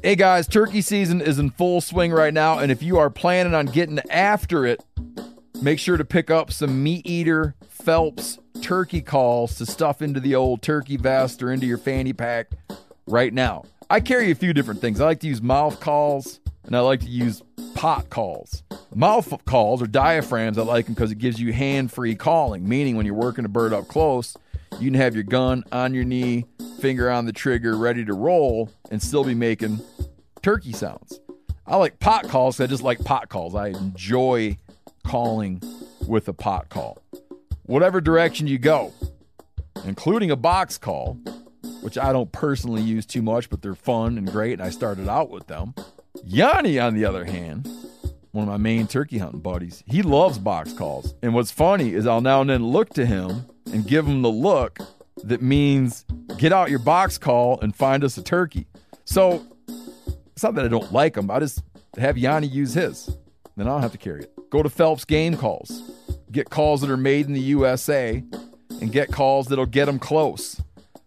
Hey guys, turkey season is in full swing right now, and if you are planning on getting after it, make sure to pick up some Meat Eater Phelps turkey calls to stuff into the old turkey vest or into your fanny pack right now. I carry a few different things. I like to use mouth calls, and I like to use pot calls. Mouth calls or diaphragms, I like them because it gives you hand-free calling, meaning when you're working a bird up close, you can have your gun on your knee, finger on the trigger, ready to roll, and still be making turkey sounds. I like pot calls because I just like pot calls. I enjoy calling with a pot call. Whatever direction you go, including a box call, which I don't personally use too much, but they're fun and great, and I started out with them. Yanni, on the other hand, one of my main turkey hunting buddies, he loves box calls. And what's funny is I'll now and then look to him and give him the look that means get out your box call and find us a turkey. So it's not that I don't like them. I just have Yanni use his. Then I'll have to carry it. Go to Phelps Game Calls. Get calls that are made in the USA and get calls that'll get them close.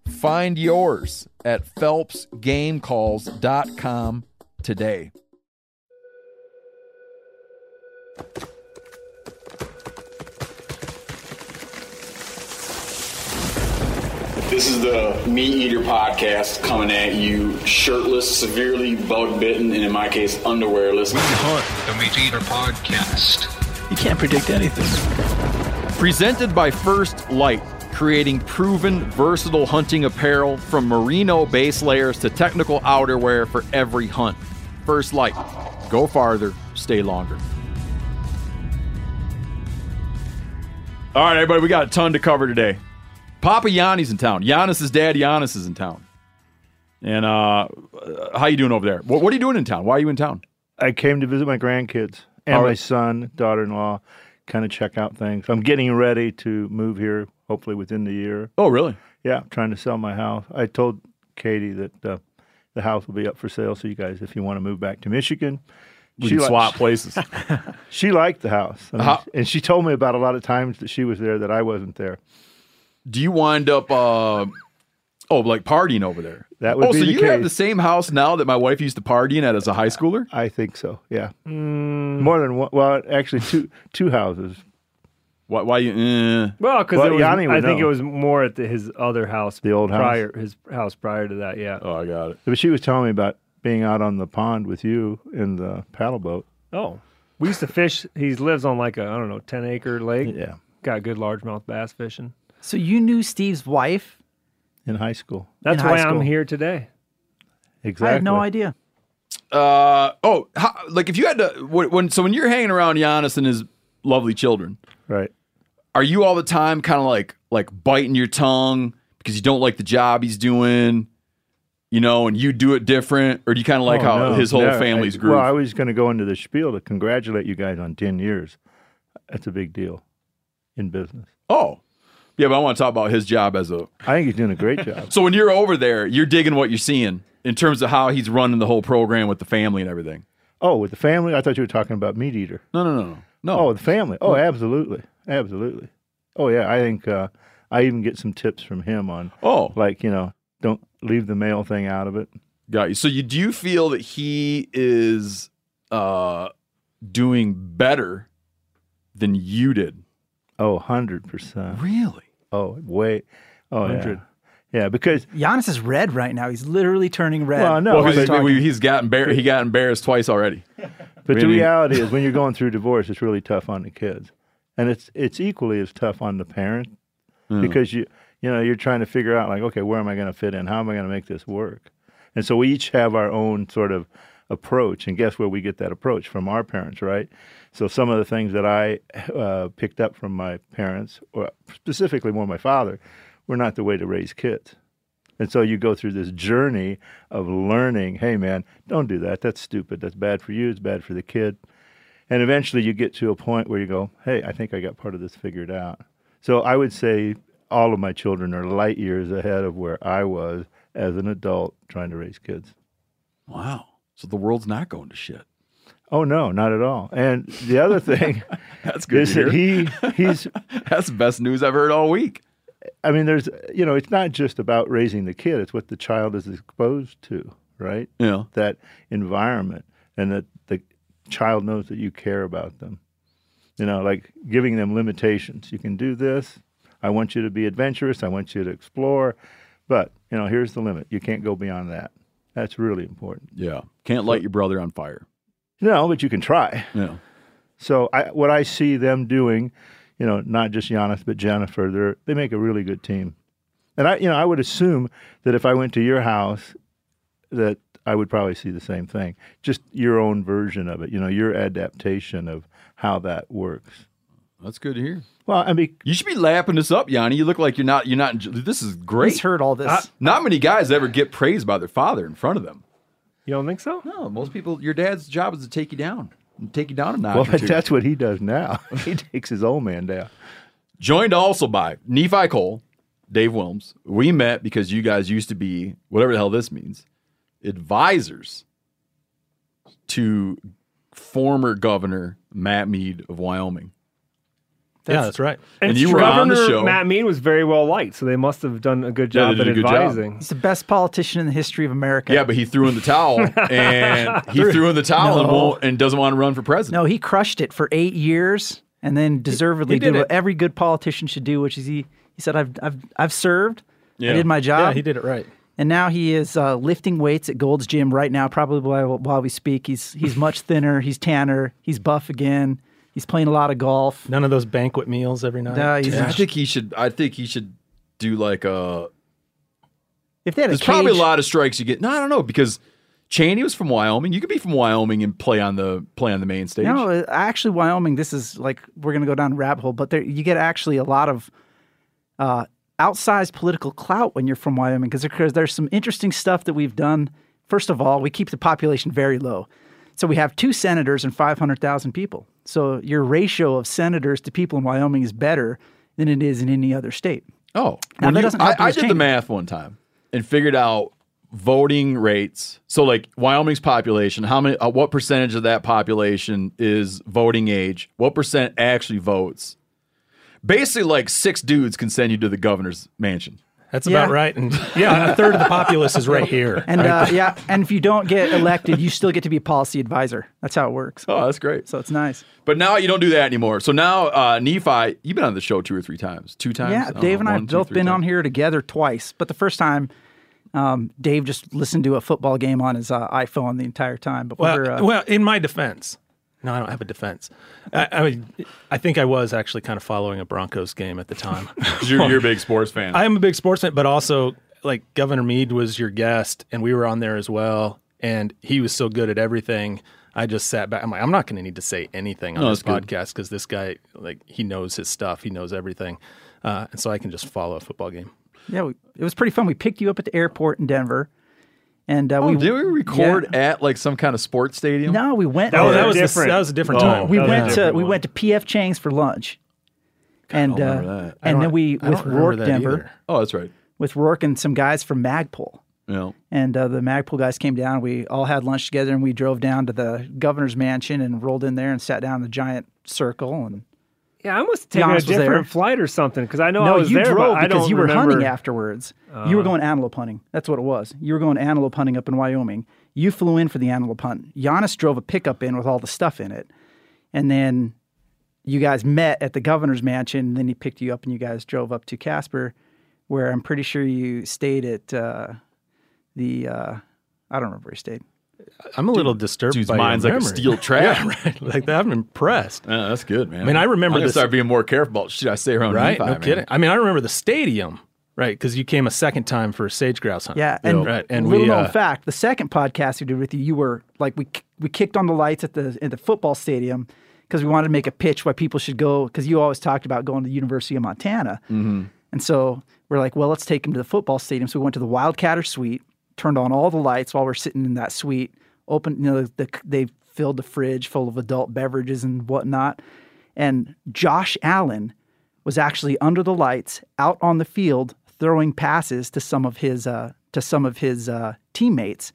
Find yours at phelpsgamecalls.com today. This is the Meat Eater podcast coming at you shirtless, severely bug-bitten, and in my case, underwearless. We hunt the Meat Eater podcast. You can't predict anything. Presented by First Light, creating proven, versatile hunting apparel from merino base layers to technical outerwear for every hunt. First Light. Go farther, stay longer. All right, everybody, we got a ton to cover today. Papa Yanni's in town. Giannis' dad, Giannis, is in town. And how you doing over there? What are you doing in town? Why are you in town? I came to visit my grandkids and my son, daughter-in-law, kind of check out things. I'm getting ready to move here, hopefully within the year. Oh, really? Yeah, I'm trying to sell my house. I told Katie that the house will be up for sale, so you guys, if you want to move back to Michigan... She swap places. She liked the house. I mean, and she told me about a lot of times that she was there that I wasn't there. Do you wind up, like partying over there? That would be the case. So you have the same house now that my wife used to party in at as a high schooler? I think so, yeah. Mm. More than one. Well, actually, two houses. Why you? Well, because I think it was more at his other house. The old house? His house prior to that, yeah. Oh, I got it. But she was telling me about being out on the pond with you in the paddle boat. Oh. We used to fish. He lives on 10-acre lake. Yeah. Got good largemouth bass fishing. So you knew Steve's wife? In high school. That's why I'm here today. Exactly. I had no idea. If you had to, when you're hanging around Giannis and his lovely children, right? Are you all the time kind of like biting your tongue because you don't like the job he's doing, you know, and you do it different, or do you kind of his whole family's groove? Well, I was going to go into the spiel to congratulate you guys on 10 years. That's a big deal in business. Oh. Yeah, but I want to talk about his job I think he's doing a great job. So when you're over there, you're digging what you're seeing in terms of how he's running the whole program with the family and everything. Oh, with the family? I thought you were talking about Meat Eater. No. Oh, the family. Oh, absolutely. Oh, yeah, I think I even get some tips from him on, don't leave the male thing out of it. Got you. So do you feel that he is doing better than you did? Oh, 100%. Really? Oh, wait. Oh, 100. Yeah, because Giannis is red right now. He's literally turning red. Well, no, he got embarrassed twice already. But really? The reality is, when you're going through divorce, it's really tough on the kids, and it's equally as tough on the parent because you're trying to figure out where am I going to fit in? How am I going to make this work? And so we each have our own sort of approach, and guess where we get that approach from? Our parents, right? So some of the things that I picked up from my parents, or specifically more my father, were not the way to raise kids. And so you go through this journey of learning, hey, man, don't do that. That's stupid. That's bad for you. It's bad for the kid. And eventually you get to a point where you go, hey, I think I got part of this figured out. So I would say all of my children are light years ahead of where I was as an adult trying to raise kids. Wow. So the world's not going to shit. Oh, no, not at all. And the other thing that's good is that he's... That's the best news I've heard all week. I mean, it's not just about raising the kid. It's what the child is exposed to, right? Yeah. That environment, and that the child knows that you care about them. You know, like giving them limitations. You can do this. I want you to be adventurous. I want you to explore. But, you know, here's the limit. You can't go beyond that. That's really important. Yeah. Can't light your brother on fire. No, but you can try. Yeah. So what I see them doing, you know, not just Giannis, but Jennifer, they make a really good team. And I would assume that if I went to your house, that I would probably see the same thing. Just your own version of it, you know, your adaptation of how that works. That's good to hear. Well, I mean, you should be lapping this up, Yanni. You look like you're not. This is great. He's heard all this. Not many guys ever get praised by their father in front of them. You don't think so? No, most people. Your dad's job is to take you down, a notch. Well, that's what he does now. He takes his old man down. Joined also by Nephi Cole, Dave Wilms. We met because you guys used to be whatever the hell this means, advisors to former Governor Matt Mead of Wyoming. That's right. And you were on the show. Matt Mead was very well liked, so they must have done a good job at advising. Job. He's the best politician in the history of America. Yeah, but he threw in the towel, and he doesn't want to run for president. No, he crushed it for 8 years, and then deservedly did what every good politician should do, which is he said, "I've served. Yeah. I did my job." Yeah, he did it right. And now he is lifting weights at Gold's Gym right now, probably while we speak. He's much thinner. He's tanner. He's buff again. He's playing a lot of golf. None of those banquet meals every night. No, I think he should do like a. If they had there's a cage. Probably a lot of strikes you get. No, I don't know, because Chaney was from Wyoming. You could be from Wyoming and play on the main stage. No, actually, Wyoming. This is like we're going to go down a rabbit hole, but you get actually a lot of outsized political clout when you're from Wyoming, because there's some interesting stuff that we've done. First of all, we keep the population very low, so we have 2 senators and 500,000 people. So your ratio of senators to people in Wyoming is better than it is in any other state. Oh. Now, I did the math one time and figured out voting rates. So like Wyoming's population, what percentage of that population is voting age? What percent actually votes? Basically like 6 dudes can send you to the governor's mansion. That's about right. And a third of the populace is right here. And and if you don't get elected, you still get to be a policy advisor. That's how it works. Oh, that's great. So it's nice. But now you don't do that anymore. So now Nephi, you've been on the show 2 or 3 times. 2 times? Yeah, Dave and I have both been on here together twice. But the first time, Dave just listened to a football game on his iPhone the entire time. But in my defense. No, I don't have a defense. I think I was actually kind of following a Broncos game at the time. You're a big sports fan. I am a big sports fan, but also, like, Governor Mead was your guest, and we were on there as well, and he was so good at everything. I just sat back. I'm like, I'm not going to need to say anything on this podcast because this guy, like, he knows his stuff. He knows everything. And so I can just follow a football game. Yeah, it was pretty fun. We picked you up at the airport in Denver. And did we record at like some kind of sports stadium? No, we went. Oh, that was a different time. We went to P.F. Chang's for lunch, with Rourke Denver. Either. Oh, that's right. With Rourke and some guys from Magpul. Yeah. And the Magpul guys came down. We all had lunch together, and we drove down to the governor's mansion and rolled in there and sat down in the giant circle. And yeah, I must have taken a different flight or something because I know I was there. No, you drove because you were hunting afterwards. You were going antelope hunting. That's what it was. You were going antelope hunting up in Wyoming. You flew in for the antelope hunt. Giannis drove a pickup in with all the stuff in it. And then you guys met at the governor's mansion. And then he picked you up and you guys drove up to Casper, where I'm pretty sure you stayed at I don't remember where you stayed. I'm a little disturbed by your memory. Dude's mind's like a steel trap. Yeah, right. Like that. I'm impressed. Oh, that's good, man. I mean, I remember this. Start being more careful about shit I say around Nephi, no man. Kidding. I mean, I remember the stadium, right? Because you came a second time for a sage grouse hunt. Yeah, and right. And little known fact, the second podcast we did with you were like we kicked on the lights at the football stadium because we wanted to make a pitch why people should go. Because you always talked about going to the University of Montana, and so we're like, well, let's take him to the football stadium. So we went to the Wildcatter Suite. Turned on all the lights while we're sitting in that suite. Opened, you know, they filled the fridge full of adult beverages and whatnot. And Josh Allen was actually under the lights, out on the field, throwing passes to some of his teammates.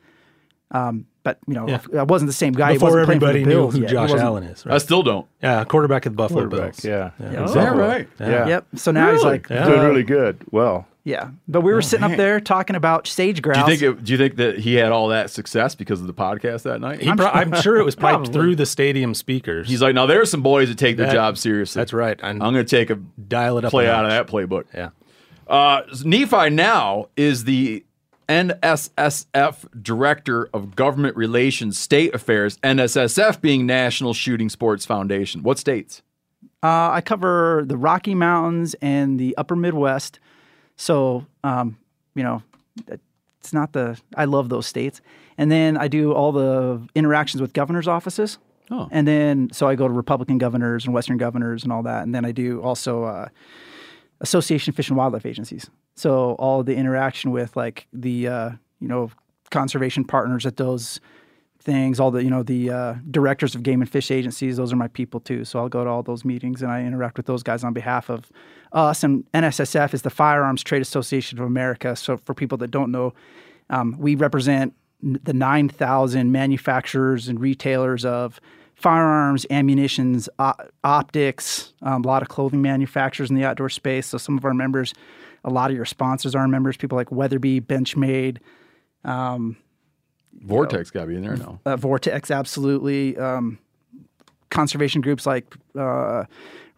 But you know, it wasn't the same guy. Before everybody knew who Josh Allen is, right? I still don't. Yeah, quarterback of the Buffalo Bills. Yeah, exactly. Right. Yeah. Yep. So now he's like doing really good. Well. Yeah, but we were sitting up there talking about sage grouse. Do you think that he had all that success because of the podcast that night? I'm sure it was piped through the stadium speakers. He's like, now there's some boys that take their job seriously. That's right. I'm going to take a dial it up play out of that playbook. Yeah. Nephi now is the NSSF Director of Government Relations State Affairs, NSSF being National Shooting Sports Foundation. What states? I cover the Rocky Mountains and the Upper Midwest. So, you know, it's not the, I love those states. And then I do all the interactions with governor's offices. Oh. And then, so I go to Republican governors and Western governors and all that. And then I do also Association of Fish and Wildlife Agencies. So all the interaction with like the, you know, conservation partners at those things, all the, you know, the directors of game and fish agencies, those are my people too. So I'll go to all those meetings and I interact with those guys on behalf of us. And NSSF is the Firearms Trade Association of America. So for people that don't know, we represent the 9,000 manufacturers and retailers of firearms, ammunitions, optics, a lot of clothing manufacturers in the outdoor space. So some of our members, a lot of your sponsors are members, people like Weatherby, Benchmade, Vortex got to be in there now. Vortex, absolutely. Conservation groups like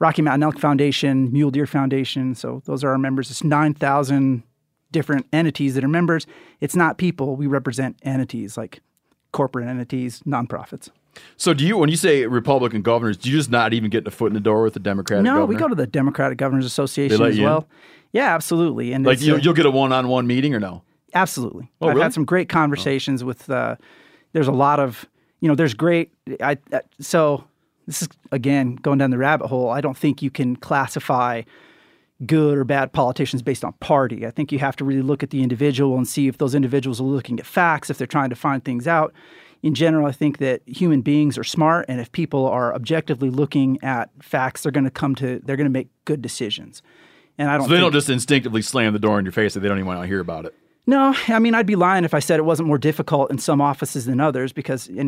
Rocky Mountain Elk Foundation, Mule Deer Foundation. So those are our members. It's 9,000 different entities that are members. It's not people. We represent entities like corporate entities, nonprofits. So do you, when you say Republican governors, do you just not even get a foot in the door with the Democratic governor? No, we go to the Democratic Governors Association as well. Yeah, absolutely. And like you'll get a one-on-one meeting or no? Absolutely. Oh, I've really? Had some great conversations with, there's a lot of, you know, there's great, so this is, again, going down the rabbit hole. I don't think you can classify good or bad politicians based on party. I think you have to really look at the individual and see if those individuals are looking at facts, if they're trying to find things out. In general, I think that human beings are smart, and if people are objectively looking at facts, they're going to make good decisions. And I don't. So they don't just instinctively slam the door in your face that they don't even want to hear about it. No, I mean, I'd be lying if I said it wasn't more difficult in some offices than others because, you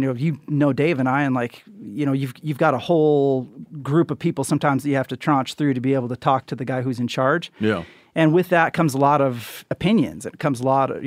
know Dave and I, and like, you know, you've got a whole group of people sometimes that you have to tranche through to be able to talk to the guy who's in charge. Yeah. And with that comes a lot of opinions. It comes a lot of,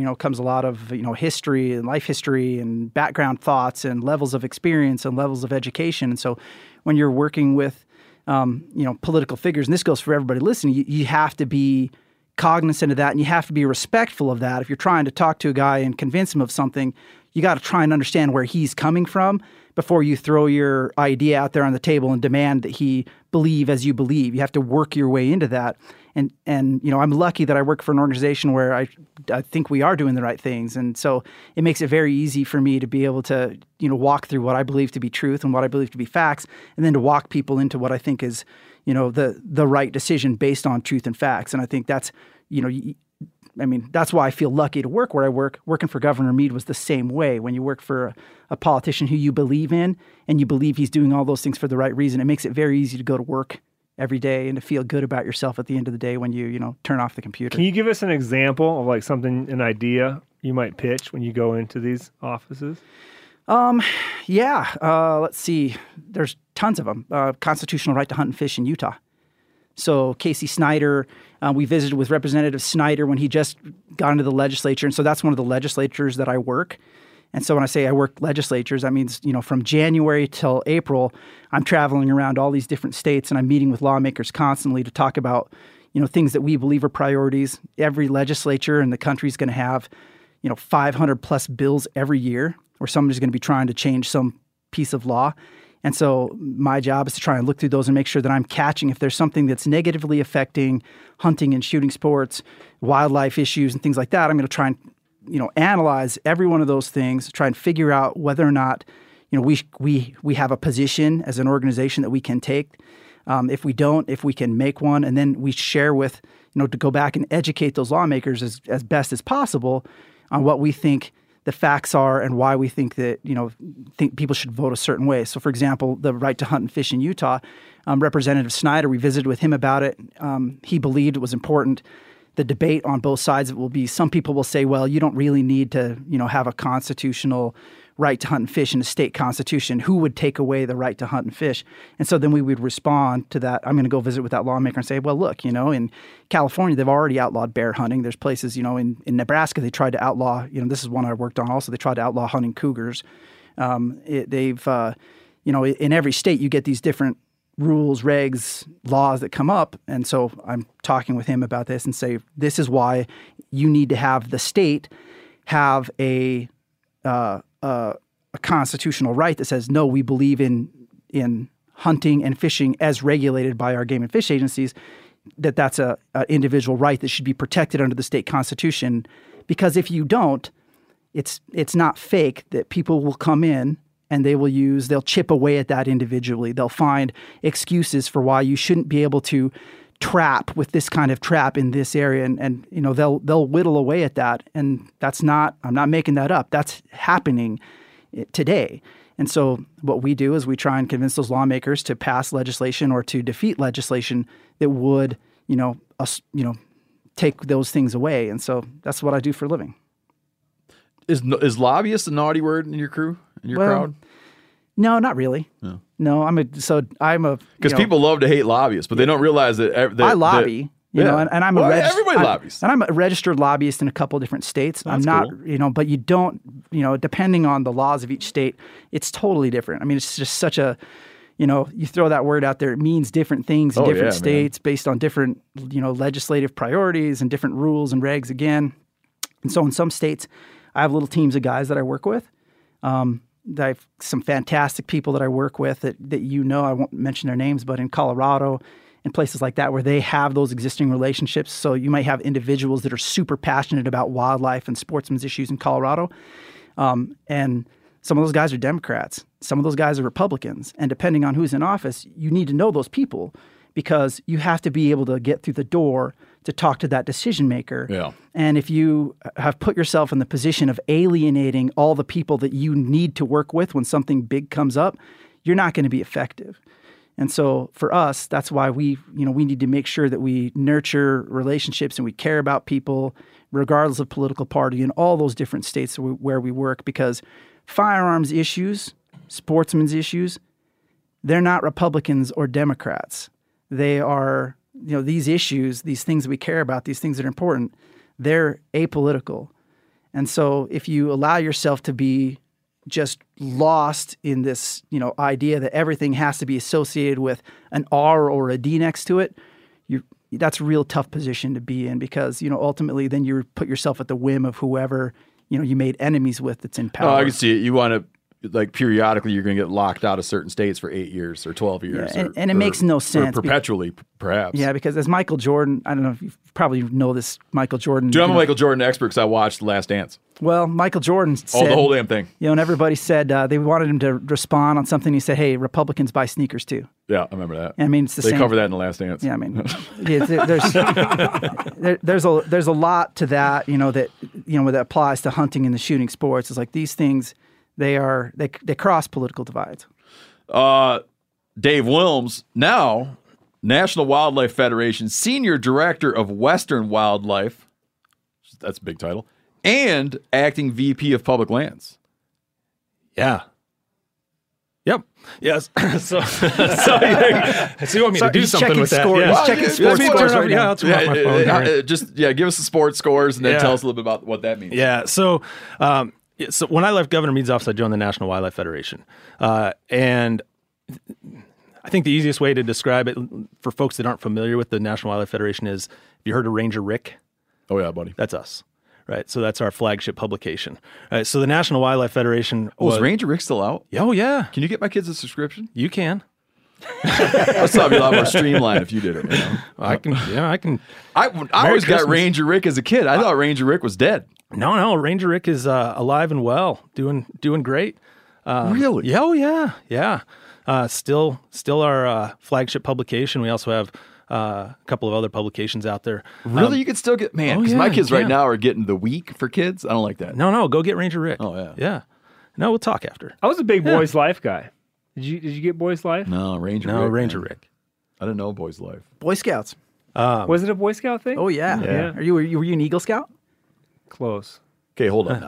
history and life history and background thoughts and levels of experience and levels of education. And so when you're working with, political figures, and this goes for everybody listening, you have to be cognizant of that, and you have to be respectful of that. If you're trying to talk to a guy and convince him of something, you got to try and understand where he's coming from before you throw your idea out there on the table and demand that he believe as you believe. You have to work your way into that. And you know, I'm lucky that I work for an organization where I think we are doing the right things. And so it makes it very easy for me to be able to, walk through what I believe to be truth and what I believe to be facts, and then to walk people into what I think is, the right decision based on truth and facts. And I think that's, that's why I feel lucky to work where I work. Working for Governor Mead was the same way. When you work for a politician who you believe in and you believe he's doing all those things for the right reason, it makes it very easy to go to work every day and to feel good about yourself at the end of the day when you, turn off the computer. Can you give us an example of like an idea you might pitch when you go into these offices? Let's see. There's tons of them. Constitutional right to hunt and fish in Utah. So Casey Snyder, we visited with Representative Snyder when he just got into the legislature. And so that's one of the legislatures that I work. And so when I say I work legislatures, that means, from January till April, I'm traveling around all these different states and I'm meeting with lawmakers constantly to talk about, things that we believe are priorities. Every legislature in the country is going to have, 500 plus bills every year where somebody's going to be trying to change some piece of law. And so my job is to try and look through those and make sure that I'm catching if there's something that's negatively affecting hunting and shooting sports, wildlife issues and things like that. I'm going to try and, analyze every one of those things, try and figure out whether or not, we have a position as an organization that we can take. If we don't, if we can make one, and then we share with, to go back and educate those lawmakers as best as possible on what we think the facts are and why we think that, think people should vote a certain way. So, for example, the right to hunt and fish in Utah, Representative Snyder, we visited with him about it. He believed it was important. The debate on both sides of it will be, some people will say, well, you don't really need to, have a constitutional right to hunt and fish in a state constitution. Who would take away the right to hunt and fish? And so then we would respond to that. I'm going to go visit with that lawmaker and say, well, look, you know, in California, they've already outlawed bear hunting. There's places, you know, in Nebraska, they tried to outlaw, you know, this is one I worked on also, they tried to outlaw hunting cougars. You know, in every state, you get these different rules, regs, laws that come up. And so I'm talking with him about this and say, this is why you need to have the state have a constitutional right that says, no, we believe in hunting and fishing as regulated by our game and fish agencies, that's a individual right that should be protected under the state constitution. Because if you don't, it's not fake that people will come in and they'll chip away at that individually. They'll find excuses for why you shouldn't be able to trap with this kind of trap in this area. And you know, they'll whittle away at that. And I'm not making that up. That's happening today. And so what we do is we try and convince those lawmakers to pass legislation or to defeat legislation that would, take those things away. And so that's what I do for a living. Is lobbyist a naughty word in your crew? In your crowd? No, not really. Yeah. No, because people love to hate lobbyists, but they don't realize that I lobby. Everybody lobbies, and I'm a registered lobbyist in a couple of different states. That's cool. But you don't, depending on the laws of each state, it's totally different. I mean, it's just such a, you throw that word out there, it means different things in different states based on different, legislative priorities and different rules and regs again. And so in some states, I have little teams of guys that I work with. I have some fantastic people that I work with that I won't mention their names, but in Colorado and places like that where they have those existing relationships. So you might have individuals that are super passionate about wildlife and sportsmen's issues in Colorado. And some of those guys are Democrats. Some of those guys are Republicans. And depending on who's in office, you need to know those people because you have to be able to get through the door to talk to that decision maker. Yeah. And if you have put yourself in the position of alienating all the people that you need to work with when something big comes up, you're not going to be effective. And so for us, that's why we need to make sure that we nurture relationships and we care about people regardless of political party in all those different states where we work, because firearms issues, sportsmen's issues, they're not Republicans or Democrats. They are... these issues, these things that we care about, these things that are important, they're apolitical. And so if you allow yourself to be just lost in this, idea that everything has to be associated with an R or a D next to it, that's a real tough position to be in because, ultimately then you put yourself at the whim of whoever, you made enemies with that's in power. Oh, I can see it. You want to... periodically you're going to get locked out of certain states for 8 years or 12 years. Yeah, and it makes no sense. Or perpetually, perhaps. Yeah, because as Michael Jordan, I don't know if you probably know this, Michael Jordan. Dude, I'm a Michael Jordan expert because I watched The Last Dance. Well, Michael Jordan said... Oh, the whole damn thing. And everybody said they wanted him to respond on something. He said, hey, Republicans buy sneakers too. Yeah, I remember that. And, it's the same. They cover that in The Last Dance. Yeah, there's a lot to that, that applies to hunting and the shooting sports. It's like these things... They cross political divides. Dave Wilms, now National Wildlife Federation Senior Director of Western Wildlife, that's a big title, and Acting VP of Public Lands. Yeah. Yep. Yes. So you want me to do something with that? Yeah. Well, checking sports right now. Give us the sports scores and then tell us a little bit about what that means. Yeah. So when I left Governor Mead's office, I joined the National Wildlife Federation. And I think the easiest way to describe it for folks that aren't familiar with the National Wildlife Federation is, have you heard of Ranger Rick? Oh, yeah, buddy. That's us. Right. So that's our flagship publication. Right, so the National Wildlife Federation. Is Ranger Rick still out? Oh, yeah. Can you get my kids a subscription? You can. That's probably a lot more streamlined if you did it. I can. I always got Ranger Rick as a kid. I thought Ranger Rick was dead. No, Ranger Rick is alive and well, doing great. Really? Yeah, yeah. Still our flagship publication. We also have a couple of other publications out there. Really, you could still get my kids right now are getting The Week for kids. I don't like that. No, go get Ranger Rick. Oh yeah, yeah. No, we'll talk after. I was a big Boy's Life guy. Did you get Boy's Life? No, Ranger Rick. I didn't know Boy's Life. Boy Scouts. Was it a Boy Scout thing? Oh yeah. Are you an Eagle Scout? Close. Okay, hold up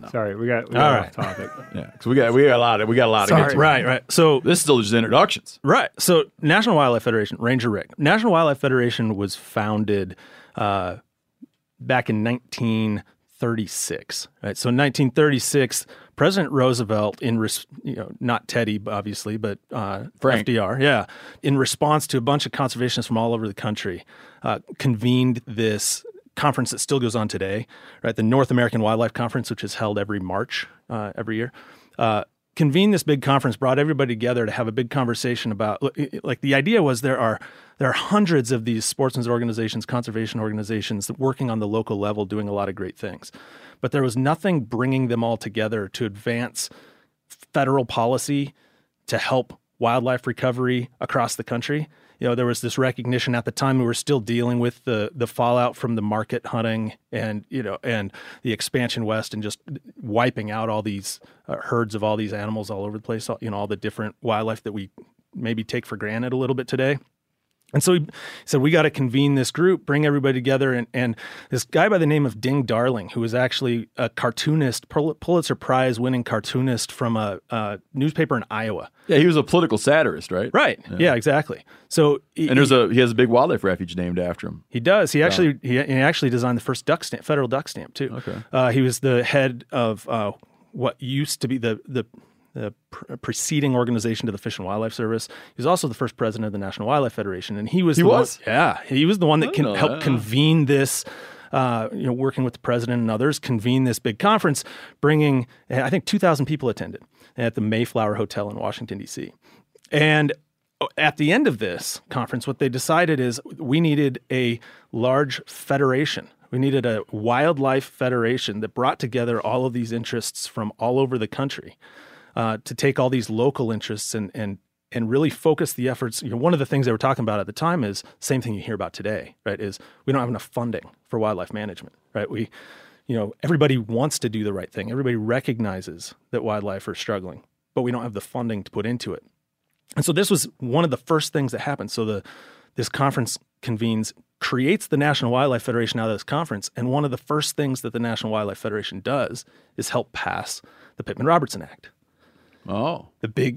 now. Sorry, we got off topic. Yeah, because we got a lot to get to. Right. So this is still just introductions. Right. So National Wildlife Federation, Ranger Rick. National Wildlife Federation was founded back in 1936. Right. So in 1936, President Roosevelt, not Teddy obviously, but FDR, in response to a bunch of conservationists from all over the country, convened this conference that still goes on today, right? The North American Wildlife Conference, which is held every March, every year, convened this big conference, brought everybody together to have a big conversation about, like, the idea was there are hundreds of these sportsmen's organizations, conservation organizations working on the local level, doing a lot of great things, but there was nothing bringing them all together to advance federal policy to help wildlife recovery across the country. You know, there was this recognition at the time we were still dealing with the fallout from the market hunting and, you know, and the expansion west and just wiping out all these herds of all these animals all over the place, all the different wildlife that we maybe take for granted a little bit today. And so he said, we got to convene this group, bring everybody together. And this guy by the name of Ding Darling, who was actually a cartoonist, Pulitzer Prize winning cartoonist from a newspaper in Iowa. Yeah, he was a political satirist, right? Right. Yeah exactly. So he has a big wildlife refuge named after him. He does. He actually designed the first duck stamp, federal duck stamp too. Okay. He was the head of what used to be the preceding organization to the Fish and Wildlife Service. He was also the first president of the National Wildlife Federation, and he was the one that helped convene this. Working with the president and others, convene this big conference, bringing, I think, 2,000 people attended at the Mayflower Hotel in Washington D.C. And at the end of this conference, what they decided is we needed a large federation. We needed a wildlife federation that brought together all of these interests from all over the country. To take all these local interests and really focus the efforts. You know, one of the things they were talking about at the time is same thing you hear about today, right? Is we don't have enough funding for wildlife management, right? We, you know, everybody wants to do the right thing. Everybody recognizes that wildlife are struggling, but we don't have the funding to put into it. And so this was one of the first things that happened. So this conference convenes, creates the National Wildlife Federation out of this conference, and one of the first things that the National Wildlife Federation does is help pass the Pittman-Robertson Act. Oh, this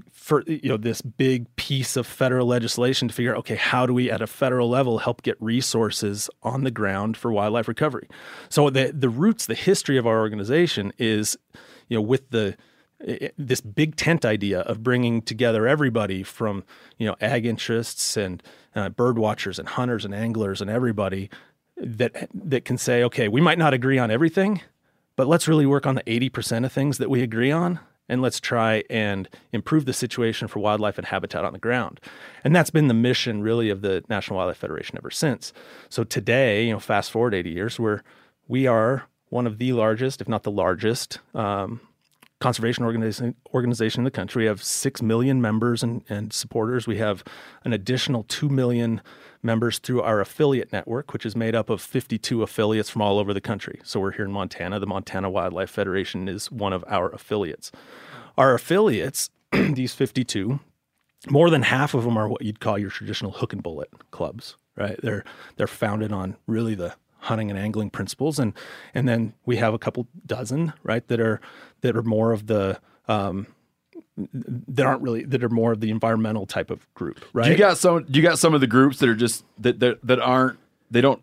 big piece of federal legislation to figure out, okay, how do we at a federal level help get resources on the ground for wildlife recovery? So the roots, the history of our organization is, you know, with this big tent idea of bringing together everybody from, you know, ag interests and bird watchers and hunters and anglers and everybody that can say, okay, we might not agree on everything, but let's really work on the 80% of things that we agree on. And let's try and improve the situation for wildlife and habitat on the ground. And that's been the mission, really, of the National Wildlife Federation ever since. So today, you know, fast forward 80 years, we are one of the largest, if not the largest, conservation organization in the country. We have 6 million members and supporters. We have an additional 2 million members through our affiliate network, which is made up of 52 affiliates from all over the country. So we're here in Montana. The Montana Wildlife Federation is one of our affiliates. Our affiliates, these 52, more than half of them are what you'd call your traditional hook and bullet clubs, right? They're founded on really the hunting and angling principles, and then we have a couple dozen, right, that are more of the that are more of the environmental type of group, right? You got some of the groups that are just They don't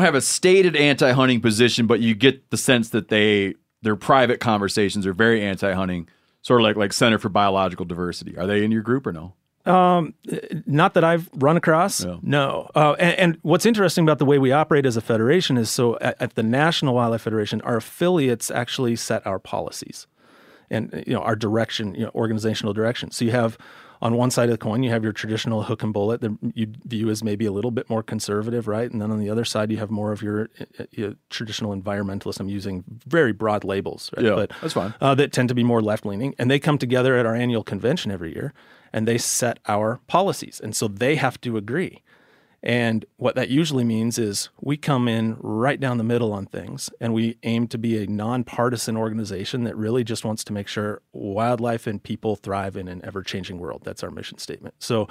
have a stated anti-hunting position, but you get the sense that their private conversations are very anti-hunting, sort of like Center for Biological Diversity. Are they in your group or no? Not that I've run across. Yeah. No. And what's interesting about the way we operate as a federation is so at the National Wildlife Federation, our affiliates actually set our policies and, you know, our direction, you know, organizational direction. So you have on one side of the coin, you have your traditional hook and bullet that you view as maybe a little bit more conservative, right? And then on the other side, you have more of your traditional environmentalists. I'm using very broad labels, right? Yeah, but that's fine. That tend to be more left-leaning. And they come together at our annual convention every year, and they set our policies. And so they have to agree. And what that usually means is we come in right down the middle on things, and we aim to be a nonpartisan organization that really just wants to make sure wildlife and people thrive in an ever-changing world. That's our mission statement. So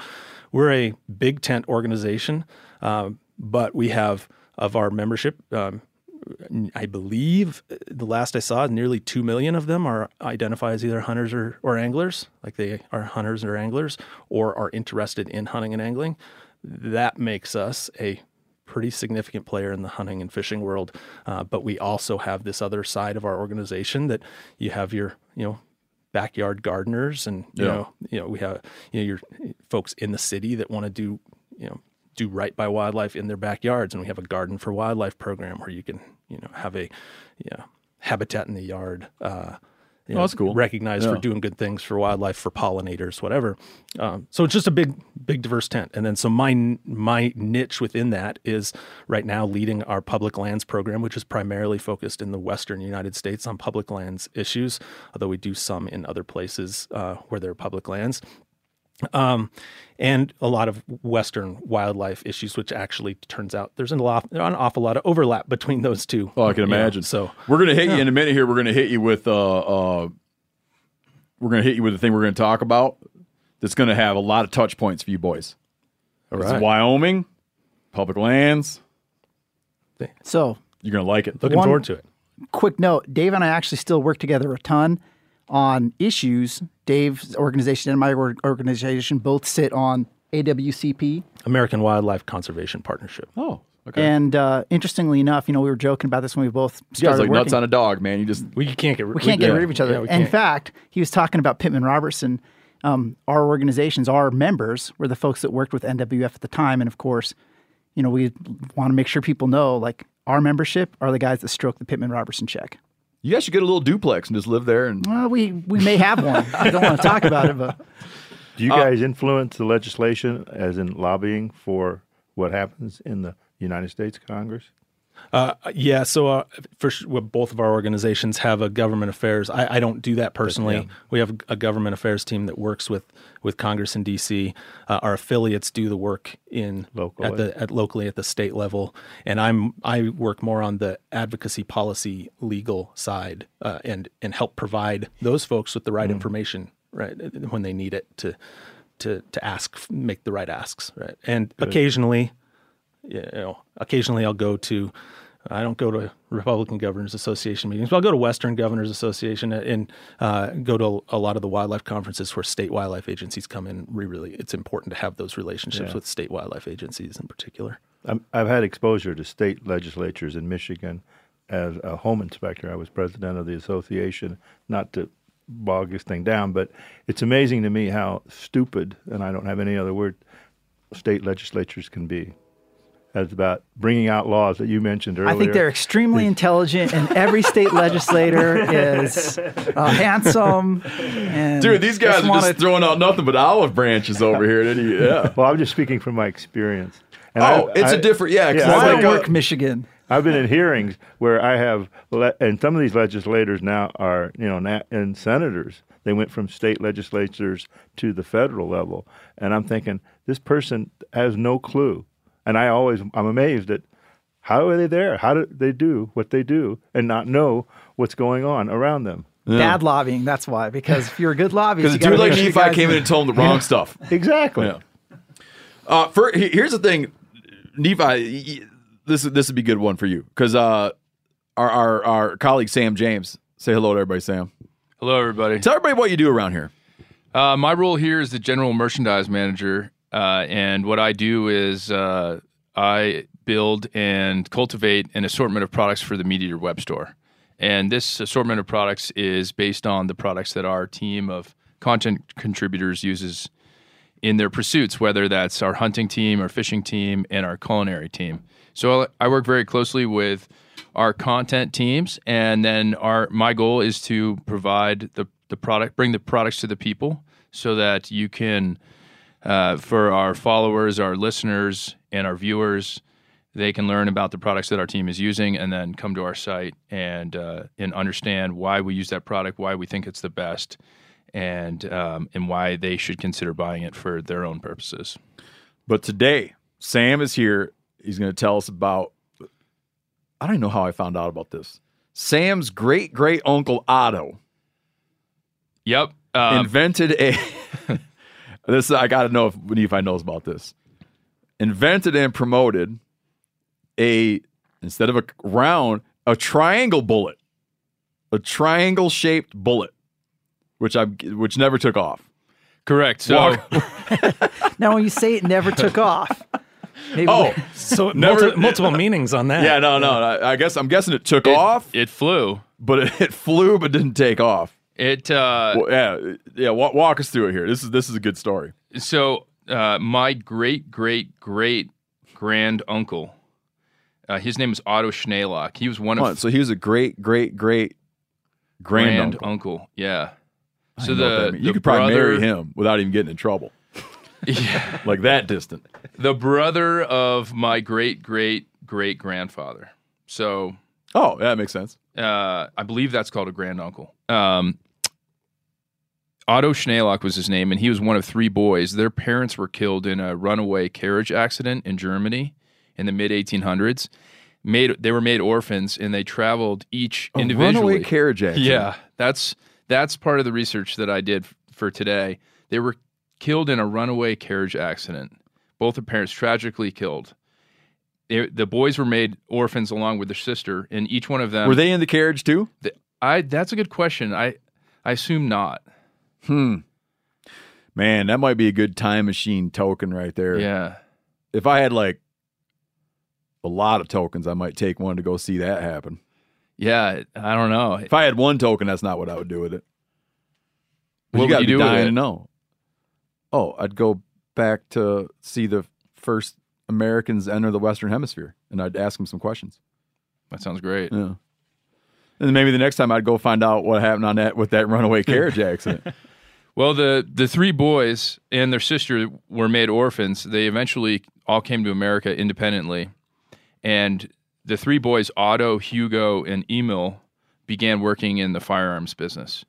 we're a big tent organization, but we have, of our membership, I believe the last I saw, nearly 2 million of them are identified as either hunters or anglers, like they are hunters or anglers, or are interested in hunting and angling. That makes us a pretty significant player in the hunting and fishing world. But we also have this other side of our organization that you have your, backyard gardeners and, we have, your folks in the city that want to do, do right by wildlife in their backyards. And we have a garden for wildlife program where you can, have a, habitat in the yard, that's cool. Recognized for doing good things for wildlife, for pollinators, whatever. So it's just a big diverse tent. And then so my niche within that is right now leading our public lands program, which is primarily focused in the western United States on public lands issues, although we do some in other places where there are public lands. And a lot of Western wildlife issues, which actually turns out there's an awful lot of overlap between those two. Oh, I can imagine. So we're going to hit you in a minute here. We're going to hit you with the thing we're going to talk about that's going to have a lot of touch points for you boys. All right. It's Wyoming, public lands. So you're going to like it. Looking forward to it. Quick note, Dave and I actually still work together a ton on issues. Dave's organization and my organization both sit on AWCP, American Wildlife Conservation Partnership. Oh, okay. And interestingly enough, we were joking about this when we both started working. You guys like nuts on a dog, man. We can't get rid of each other. Yeah, in fact, he was talking about Pittman-Robertson. Our organizations, our members, were the folks that worked with NWF at the time. And of course, we want to make sure people know, our membership are the guys that stroke the Pittman-Robertson check. You guys should get a little duplex and just live there. And well, we may have one. I don't want to talk about it, but do you guys influence the legislation, as in lobbying for what happens in the United States Congress? Both of our organizations have a government affairs. I don't do that personally. Yeah. We have a government affairs team that works with Congress in D.C. Our affiliates do the work locally at the state level, and I work more on the advocacy, policy, legal side, and help provide those folks with the right information when they need it to ask, make the right asks, right? And good. Occasionally I'll go to, I don't go to Republican Governors Association meetings, but I'll go to Western Governors Association and go to a lot of the wildlife conferences where state wildlife agencies come in. Really, it's important to have those relationships with state wildlife agencies in particular. I've had exposure to state legislatures in Michigan as a home inspector. I was president of the association, not to bog this thing down, but it's amazing to me how stupid, and I don't have any other word, state legislatures can be. That's about bringing out laws that you mentioned earlier. I think they're extremely intelligent, and every state legislator is handsome. And dude, these guys are just throwing out nothing but olive branches over here. Yeah. Well, I'm just speaking from my experience. And Rourke, Michigan. I've been in hearings where I have, and some of these legislators now are, and senators. They went from state legislatures to the federal level. And I'm thinking, this person has no clue. And I'm amazed at how are they there? How do they do what they do and not know what's going on around them? Yeah. Bad lobbying, that's why. Because if you're a good lobbyist, because dude like Nephi came in and told him the wrong stuff. Exactly. Yeah. Here's the thing, Nephi. This would be a good one for you because our colleague Sam James. Say hello to everybody, Sam. Hello, everybody. Tell everybody what you do around here. My role here is the general merchandise manager. And what I do is I build and cultivate an assortment of products for the Meat Eater web store. And this assortment of products is based on the products that our team of content contributors uses in their pursuits, whether that's our hunting team, our fishing team, and our culinary team. So I work very closely with our content teams, and then my goal is to provide the product, bring the products to the people so that you can... for our followers, our listeners, and our viewers, they can learn about the products that our team is using and then come to our site and understand why we use that product, why we think it's the best, and why they should consider buying it for their own purposes. But today, Sam is here. He's going to tell us about, I don't know how I found out about this, Sam's great-great-uncle Otto. Yep. Invented a... This I got to know if Nephi knows about this. Invented and promoted instead of a round, a triangle bullet, a triangle-shaped bullet, which never took off. Correct. So now, when you say it never took off, maybe multiple meanings on that. Yeah, I guess I'm guessing it took off. It flew, but it didn't take off. Walk us through it here. This is a good story. So my great-great-great-grand uncle, his name is Otto Schneelock. He was one of so he was a great-great-great-grand uncle. Yeah. So you could probably marry him without even getting in trouble. Yeah. Like that distant. The brother of my great-great-great-grandfather. So. Oh, yeah, that makes sense. I believe that's called a grand uncle. Otto Schneelock was his name, and he was one of three boys. Their parents were killed in a runaway carriage accident in Germany in the mid-1800s. They were made orphans, and they traveled each individually. Runaway carriage accident. Yeah, that's part of the research that I did for today. They were killed in a runaway carriage accident. Both the parents tragically killed. The boys were made orphans along with their sister, and each one of them... Were they in the carriage too? That's a good question. I assume not. Man, that might be a good time machine token right there. Yeah. If I had like a lot of tokens, I might take one to go see that happen. Yeah, I don't know. If I had one token, that's not what I would do with it. What would you do with it? You gotta be dying to know. Oh, I'd go back to see the first Americans enter the Western Hemisphere, and I'd ask them some questions. That sounds great. Yeah. And maybe the next time I'd go find out what happened on that with that runaway carriage accident. Well, the three boys and their sister were made orphans. They eventually all came to America independently, and the three boys, Otto, Hugo, and Emil, began working in the firearms business.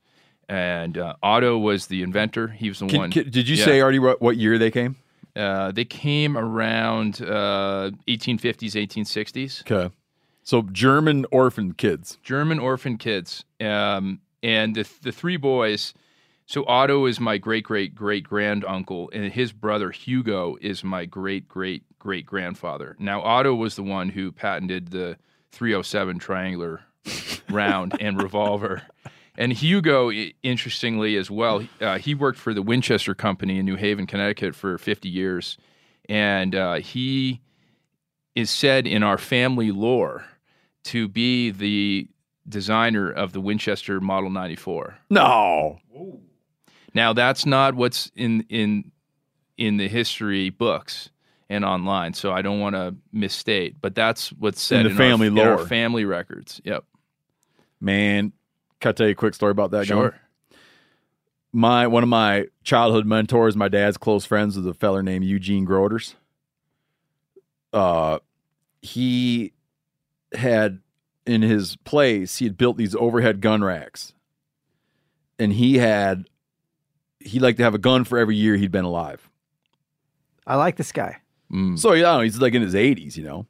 And Otto was the inventor. He was the one. Did you say already what year they came? They came around 1850s, 1860s. Okay. So German orphan kids. And the three boys, so Otto is my great-great-great-grand uncle, and his brother Hugo is my great-great-great-grandfather. Now, Otto was the one who patented the .307 triangular round and revolver. And Hugo, interestingly as well, he worked for the Winchester Company in New Haven, Connecticut for 50 years, and he is said in our family lore to be the designer of the Winchester Model 94. No. Ooh. Now that's not what's in the history books and online, so I don't want to misstate, but that's what's said in the family lore. In our family records. Yep. Man, can I tell you a quick story about that? Sure. Guy? One of my childhood mentors, my dad's close friends, was a feller named Eugene Groders. He had in his place, he had built these overhead gun racks, and he liked to have a gun for every year he'd been alive. I like this guy. So he's like in his 80s,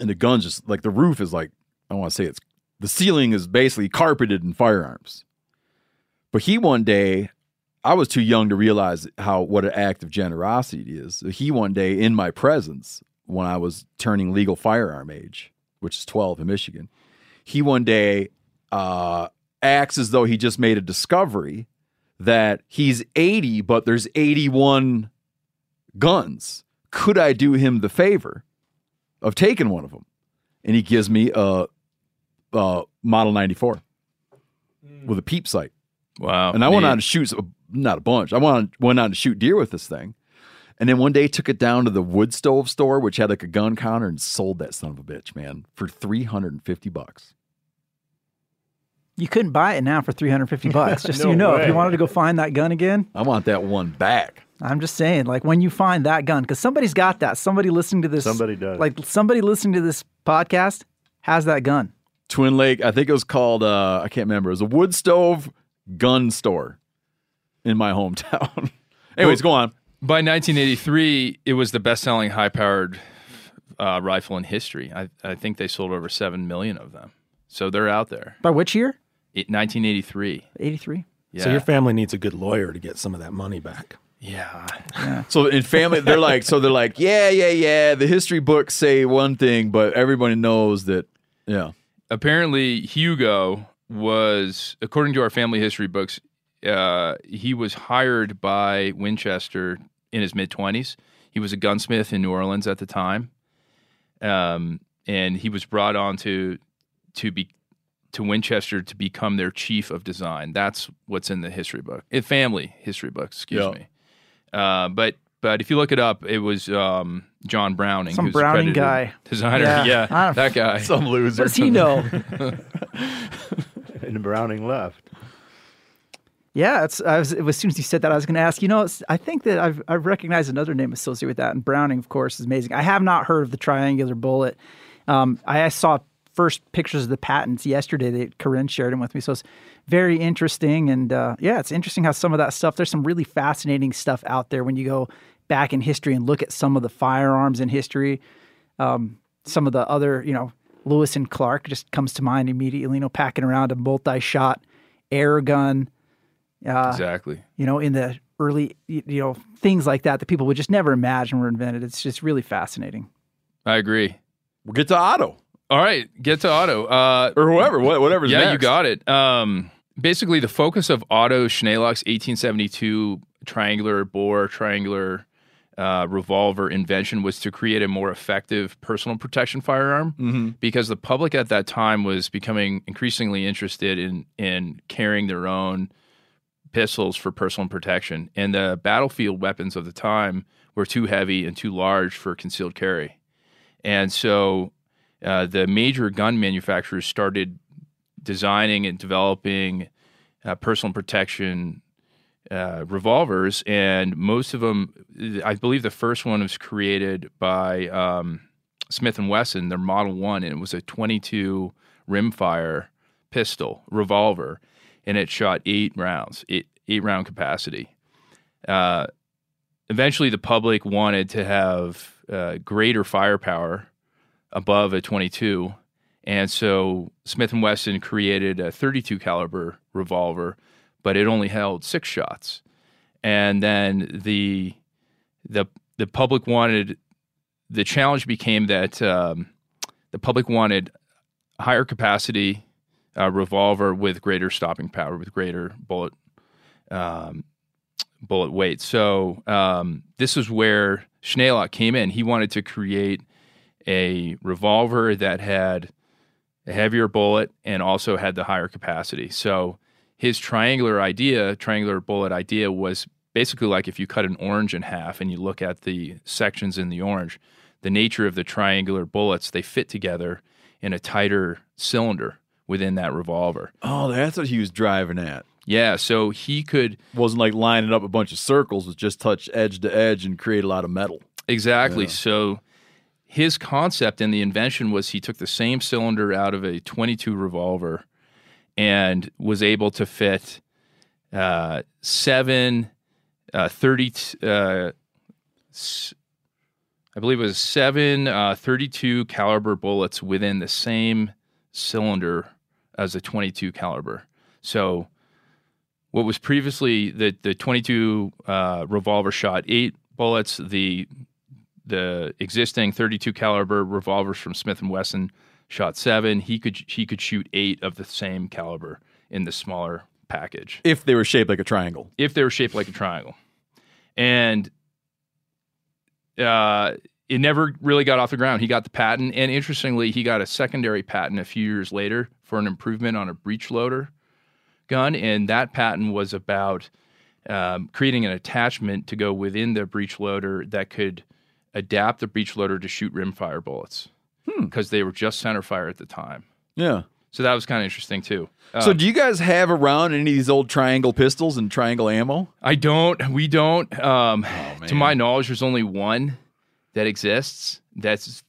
and the gun's just like the roof is like, I want to say the ceiling is basically carpeted in firearms. But one day, I was too young to realize what an act of generosity is. He one day in my presence, when I was turning legal firearm age, which is 12 in Michigan, he one day acts as though he just made a discovery that he's 80, but there's 81 guns. Could I do him the favor of taking one of them? And he gives me a Model 94 with a peep sight. Wow. And I went on to shoot, not a bunch, I went on to shoot deer with this thing. And then one day took it down to the wood stove store, which had like a gun counter, and sold that son of a bitch, man, for $350. You couldn't buy it now for $350, just if you wanted to go find that gun again. I want that one back. I'm just saying, like, when you find that gun, because somebody's got that. Somebody does. Like, somebody listening to this podcast has that gun. Twin Lake, I think it was called, I can't remember, it was a wood stove gun store in my hometown. Anyways, go on. By 1983, it was the best-selling high-powered rifle in history. I think they sold over 7 million of them. So they're out there. By which year? 1983. 83? Yeah. So your family needs a good lawyer to get some of that money back. Yeah. So in family, they're like, the history books say one thing, but everybody knows that Yeah. Apparently, Hugo was, according to our family history books, he was hired by Winchester in his mid-20s. He was a gunsmith in New Orleans at the time, and he was brought on to Winchester to become their chief of design. That's what's in the history book, family history books. Excuse me. But if you look it up, it was John Browning, some Browning guy, designer. Yeah, that guy, some loser. What does he know? And Browning left. Yeah, as soon as he said that, I was going to ask. I think that I've recognized another name associated with that, and Browning, of course, is amazing. I have not heard of the triangular bullet. I saw first pictures of the patents yesterday that Corinne shared them with me, so it's very interesting. And it's interesting how some of that stuff. There's some really fascinating stuff out there when you go back in history and look at some of the firearms in history. Some of the other, Lewis and Clark just comes to mind immediately. Packing around a multi-shot air gun. Exactly. In the early, things like that people would just never imagine were invented. It's just really fascinating. I agree. We'll get to Otto. All right, get to Otto. Or whoever, whatever's next. Yeah, you got it. Basically, the focus of Otto Schneelock's 1872 triangular revolver invention was to create a more effective personal protection firearm because the public at that time was becoming increasingly interested in carrying their own pistols for personal protection, and the battlefield weapons of the time were too heavy and too large for concealed carry. And so the major gun manufacturers started designing and developing personal protection revolvers, and most of them, I believe the first one was created by Smith & Wesson, their Model 1, and it was a 22 rimfire revolver. And it shot 8 rounds, 8-round capacity. Eventually, the public wanted to have greater firepower above a 22, and so Smith & Wesson created a 32 caliber revolver, but it only held 6 shots. And then the public wanted, the challenge became that the public wanted higher capacity. A revolver with greater stopping power, with greater bullet weight. So this is where Schneelock came in. He wanted to create a revolver that had a heavier bullet and also had the higher capacity. So his triangular bullet idea was basically like if you cut an orange in half and you look at the sections in the orange, the nature of the triangular bullets, they fit together in a tighter cylinder within that revolver. Oh, that's what he was driving at. Yeah, so he could... wasn't like lining up a bunch of circles, was just touch edge to edge and create a lot of metal. Exactly. Yeah. So his concept and the invention was he took the same cylinder out of a .22 revolver and was able to fit 7 32 caliber bullets within the same cylinder as a 22 caliber. So what was previously the 22 revolver shot 8 bullets, the existing 32 caliber revolvers from Smith & Wesson shot 7. He could shoot 8 of the same caliber in the smaller package. If they were shaped like a triangle. And it never really got off the ground. He got the patent, and interestingly, he got a secondary patent a few years later for an improvement on a breech loader gun, and that patent was about creating an attachment to go within the breech loader that could adapt the breech loader to shoot rimfire bullets because they were just center fire at the time. Yeah. So that was kind of interesting, too. So do you guys have around any of these old triangle pistols and triangle ammo? I don't. We don't. To my knowledge, there's only one that exists that's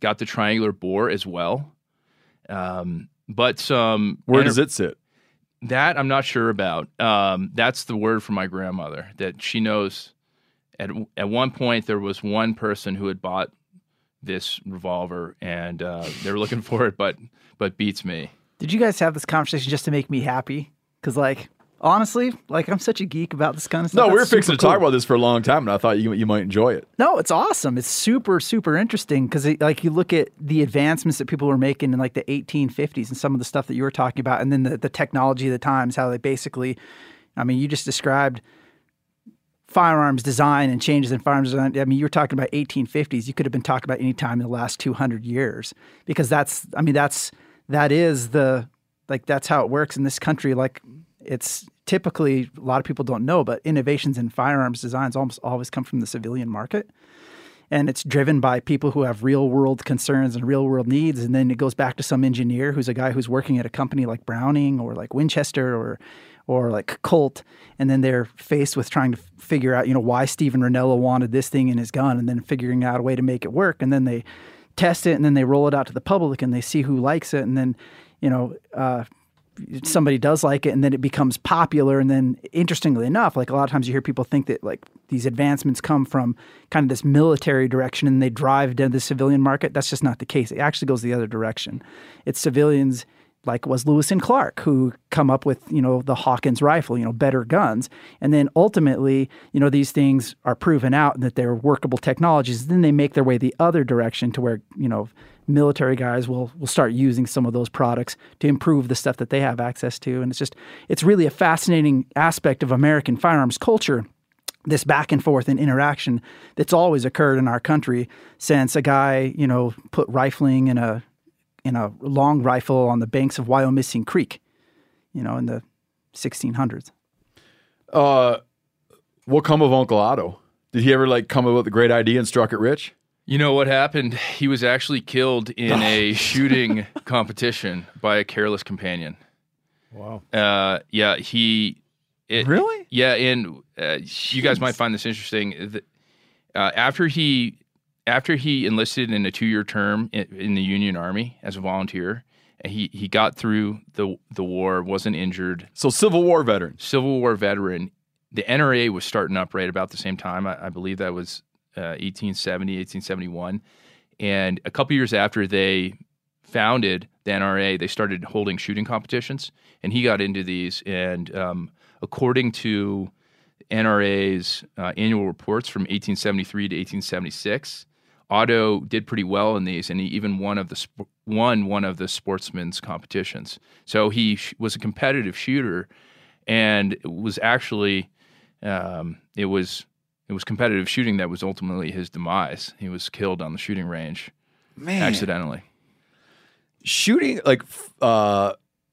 got the triangular bore as well, but some. Where does it sit? That I'm not sure about. That's the word from my grandmother that she knows. At one point, there was one person who had bought this revolver, and they were looking for it, but beats me. Did you guys have this conversation just to make me happy? Because Honestly, like, I'm such a geek about this kind of stuff. No, we were fixing to talk about this for a long time, and I thought you might enjoy it. No, it's awesome. It's super, super interesting because, like, you look at the advancements that people were making in, like, the 1850s and some of the stuff that you were talking about, and then the technology of the times, how they basically, I mean, you just described firearms design and changes in firearms design. I mean, you were talking about 1850s. You could have been talking about any time in the last 200 years because that's, I mean, that's how it works in this country. Like, it's typically, a lot of people don't know, but innovations in firearms designs almost always come from the civilian market. And it's driven by people who have real world concerns and real world needs. And then it goes back to some engineer who's a guy who's working at a company like Browning or like Winchester or like Colt. And then they're faced with trying to figure out, you know, why Steven Ranello wanted this thing in his gun and then figuring out a way to make it work. And then they test it and then they roll it out to the public and they see who likes it. And then, you know, somebody does like it and then it becomes popular. And then interestingly enough, like a lot of times you hear people think that like these advancements come from kind of this military direction and they drive down the civilian market. That's just not the case. It actually goes the other direction. It's civilians like was Lewis and Clark who come up with, you know, the Hawkins rifle, you know, better guns. And then ultimately, you know, these things are proven out and that they're workable technologies. Then they make their way the other direction to where, you know, military guys will start using some of those products to improve the stuff that they have access to. And it's just, it's really a fascinating aspect of American firearms culture, this back and forth and interaction that's always occurred in our country since a guy, you know, put rifling in a long rifle on the banks of Wyoming Creek, you know, in the 1600s. What come of Uncle Otto? Did he ever like come up with a great idea and struck it rich? You know what happened? He was actually killed in a shooting competition by a careless companion. Wow. Yeah, he... Really? Yeah, and you guys might find this interesting. After he enlisted in a 2-year term in the Union Army as a volunteer, he got through the war, wasn't injured. So Civil War veteran. Civil War veteran. The NRA was starting up right about the same time. I believe that was... 1870, 1871. And a couple years after they founded the NRA, they started holding shooting competitions. And he got into these. And according to NRA's annual reports from 1873 to 1876, Otto did pretty well in these. And he even won one of the sportsmen's competitions. So he was a competitive shooter and was actually, it was competitive shooting that was ultimately his demise. He was killed on the shooting range, man, accidentally. Shooting, like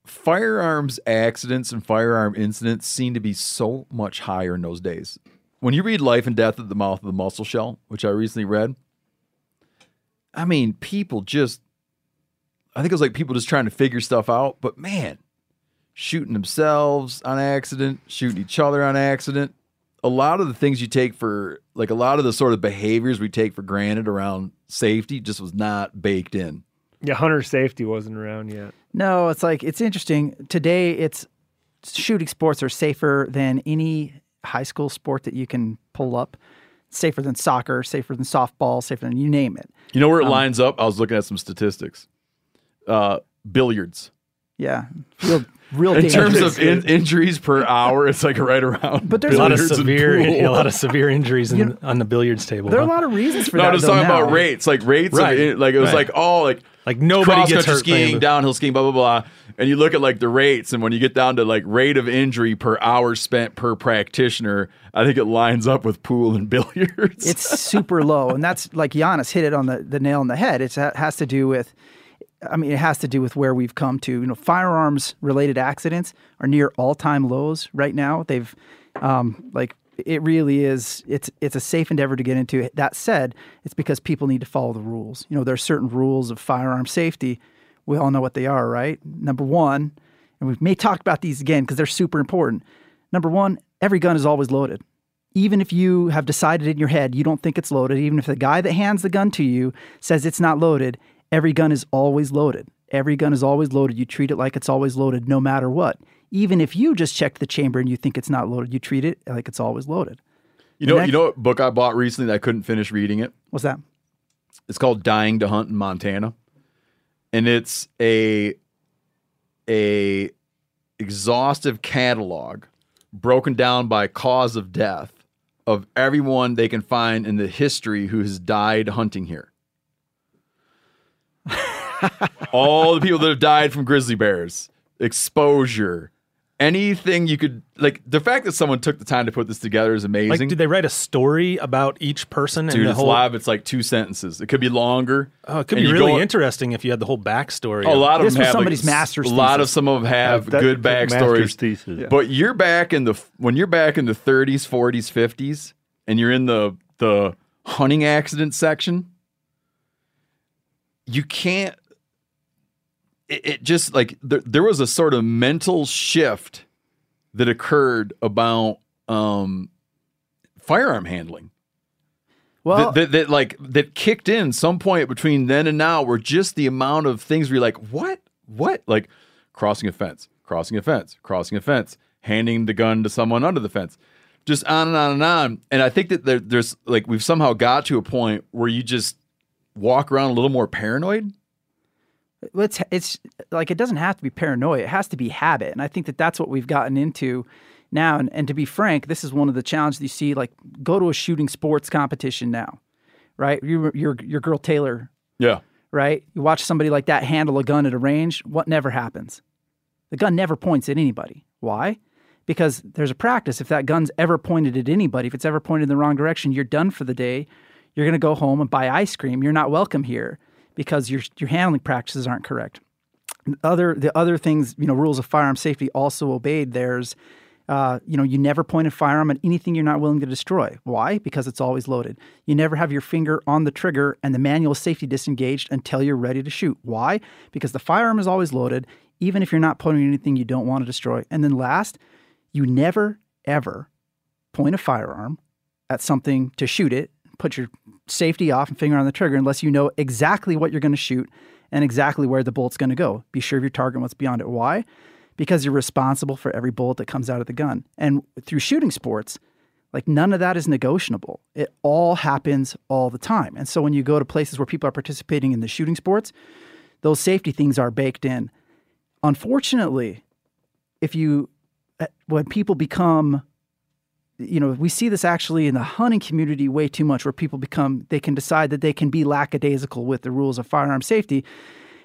firearms accidents and firearm incidents seem to be so much higher in those days. When you read Life and Death at the Mouth of the Muscle Shell, which I recently read, I mean, I think it was like people just trying to figure stuff out, but man, shooting themselves on accident, shooting each other on accident. A lot of the things you take for, like a lot of the sort of behaviors we take for granted around safety just was not baked in. Yeah, hunter safety wasn't around yet. No, it's like, it's interesting. Today, shooting sports are safer than any high school sport that you can pull up. Safer than soccer, safer than softball, safer than you name it. You know where it lines up? I was looking at some statistics. Billiards. Yeah. Real in terms of injuries per hour, it's like right around. But there's a lot of severe injuries on the billiards table. There are a lot of reasons for that. No, I was talking about rates, like rates. Right. Like nobody gets hurt skiing, downhill skiing, blah blah blah. And you look at like the rates, and when you get down to like rate of injury per hour spent per practitioner, I think it lines up with pool and billiards. It's super low, and that's like Giannis hit it on the nail on the head. It has to do with. I mean, it has to do with where we've come to. You know, firearms-related accidents are near all-time lows right now. They've, it really is. It's a safe endeavor to get into. That said, it's because people need to follow the rules. You know, there are certain rules of firearm safety. We all know what they are, right? Number one, and we may talk about these again because they're super important. Number one, every gun is always loaded. Even if you have decided in your head you don't think it's loaded, even if the guy that hands the gun to you says it's not loaded, every gun is always loaded. Every gun is always loaded. You treat it like it's always loaded no matter what. Even if you just checked the chamber and you think it's not loaded, you treat it like it's always loaded. You know what book I bought recently that I couldn't finish reading it? What's that? It's called Dying to Hunt in Montana. And it's a exhaustive catalog broken down by cause of death of everyone they can find in the history who has died hunting here. All the people that have died from grizzly bears, exposure, anything you could, like, the fact that someone took the time to put this together is amazing. Like, did they write a story about each person? Dude, it's live. It's like 2 sentences. It could be longer. Oh, it could be really interesting if you had the whole backstory. A lot of them have somebody's master's. A lot of some of them have good backstories. But you're back in the when you're back in the 30s, 40s, 50s, and you're in the hunting accident section. You can't, it just, like, there was a sort of mental shift that occurred about firearm handling. Well, that kicked in some point between then and now, where just the amount of things where you're like, what? Like crossing a fence, handing the gun to someone under the fence, just on and on and on. And I think that there's, like, we've somehow got to a point where you just walk around a little more paranoid? It's like, it doesn't have to be paranoia. It has to be habit. And I think that that's what we've gotten into now. And to be frank, this is one of the challenges you see, like, go to a shooting sports competition now, right? Your girl Taylor. Yeah. Right? You watch somebody like that handle a gun at a range. What never happens? The gun never points at anybody. Why? Because there's a practice. If that gun's ever pointed at anybody, if it's ever pointed in the wrong direction, you're done for the day. You're going to go home and buy ice cream. You're not welcome here because your handling practices aren't correct. The other things, rules of firearm safety also obeyed. There's, you never point a firearm at anything you're not willing to destroy. Why? Because it's always loaded. You never have your finger on the trigger and the manual safety disengaged until you're ready to shoot. Why? Because the firearm is always loaded, even if you're not pointing at anything you don't want to destroy. And then last, you never, ever point a firearm at something to shoot it. Put your safety off and finger on the trigger unless you know exactly what you're going to shoot and exactly where the bullet's going to go. Be sure of your target and what's beyond it. Why? Because you're responsible for every bullet that comes out of the gun. And through shooting sports, like, none of that is negotiable. It all happens all the time. And so when you go to places where people are participating in the shooting sports, those safety things are baked in. Unfortunately, when people become... we see this actually in the hunting community way too much, where people they can decide that they can be lackadaisical with the rules of firearm safety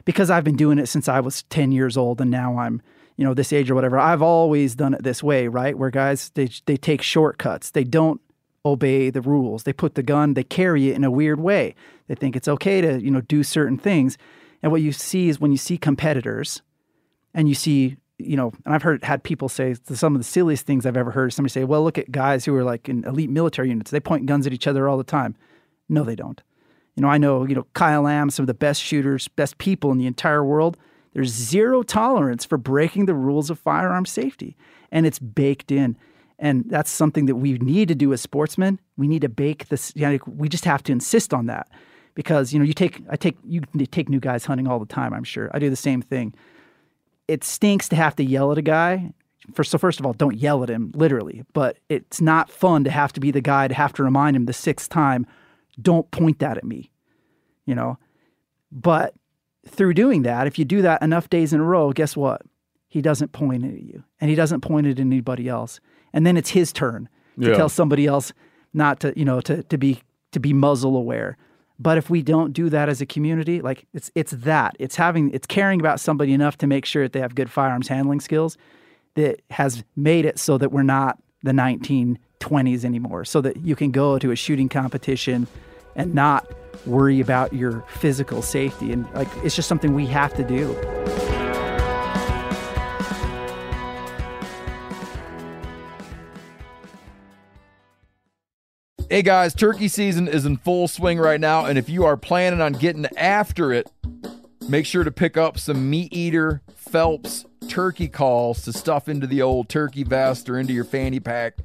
because I've been doing it since I was 10 years old and now I'm, this age or whatever. I've always done it this way, right? Where guys, they take shortcuts. They don't obey the rules. They put the gun, they carry it in a weird way. They think it's okay to, do certain things. And what you see is when you see competitors and you see and I've had people say some of the silliest things I've ever heard. Somebody say, well, look at guys who are like in elite military units. They point guns at each other all the time. No, they don't. I know, Kyle Lamb, some of the best shooters, best people in the entire world. There's zero tolerance for breaking the rules of firearm safety. And it's baked in. And that's something that we need to do as sportsmen. We need to bake this. We just have to insist on that because, you take new guys hunting all the time. I'm sure I do the same thing. It stinks to have to yell at a guy. So first of all, don't yell at him, literally. But it's not fun to have to be the guy to have to remind him the 6th time, don't point that at me, But through doing that, if you do that enough days in a row, guess what? He doesn't point at you. And he doesn't point at anybody else. And then it's his turn to tell somebody else not to, to be muzzle aware. But if we don't do that as a community, like it's caring about somebody enough to make sure that they have good firearms handling skills that has made it so that we're not the 1920s anymore, so that you can go to a shooting competition and not worry about your physical safety. And like, it's just something we have to do. Hey guys, turkey season is in full swing right now, and if you are planning on getting after it, make sure to pick up some Meat Eater Phelps turkey calls to stuff into the old turkey vest or into your fanny pack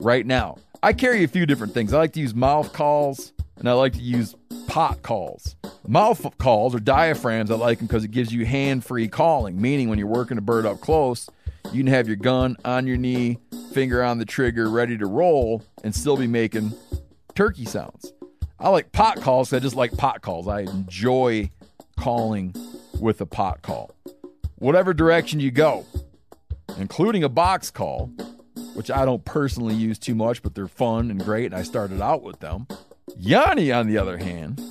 right now. I carry a few different things. I like to use mouth calls, and I like to use pot calls. Mouth calls are diaphragms. I like them because it gives you hand-free calling, meaning when you're working a bird up close, you can have your gun on your knee, finger on the trigger, ready to roll, and still be making turkey sounds. I like pot calls. I just like pot calls. I enjoy calling with a pot call. Whatever direction you go, including a box call, which I don't personally use too much, but they're fun and great, and I started out with them. Yanni, on the other hand,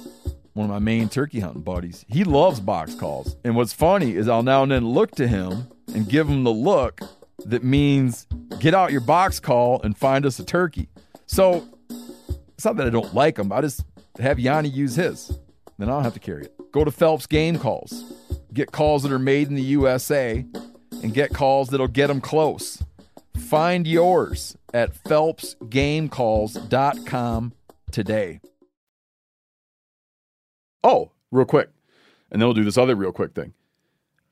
one of my main turkey hunting buddies, he loves box calls. And what's funny is I'll now and then look to him and give him the look that means get out your box call and find us a turkey. So it's not that I don't like him. I just have Yanni use his. Then I don't have to carry it. Go to Phelps Game Calls. Get calls that are made in the USA and get calls that'll get them close. Find yours at phelpsgamecalls.com today. Oh, real quick. And then we'll do this other real quick thing.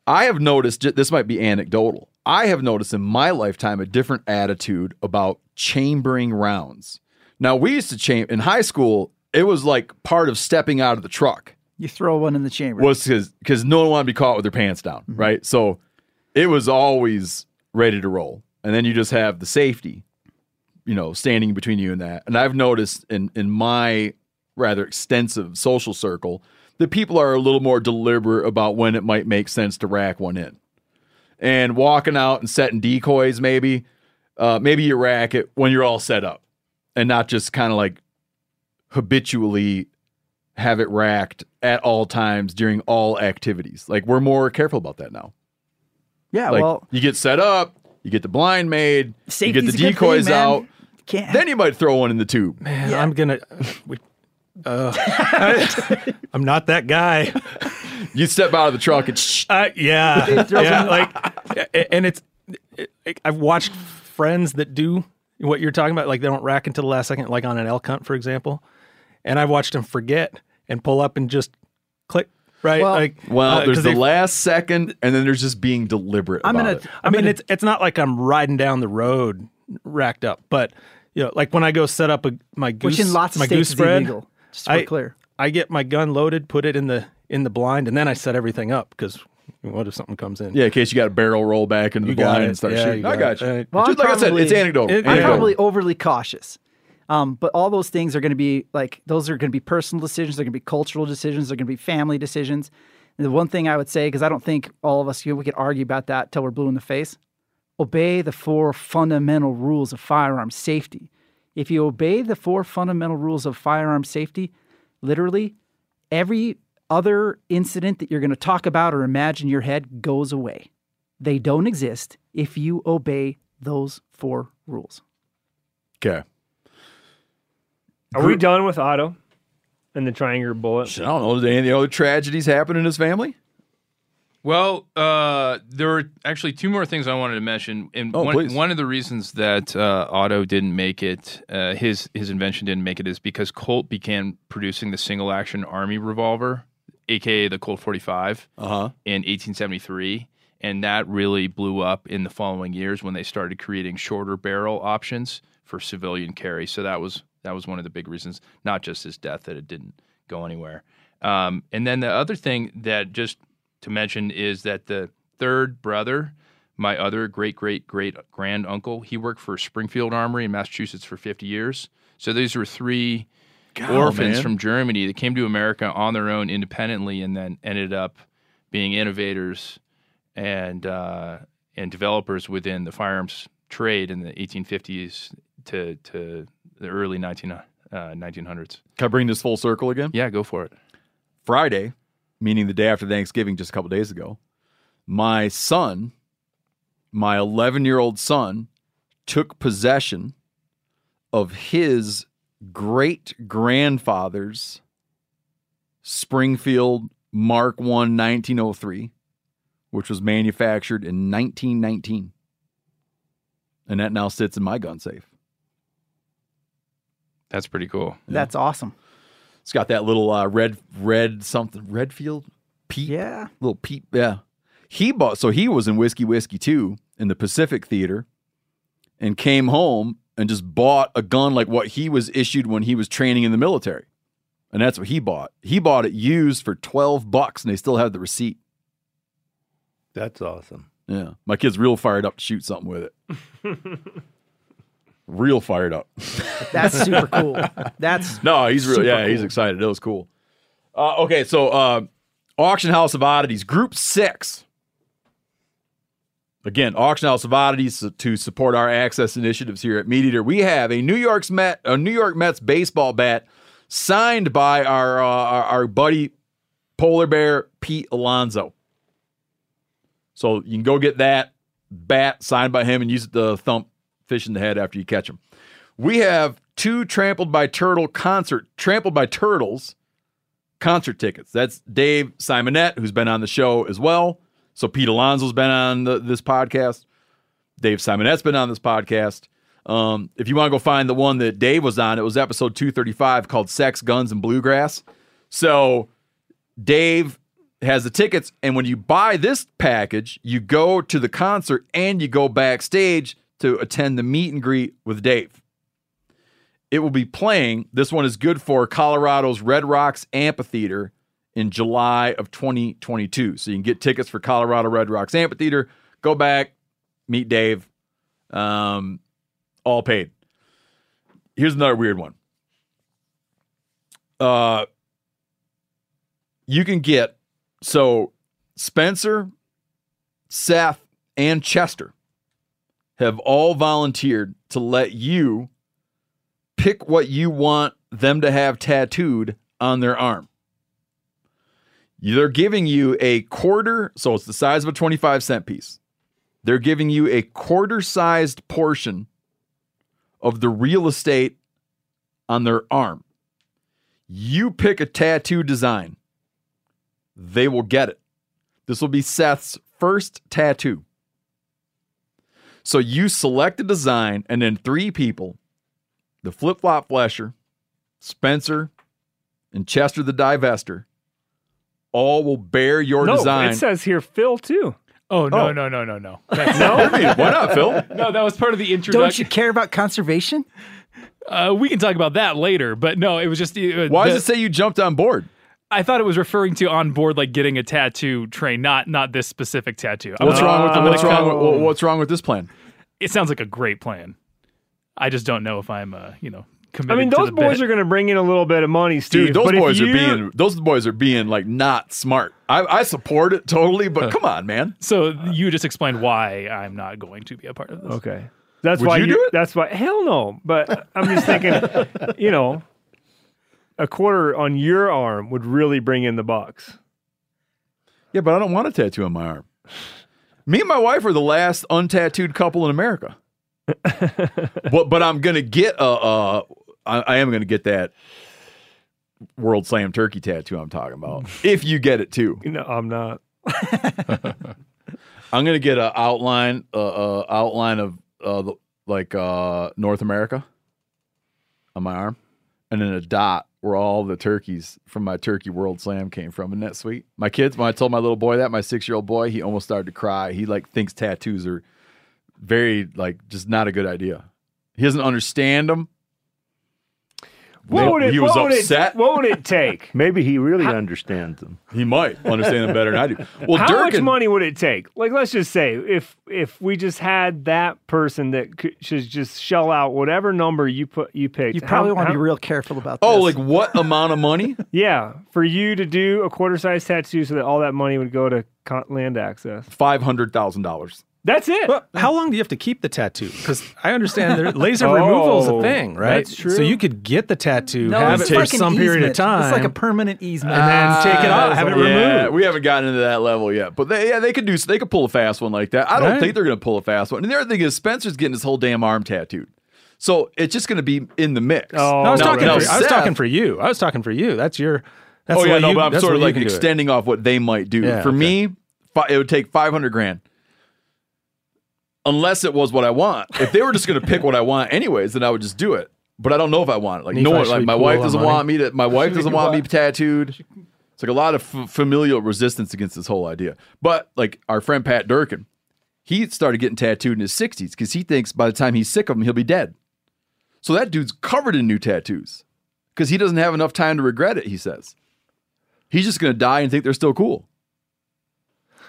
I have noticed, this might be anecdotal, I have noticed in my lifetime a different attitude about chambering rounds. Now, we used to chamber in high school. It was like part of stepping out of the truck. You throw one in the chamber. Was because no one wanted to be caught with their pants down, mm-hmm. right? So it was always ready to roll. And then you just have the safety, you know, standing between you and that. And I've noticed in my rather extensive social circle that people are a little more deliberate about when it might make sense to rack one in. And walking out and setting decoys maybe, maybe you rack it when you're all set up and not just kind of like habitually have it racked at all times during all activities. Like, we're more careful about that now. Yeah, like, well, you get set up, you get the blind made, you get the decoys out. Then you might throw one in the tube. Man, yeah. I'm gonna. I'm not that guy. You step out of the truck and I've watched friends that do what you're talking about. Like, they don't rack until the last second. Like on an elk hunt, for example. And I've watched them forget and pull up and just click, right? There's the last second, and then there's just being deliberate about it. It's not like I'm riding down the road racked up, but you know, like when I go set up my goose, which in lots of states is illegal, just to be clear. I get my gun loaded, put it in the blind, and then I set everything up because what if something comes in? Yeah, in case you got a barrel roll back into the blind and start shooting. I got you. Well, just, like I said, it's anecdotal. I'm probably overly cautious. But all those things are going to be personal decisions. They're going to be cultural decisions. They're going to be family decisions. And the one thing I would say, because I don't think all of us we could argue about that till we're blue in the face, obey the four fundamental rules of firearm safety. If you obey the four fundamental rules of firearm safety, literally every other incident that you're going to talk about or imagine in your head goes away. They don't exist if you obey those four rules. Okay. Are we done with Otto and the triangular bullet? I don't know. Did any other tragedies happen in his family? Well, there were actually two more things I wanted to mention. And one of the reasons that Otto didn't make it, his invention didn't make it, is because Colt began producing the single-action Army revolver, a.k.a. the Colt 45, in 1873. And that really blew up in the following years when they started creating shorter barrel options for civilian carry. So that was... That was one of the big reasons, not just his death, that it didn't go anywhere. And then the other thing that just to mention is that the third brother, my other great-great-great-grand uncle, he worked for Springfield Armory in Massachusetts for 50 years. So these were three orphans from Germany that came to America on their own independently and then ended up being innovators and developers within the firearms trade in the 1850s to the early 1900s. Can I bring this full circle again? Yeah, go for it. Friday, meaning the day after Thanksgiving, just a couple days ago, my son, my 11-year-old son, took possession of his great-grandfather's Springfield Mark I 1903, which was manufactured in 1919. And that now sits in my gun safe. That's pretty cool. Yeah. That's awesome. It's got that little Redfield? Pete? Yeah. Little Pete, yeah. He was in Whiskey 2 in the Pacific Theater and came home and just bought a gun like what he was issued when he was training in the military. And that's what he bought. He bought it used for $12 and they still have the receipt. That's awesome. Yeah. My kid's real fired up to shoot something with it. Real fired up. That's super cool. He's excited. That was cool. Auction House of Oddities, Group 6. Again, auction house of oddities to support our access initiatives here at Meat Eater. We have a New York Mets baseball bat signed by our buddy Polar Bear Pete Alonso. So you can go get that bat signed by him and use it to thump fish in the head after you catch him. We have two Trampled by Turtles concert tickets. That's Dave Simonette, who's been on the show as well. So Pete Alonso's been on this podcast. Dave Simonette's been on this podcast. If you want to go find the one that Dave was on, it was episode 235 called Sex, Guns, and Bluegrass. So Dave has the tickets, and when you buy this package, you go to the concert and you go backstage to attend the meet and greet with Dave. It will be playing, this one is good for Colorado's Red Rocks Amphitheater in July of 2022. So you can get tickets for Colorado Red Rocks Amphitheater, go back, meet Dave, all paid. Here's another weird one. You can get, so Spencer, Seth, and Chester have all volunteered to let you pick what you want them to have tattooed on their arm. They're giving you a quarter, so it's the size of a 25-cent piece. They're giving you a quarter-sized portion of the real estate on their arm. You pick a tattoo design. They will get it. This will be Seth's first tattoo. So you select a design, and then three people, the Flip-Flop Flesher, Spencer, and Chester the Divester, all will bear your design. It says here Phil too. Oh, no, no. That's no? Why not, Phil? No, that was part of the introduction. Don't you care about conservation? We can talk about that later, but no, it was just... Why does it say you jumped on board? I thought it was referring to on board, like getting a tattoo train, not this specific tattoo. What's wrong with this plan? It sounds like a great plan. I just don't know if I'm, committed. I mean, those boys are going to bring in a little bit of money, Steve. Dude, those boys are being like not smart. I support it totally, but come on, man. So you just explained why I'm not going to be a part of this. Okay, that's why. Hell no. But I'm just thinking, a quarter on your arm would really bring in the bucks. Yeah, but I don't want a tattoo on my arm. Me and my wife are the last untattooed couple in America. but I'm gonna get I am going to get that World Slam Turkey tattoo I'm talking about. If you get it, too. No, I'm not. I'm going to get an outline of, North America on my arm. And then a dot where all the turkeys from my Turkey World Slam came from. Isn't that sweet? My kids, when I told my little boy that, my 6-year-old boy, he almost started to cry. He, thinks tattoos are very, just not a good idea. He doesn't understand them. What would it take? Maybe he really understands them. He might understand them better than I do. Well, how much money would it take? Let's just say if we just had that person that should just shell out whatever number you picked. You probably want to be real careful about this. Oh, what amount of money? Yeah, for you to do a quarter-sized tattoo so that all that money would go to land access. $500,000. That's it. Well, how long do you have to keep the tattoo? Because I understand laser removal is a thing, right? That's true. So you could get the tattoo, have it for some period of time. It's like a permanent easement. And then take it off, have it removed. We haven't gotten into that level yet. But they could pull a fast one like that. I don't think they're going to pull a fast one. And the other thing is Spencer's getting his whole damn arm tattooed. So it's just going to be in the mix. Oh, I was talking for you. That's your... That's but I'm sort of extending off what they might do. Yeah, for me, it would take $500,000. Unless it was what I want. If they were just going to pick what I want anyways, then I would just do it. But I don't know if I want it. My wife doesn't want me tattooed. It's a lot of familial resistance against this whole idea. But our friend Pat Durkin, he started getting tattooed in his 60s because he thinks by the time he's sick of him, he'll be dead. So that dude's covered in new tattoos because he doesn't have enough time to regret it, he says. He's just going to die and think they're still cool.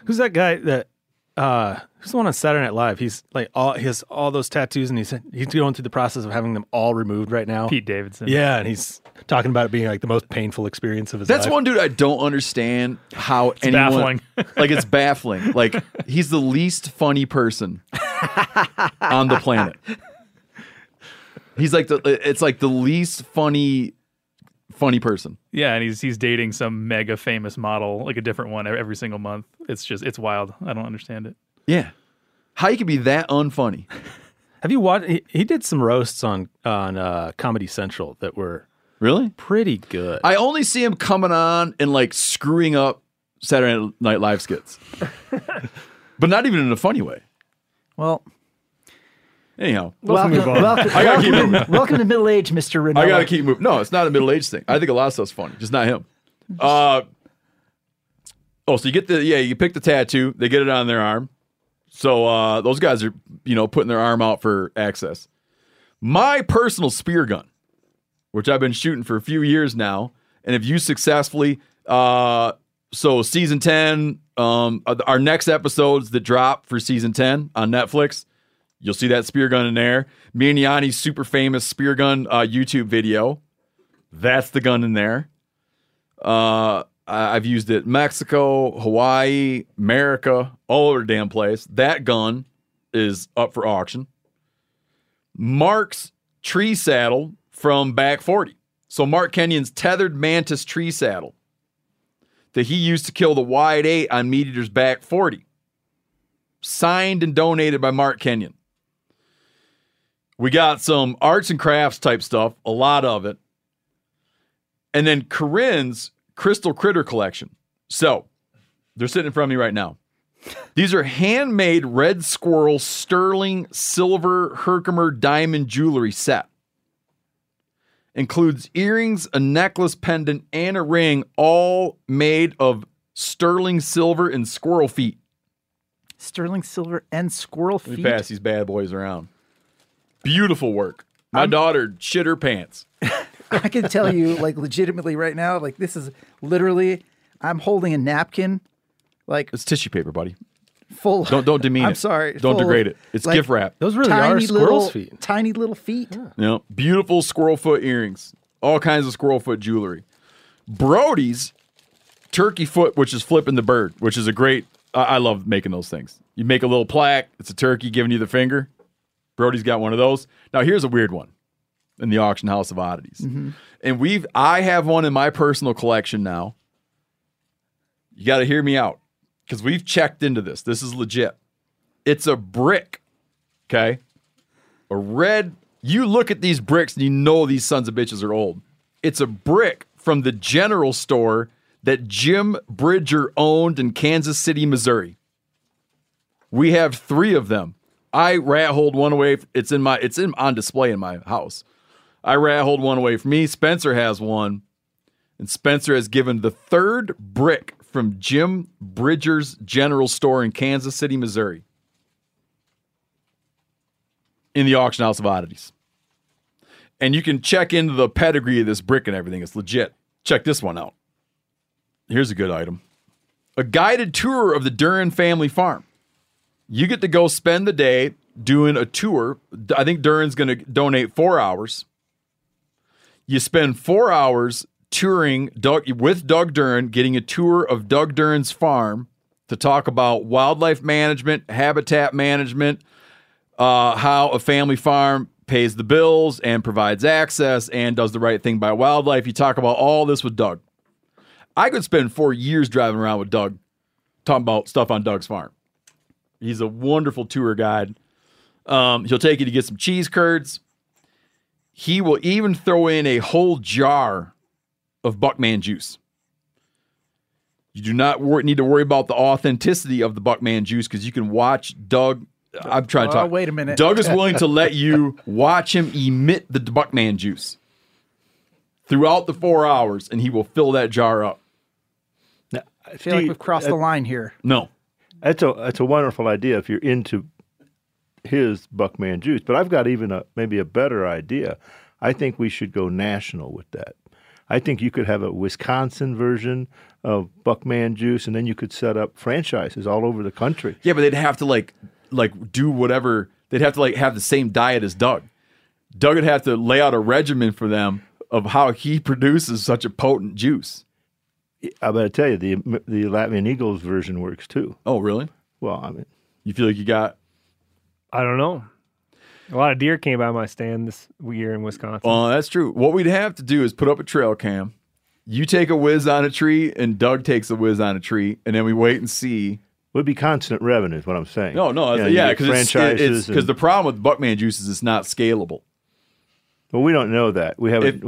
Who's that guy that who's the one on Saturday Night Live? He's like he has all those tattoos, and he's going through the process of having them all removed right now. Pete Davidson. Yeah, and he's talking about it being like the most painful experience of his life. That's one dude I don't understand how anyone. Baffling. Like, it's baffling. Like, he's the least funny person on the planet. He's like the least funny person. Yeah, and he's dating some mega famous model, like a different one every single month. It's wild. I don't understand it. Yeah, how you could be that unfunny? Have you watched? He did some roasts on Comedy Central that were really pretty good. I only see him coming on and like screwing up Saturday Night Live skits, but not even in a funny way. Well. Anyhow, welcome to middle age, Mr. Renaud. I gotta keep moving. No, it's not a middle age thing. I think a lot of stuff's funny, just not him. So you get you pick the tattoo. They get it on their arm. So those guys are putting their arm out for access. My personal spear gun, which I've been shooting for a few years now, and have used successfully. So season 10, our next episodes that drop for season 10 on Netflix. You'll see that spear gun in there. Me and Yanni's super famous spear gun YouTube video. That's the gun in there. I've used it in Mexico, Hawaii, America, all over the damn place. That gun is up for auction. Mark's tree saddle from Back 40. So Mark Kenyon's tethered mantis tree saddle that he used to kill the wide 8 on Meat Eater's Back 40. Signed and donated by Mark Kenyon. We got some arts and crafts type stuff, a lot of it. And then Corinne's Crystal Critter collection. So, they're sitting in front of me right now. These are handmade red squirrel sterling silver Herkimer diamond jewelry set. Includes earrings, a necklace, pendant, and a ring, all made of sterling silver and squirrel feet. Sterling silver and squirrel feet. We pass these bad boys around. Beautiful work. My daughter shit her pants. I can tell you, like, legitimately right now, like, this is literally, I'm holding a napkin. Like, it's tissue paper, buddy. Full. Don't demean it. I'm sorry. Don't degrade it. It's like, gift wrap. Those really are squirrel's feet. Tiny little feet. Yeah. Beautiful squirrel foot earrings. All kinds of squirrel foot jewelry. Brody's turkey foot, which is flipping the bird, which is a great. I love making those things. You make a little plaque. It's a turkey giving you the finger. Brody's got one of those. Now, here's a weird one in the auction house of oddities. Mm-hmm. And I have one in my personal collection now. You got to hear me out because we've checked into this. This is legit. It's a brick, okay? A red. You look at these bricks and you know these sons of bitches are old. It's a brick from the general store that Jim Bridger owned in Kansas City, Missouri. We have 3 of them. I rat-holed one away. It's on display in my house. I rat-holed one away from me. Spencer has one. And Spencer has given the 3rd brick from Jim Bridger's general store in Kansas City, Missouri. In the auction house of oddities. And you can check into the pedigree of this brick and everything. It's legit. Check this one out. Here's a good item. A guided tour of the Duran family farm. You get to go spend the day doing a tour. I think Duran's going to donate 4 hours. You spend 4 hours touring with Doug Duran, getting a tour of Doug Duran's farm to talk about wildlife management, habitat management, how a family farm pays the bills and provides access and does the right thing by wildlife. You talk about all this with Doug. I could spend 4 years driving around with Doug, talking about stuff on Doug's farm. He's a wonderful tour guide. He'll take you to get some cheese curds. He will even throw in a whole jar of Buckman juice. You do not need to worry about the authenticity of the Buckman juice because you can watch Doug. I'm trying to talk. Wait a minute. Doug is willing to let you watch him emit the Buckman juice throughout the 4 hours, and he will fill that jar up. I feel like we've crossed the line here. No. That's a wonderful idea if you're into his Buckman juice, but I've got even maybe a better idea. I think we should go national with that. I think you could have a Wisconsin version of Buckman Juice, and then you could set up franchises all over the country. Yeah, but they'd have to like do whatever. They'd have to like have the same diet as Doug. Doug would have to lay out a regimen for them of how he produces such a potent juice. I better tell you, the Latvian Eagles version works too. Oh, really? Well, I mean, you feel like you got. I don't know. A lot of deer came by my stand this year in Wisconsin. Oh, that's true. What we'd have to do is put up a trail cam. You take a whiz on a tree, and Doug takes a whiz on a tree, and then we wait and see. It would be constant revenue is what I'm saying. No, yeah, because the problem with Buckman juice is it's not scalable. Well, we don't know that. We haven't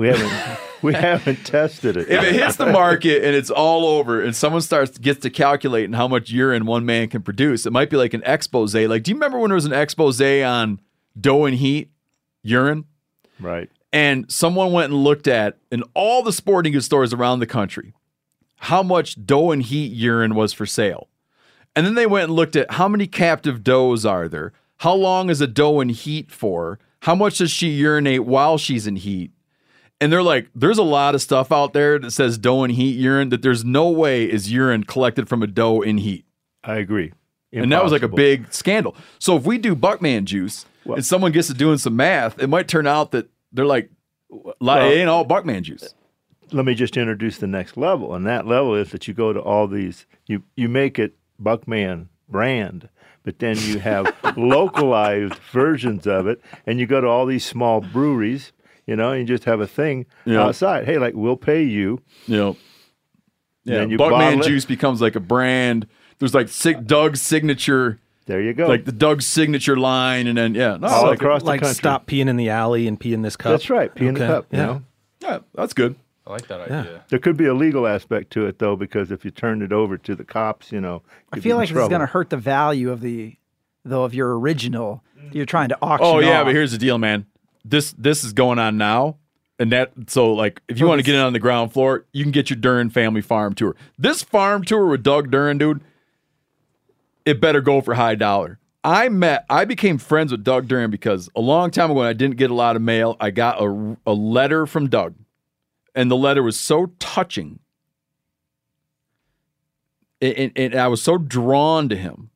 tested it. If it hits the market and it's all over, and someone gets to calculating how much urine one man can produce, it might be like an expose. Like, do you remember when there was an expose on doe and heat urine? Right. And someone went and looked at in all the sporting goods stores around the country how much doe and heat urine was for sale, and then they went and looked at how many captive does are there, how long is a doe in heat for, how much does she urinate while she's in heat. And they're like, there's a lot of stuff out there that says doe in heat urine that there's no way is urine collected from a doe in heat. I agree. Impossible. And that was like a big scandal. So if we do Buckman juice, well, and someone gets to doing some math, it might turn out that they're like, it ain't all Buckman juice. Let me just introduce the next level. And that level is that you go to all these, you make it Buckman brand, but then you have localized versions of it, and you go to all these small breweries, and you just have a thing outside. Hey, like, we'll pay you. Buckman juice becomes like a brand. There's like Doug's signature. There you go. Like the Doug's signature line, and then, all across the country. Like, stop peeing in the alley and pee in this cup. That's right, pee in the cup. Yeah. Yeah, that's good. I like that idea. Yeah. There could be a legal aspect to it, though, because if you turned it over to the cops, I feel like this is going to hurt the value of of your original. You're trying to auction. Oh yeah, off. But here's the deal, man. This is going on now, and if you want to get it on the ground floor, you can get your Duren family farm tour. This farm tour with Doug Duren, dude, it better go for high dollar. I became friends with Doug Duren because a long time ago, when I didn't get a lot of mail, I got a letter from Doug. And the letter was so touching, and I was so drawn to him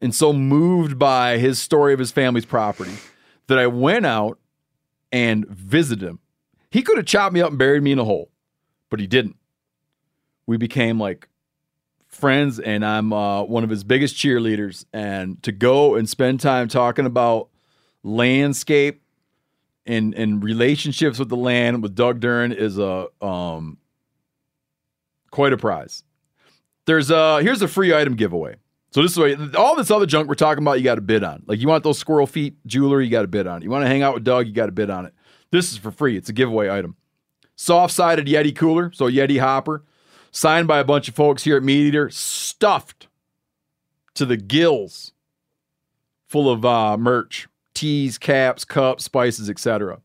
and so moved by his story of his family's property that I went out and visited him. He could have chopped me up and buried me in a hole, but he didn't. We became like friends, and I'm one of his biggest cheerleaders. And to go and spend time talking about landscape and relationships with the land with Doug Duren is quite a prize. Here's a free item giveaway. So this way, all this other junk we're talking about, you got to bid on. Like, you want those squirrel feet jewelry, you got to bid on it. You want to hang out with Doug, you got to bid on it. This is for free. It's a giveaway item. Soft-sided Yeti cooler, so Yeti hopper, signed by a bunch of folks here at Meat Eater, stuffed to the gills full of merch. Teas, caps, cups, spices, etc.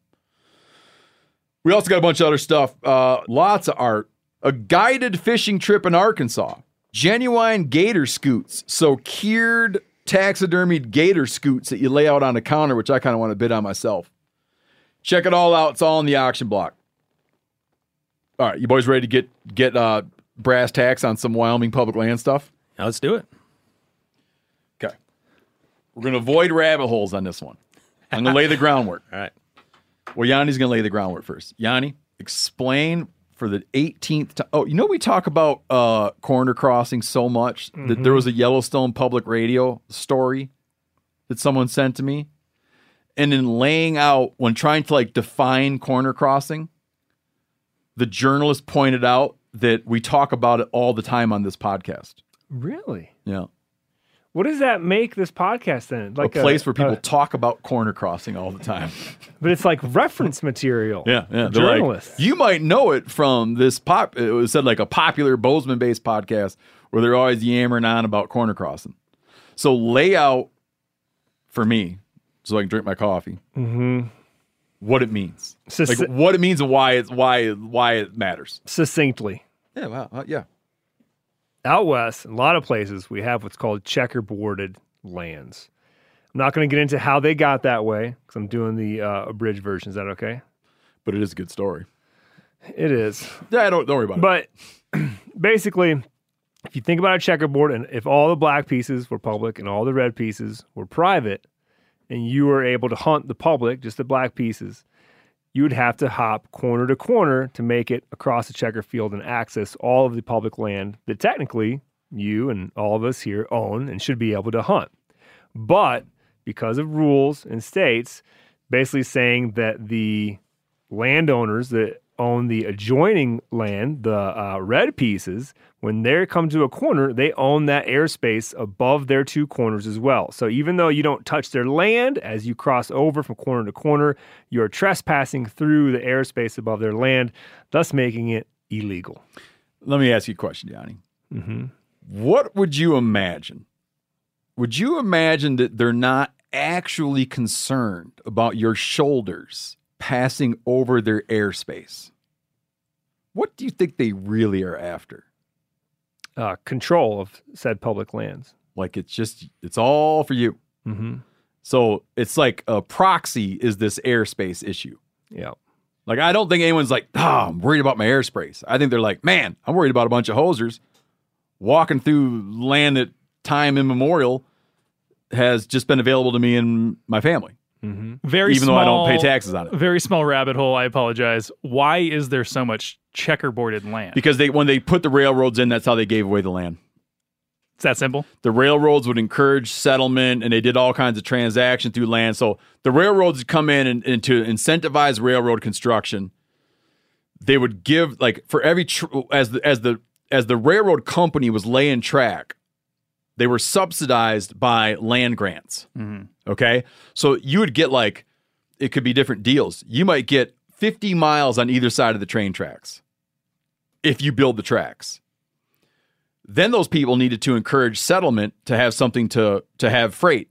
We also got a bunch of other stuff. Lots of art. A guided fishing trip in Arkansas. Genuine gator scoots. So cured, taxidermied gator scoots that you lay out on a counter, which I kind of want to bid on myself. Check it all out. It's all on the auction block. All right, you boys ready to get brass tacks on some Wyoming public land stuff? Now let's do it. Okay. We're going to avoid rabbit holes on this one. I'm going to lay the groundwork. All right. Well, Yanni's going to lay the groundwork first. Yanni, explain for the 18th time. Oh, we talk about corner crossing so much that there was a Yellowstone Public Radio story that someone sent to me. And in laying out, when trying to like define corner crossing, the journalist pointed out that we talk about it all the time on this podcast. Really? Yeah. What does that make this podcast then? Like a place where people talk about corner crossing all the time. But it's like reference material. Yeah. Journalists. Like, you might know it from this it was said like a popular Bozeman-based podcast where they're always yammering on about corner crossing. So lay out for me, so I can drink my coffee, what it means. What it means and why it matters. Succinctly. Yeah, wow, yeah. Out west, in a lot of places, we have what's called checkerboarded lands. I'm not going to get into how they got that way because I'm doing the abridged version. Is that okay? But it is a good story. It is. Yeah, don't worry about it. But basically, if you think about a checkerboard, and if all the black pieces were public and all the red pieces were private, and you were able to hunt the public, just the black pieces, you would have to hop corner to corner to make it across the checker field and access all of the public land that technically you and all of us here own and should be able to hunt. But because of rules and states, basically saying that the landowners that own the adjoining land, the red pieces, when they come to a corner, they own that airspace above their two corners as well. So even though you don't touch their land, as you cross over from corner to corner, you're trespassing through the airspace above their land, thus making it illegal. Let me ask you a question, Yanni. Mm-hmm. What would you imagine? Would you imagine that they're not actually concerned about your shoulders passing over their airspace? What do you think they really are after? Control of said public lands. Like it's all for you. Mm-hmm. So it's like a proxy is this airspace issue. Yeah. Like I don't think anyone's like, I'm worried about my airspace. I think they're like, man, I'm worried about a bunch of hosers walking through land that time immemorial has just been available to me and my family. Mm-hmm. Even though I don't pay taxes on it. Very small rabbit hole, I apologize. Why is there so much checkerboarded land? Because when they put the railroads in, that's how they gave away the land. It's that simple? The railroads would encourage settlement, and they did all kinds of transactions through land. So the railroads would come in and to incentivize railroad construction, they would give, like, for every, as the railroad company was laying track, they were subsidized by land grants. Mm-hmm. Okay. So you would get it could be different deals. You might get 50 miles on either side of the train tracks if you build the tracks. Then those people needed to encourage settlement to have something to have freight.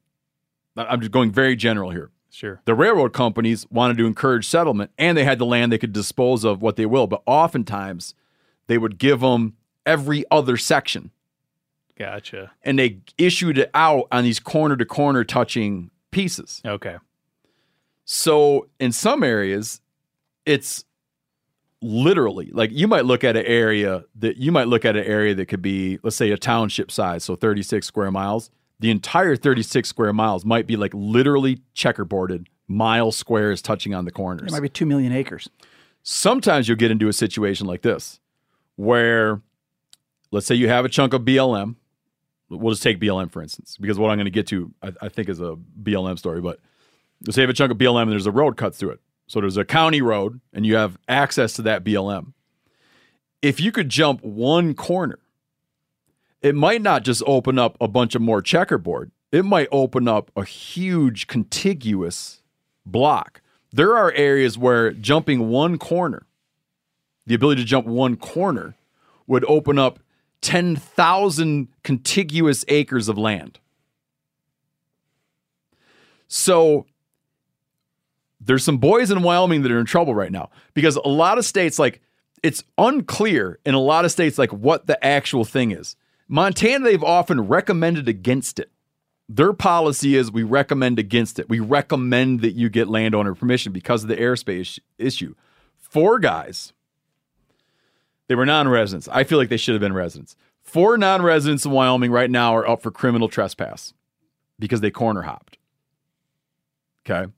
I'm just going very general here. Sure. The railroad companies wanted to encourage settlement, and they had the land they could dispose of what they will. But oftentimes they would give them every other section. Gotcha. And they issued it out on these corner-to-corner touching pieces. Okay. So in some areas, it's literally, you might look at an area that could be, let's say, a township size, so 36 square miles. The entire 36 square miles might be literally checkerboarded, mile squares touching on the corners. It might be 2 million acres. Sometimes you'll get into a situation like this where, let's say you have a chunk of BLM. We'll just take BLM, for instance, because what I'm going to get to, I think, is a BLM story. But let's say you have a chunk of BLM and there's a road cuts through it. So there's a county road, and you have access to that BLM. If you could jump one corner, it might not just open up a bunch of more checkerboard. It might open up a huge contiguous block. There are areas where jumping one corner, the ability to jump one corner, would open up 10,000 contiguous acres of land. So there's some boys in Wyoming that are in trouble right now because a lot of states, it's unclear in a lot of states, what the actual thing is. Montana, they've often recommended against it. Their policy is we recommend against it. We recommend that you get landowner permission because of the airspace issue. Four guys. They were non-residents. I feel like they should have been residents. Four non-residents in Wyoming right now are up for criminal trespass because they corner hopped. Okay.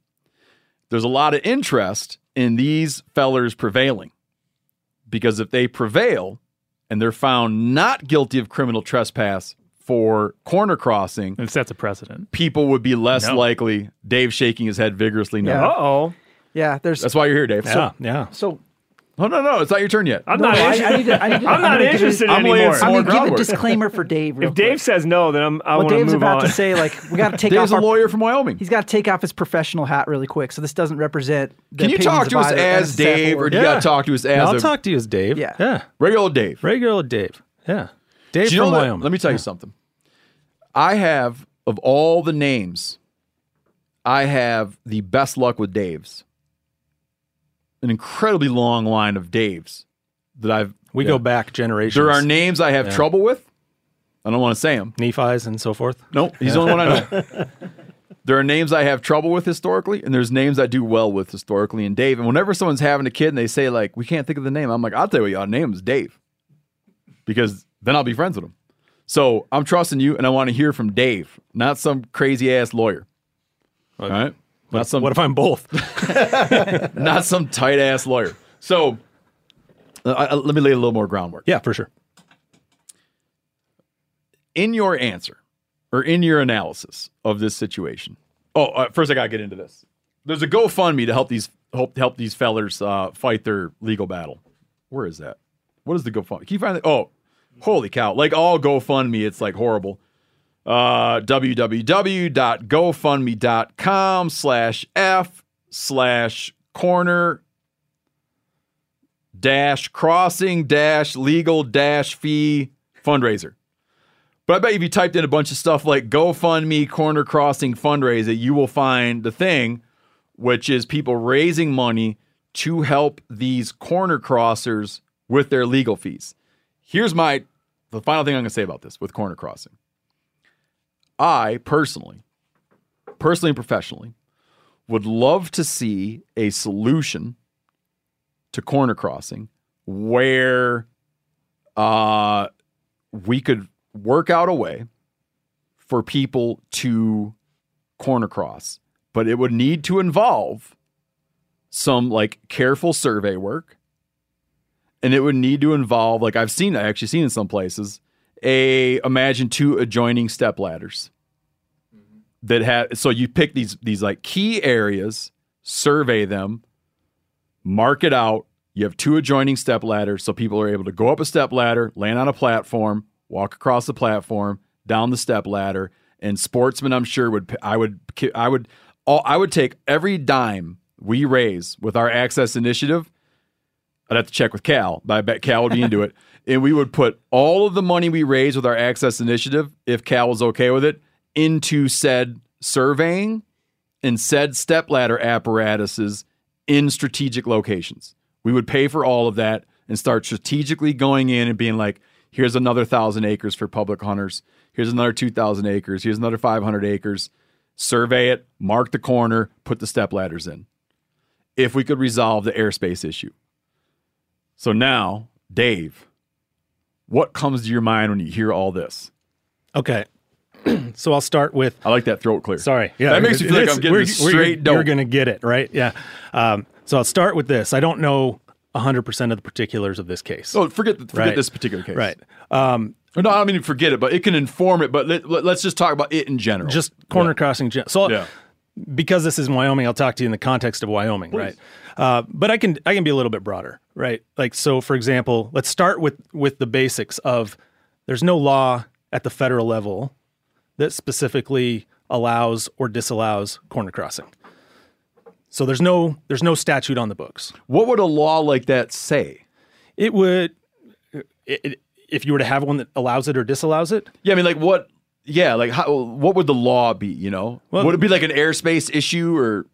There's a lot of interest in these fellers prevailing because if they prevail and they're found not guilty of criminal trespass for corner crossing, it sets a precedent. People would be less likely. Dave shaking his head vigorously. No. Yeah. Uh-oh. Yeah. That's why you're here, Dave. Yeah. So oh, no, it's not your turn yet. I'm not interested anymore. I'm going to give a disclaimer for Dave. If Dave says no, then I want to move on. Dave's about to say, we got to take Dave's off. Dave's a lawyer from Wyoming. He's got to take off his professional hat really quick, so this doesn't represent the opinions of either. Can you talk to us as Dave, or do you got to talk to us as I'll talk to you as Dave. Yeah. Regular old Dave. Yeah. Dave from Wyoming. Let me tell you something. I have, of all the names, I have the best luck with Dave's. An incredibly long line of Daves that we go back generations. There are names I have trouble with. I don't want to say them. Nephi's and so forth. Nope, he's the only one I know. There are names I have trouble with historically, and there's names I do well with historically. And Dave, and whenever someone's having a kid and they say, like, we can't think of the name, I'm like, I'll tell you what, your name is Dave. Because then I'll be friends with him. So I'm trusting you, and I want to hear from Dave, not some crazy-ass lawyer. All right? Not some, what if I'm both? Not some tight-ass lawyer. So let me lay a little more groundwork. Yeah, for sure. In your answer, or in your analysis of this situation, first I got to get into this. There's a GoFundMe to help these fellers fight their legal battle. Where is that? What is the GoFundMe? Can you find that? Oh, holy cow. Like all GoFundMe, it's like horrible. www.gofundme.com/f/corner-crossing-legal-fee-fundraiser. But I bet if you typed in a bunch of stuff like GoFundMe corner crossing fundraiser, you will find the thing, which is people raising money to help these corner crossers with their legal fees. Here's the final thing I'm going to say about this with corner crossing. I personally and professionally, would love to see a solution to corner crossing where we could work out a way for people to corner cross, but it would need to involve some like careful survey work. And it would need to involve, like I've actually seen in some places, imagine two adjoining step ladders that have, so you pick these like key areas, survey them, mark it out. You have two adjoining step ladders. So people are able to go up a step ladder, land on a platform, walk across the platform, down the step ladder, and sportsmen, I'm sure I would take every dime we raise with our access initiative. I'd have to check with Cal, but I bet Cal would be into it. And we would put all of the money we raise with our access initiative, if Cal was okay with it, into said surveying and said stepladder apparatuses in strategic locations. We would pay for all of that and start strategically going in and being like, here's another 1,000 acres for public hunters. Here's another 2,000 acres. Here's another 500 acres. Survey it, mark the corner, put the stepladders in. If we could resolve the airspace issue. So now, Dave, what comes to your mind when you hear all this? Okay. So I'll start with... I like that throat clear. Sorry. Yeah, that makes me feel like I'm getting straight dope. You're going to get it, right? Yeah. So I'll start with this. I don't know 100% of the particulars of this case. Oh, forget this particular case. Right. No, I don't mean to forget it, but it can inform it, but let's just talk about it in general. Just corner crossing. So yeah. Because this is in Wyoming, I'll talk to you in the context of Wyoming, please. Right? But I can be a little bit broader, right? Like, so for example, let's start with the basics of there's no law at the federal level that specifically allows or disallows corner crossing. So there's no statute on the books. What would a law like that say? It would, if you were to have one that allows it or disallows it. Yeah, I mean, like what? Yeah, like how? What would the law be? You know, well, would it be like an airspace issue or?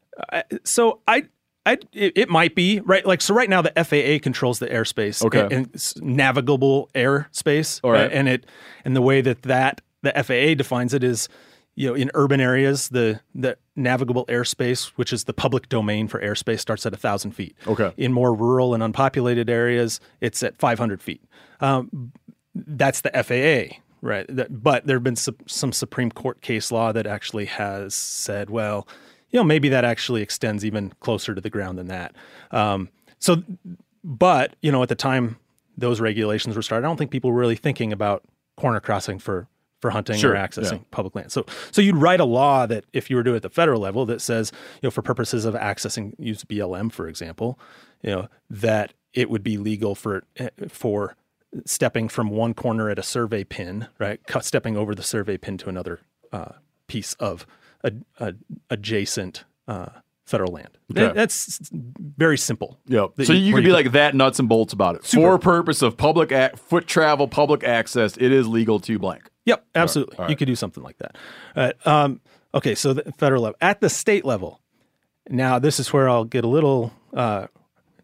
It might be, right? Like, so right now the FAA controls the airspace, okay, and navigable airspace, all right, and the way that the FAA defines it is, you know, in urban areas, the navigable airspace, which is the public domain for airspace, starts at 1,000 feet. Okay. In more rural and unpopulated areas, it's at 500 feet. That's the FAA, right? But there have been some Supreme Court case law that actually has said, well, you know, maybe that actually extends even closer to the ground than that. But, you know, at the time those regulations were started, I don't think people were really thinking about corner crossing for hunting, sure, or accessing, yeah, public land. So you'd write a law that if you were doing it at the federal level that says, you know, for purposes of accessing, use BLM, for example, you know, that it would be legal for stepping from one corner at a survey pin, right, stepping over the survey pin to another piece of adjacent federal land. Okay. That's very simple. Yep. So you could be like that nuts and bolts about it. Super. For purpose of public foot travel, public access, it is legal to blank. Yep, absolutely. All right. You could do something like that. Okay, so the federal level. At the state level, now this is where I'll get a little,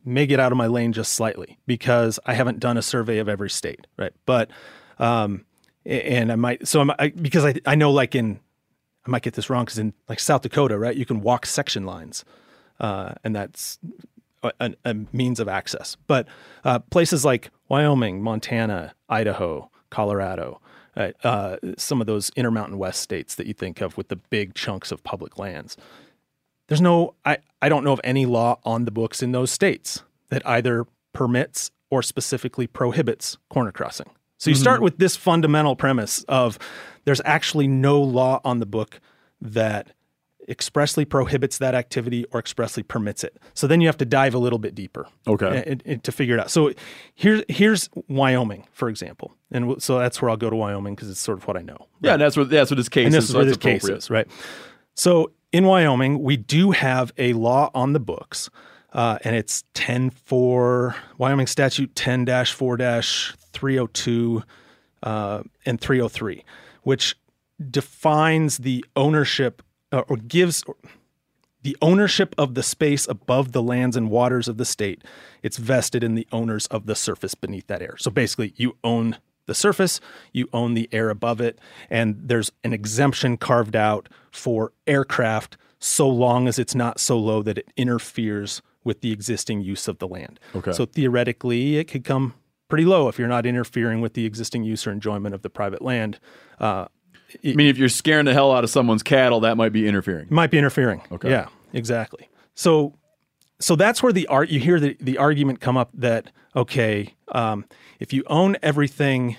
may get out of my lane just slightly because I haven't done a survey of every state, right? But, and I might, so I know like in I might get this wrong, because in like South Dakota, right, you can walk section lines, and that's a means of access. But places like Wyoming, Montana, Idaho, Colorado, some of those Intermountain West states that you think of with the big chunks of public lands, there's no, I don't know of any law on the books in those states that either permits or specifically prohibits corner crossing. So you start with this fundamental premise of there's actually no law on the book that expressly prohibits that activity or expressly permits it. So then you have to dive a little bit deeper, okay, and to figure it out. So here's Wyoming, for example. And so that's where I'll go to Wyoming, because it's sort of what I know. Right? Yeah, and that's what this case is. And this is where this case is, right? So in Wyoming, we do have a law on the books, and it's 10-4, Wyoming Statute 10-4-302 and 303, which defines the ownership or gives the ownership of the space above the lands and waters of the state. It's vested in the owners of the surface beneath that air. So basically, you own the surface, you own the air above it, and there's an exemption carved out for aircraft so long as it's not so low that it interferes with the existing use of the land. Okay. So theoretically, it could come pretty low if you're not interfering with the existing use or enjoyment of the private land. I mean, if you're scaring the hell out of someone's cattle, that might be interfering. Might be interfering. Okay. Yeah, exactly. So that's where you hear the argument come up that, okay, if you own everything,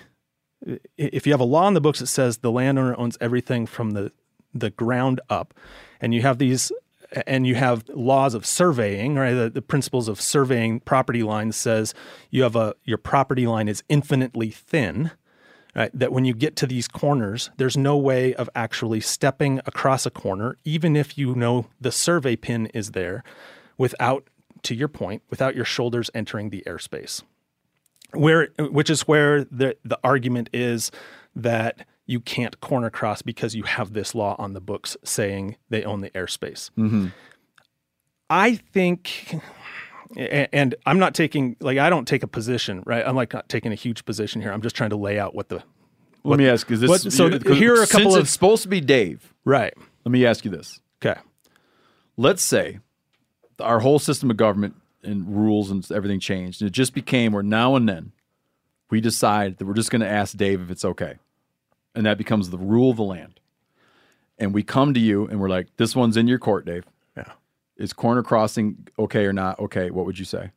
if you have a law in the books that says the landowner owns everything from the ground up, and you have these, and you have laws of surveying, right? The principles of surveying property lines says you have your property line is infinitely thin. Right, that when you get to these corners, there's no way of actually stepping across a corner, even if you know the survey pin is there, without, to your point, without your shoulders entering the airspace. Which is where the argument is that you can't corner cross because you have this law on the books saying they own the airspace. Mm-hmm. I think... And I'm not taking, like, I don't take a position, right? I'm like not taking a huge position here. I'm just trying to lay out what the. Let me ask, is this. Here are a couple of. It's supposed to be Dave. Right. Let me ask you this. Okay. Let's say our whole system of government and rules and everything changed, and it just became where now and then we decide that we're just going to ask Dave if it's okay. And that becomes the rule of the land. And we come to you and we're like, this one's in your court, Dave. Yeah. Is corner crossing okay or not okay? What would you say?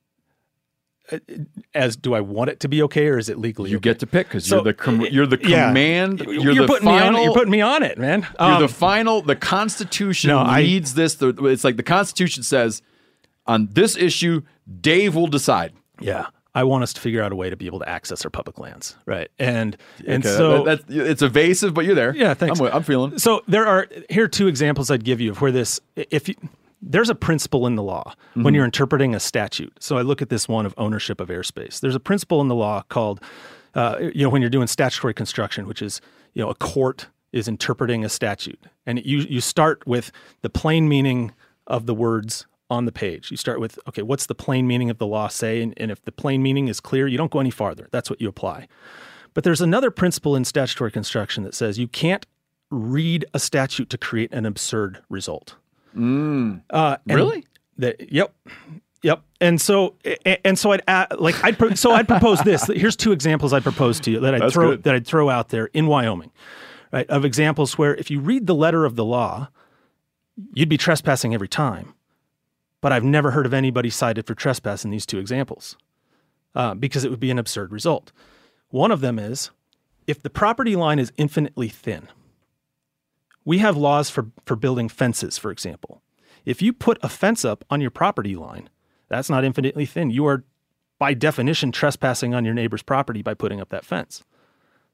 As do I want it to be okay, or is it legally? You get to pick, because you're the command. Yeah. You're the final. You're putting me on it, man. You're the final. The Constitution leads this. It's like the Constitution says, on this issue, Dave will decide. Yeah, I want us to figure out a way to be able to access our public lands, right? And okay, so it's evasive, but you're there. Yeah, thanks. I'm feeling. So here are two examples I'd give you of where this There's a principle in the law when you're interpreting a statute. So I look at this one of ownership of airspace. There's a principle in the law called, when you're doing statutory construction, which is, a court is interpreting a statute. And you start with the plain meaning of the words on the page. You start with, okay, what's the plain meaning of the law say? And if the plain meaning is clear, you don't go any farther. That's what you apply. But there's another principle in statutory construction that says you can't read a statute to create an absurd result. Really? Yep. And so I'd propose this. Here's two examples I'd propose to you that I'd throw out there in Wyoming, right? Of examples where if you read the letter of the law, you'd be trespassing every time. But I've never heard of anybody cited for trespass in these two examples, because it would be an absurd result. One of them is if the property line is infinitely thin. We have laws for building fences, for example. If you put a fence up on your property line, that's not infinitely thin. You are, by definition, trespassing on your neighbor's property by putting up that fence.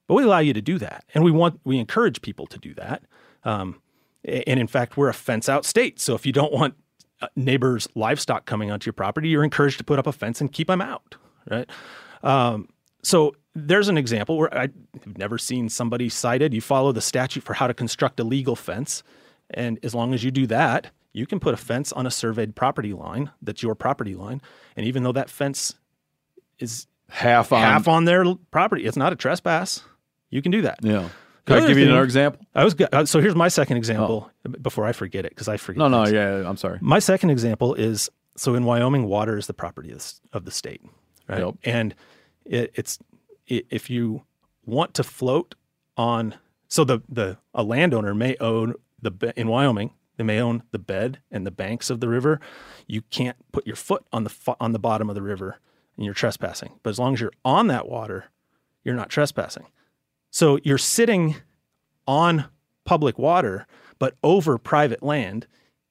But we allow you to do that, and we encourage people to do that. And in fact, we're a fence-out state. So if you don't want neighbors' livestock coming onto your property, you're encouraged to put up a fence and keep them out, right? So there's an example where I've never seen somebody cited. You follow the statute for how to construct a legal fence, and as long as you do that, you can put a fence on a surveyed property line that's your property line, and even though that fence is half on their property, it's not a trespass. You can do that. Yeah. Can I give you another example? So here's my second example before I forget it, because I forget. I'm sorry. My second example is, so in Wyoming, water is the property of the state, right? Yep. And if you want to float on, so a landowner may own in Wyoming, they may own the bed and the banks of the river. You can't put your foot on the bottom of the river, and you're trespassing. But as long as you're on that water, you're not trespassing. So you're sitting on public water, but over private land,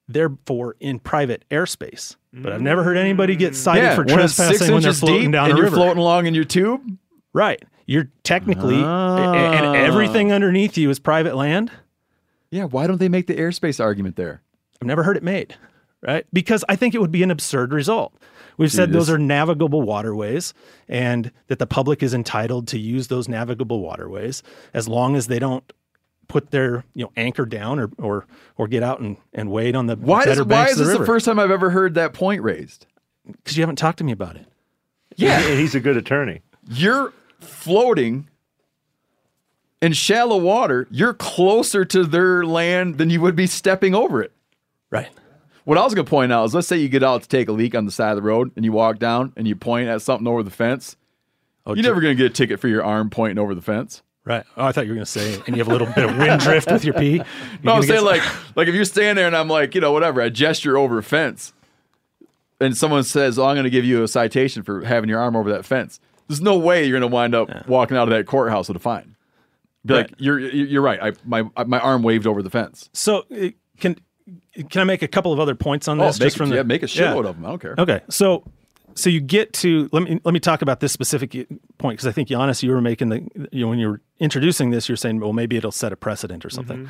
therefore in private airspace. But I've never heard anybody get cited for trespassing when they're floating down a river. You're floating along in your tube? Right. You're technically, and everything underneath you is private land. Yeah, why don't they make the airspace argument there? I've never heard it made, right? Because I think it would be an absurd result. We've said those are navigable waterways and that the public is entitled to use those navigable waterways as long as they don't put their anchor down or get out and wade on the better banks of the river. Why is this the first time I've ever heard that point raised? Because you haven't talked to me about it. Yeah. He's a good attorney. You're floating in shallow water. You're closer to their land than you would be stepping over it. Right. What I was going to point out is, let's say you get out to take a leak on the side of the road and you walk down and you point at something over the fence. You're never going to get a ticket for your arm pointing over the fence. Right. Oh, I thought you were going to say, and you have a little bit of wind drift with your pee. No, I'm saying like if you're standing there and I'm like, whatever, I gesture over a fence and someone says, I'm going to give you a citation for having your arm over that fence. There's no way you're going to wind up walking out of that courthouse with a fine. Be like, you're right. My arm waved over the fence. So Can I make a couple of other points on this? Make a shitload of them. I don't care. Okay, so you get to let me talk about this specific point, because I think, Giannis, you were making when you were introducing this, you're saying, well, maybe it'll set a precedent or something.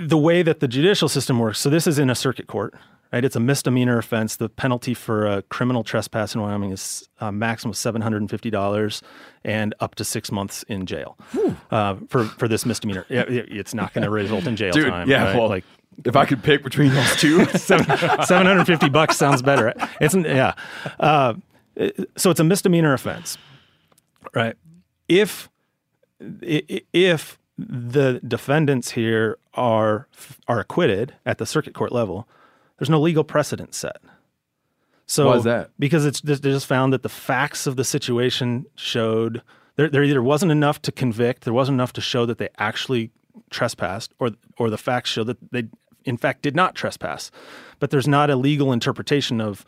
Mm-hmm. The way that the judicial system works. So this is in a circuit court, right? It's a misdemeanor offense. The penalty for a criminal trespass in Wyoming is a maximum of $750 and up to 6 months in jail for this misdemeanor. It's not going to result in jail time. Yeah, right? If I could pick between those two, $750 sounds better. Right? So it's a misdemeanor offense, right? If the defendants here are acquitted at the circuit court level, there's no legal precedent set. So why is that? Because they just found that the facts of the situation showed there either wasn't enough to convict, there wasn't enough to show that they actually trespassed, or the facts show that they in fact did not trespass. But there's not a legal interpretation of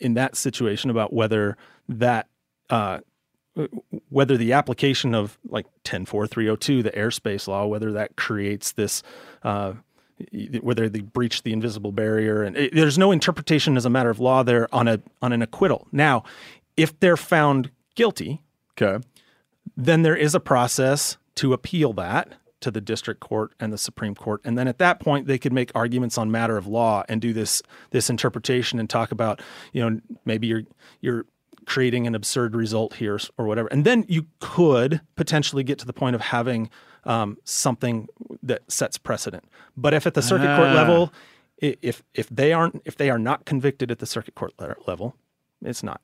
in that situation about whether the application of like 10-4302, the airspace law, whether that creates this. Whether they breached the invisible barrier, and there's no interpretation as a matter of law there on an acquittal. Now, if they're found guilty, then there is a process to appeal that to the district court and the Supreme Court, and then at that point they could make arguments on matter of law and do this interpretation and talk about maybe you're creating an absurd result here or whatever, and then you could potentially get to the point of having. Something that sets precedent. But if at the circuit court level, if they are not convicted at the circuit court level, it's not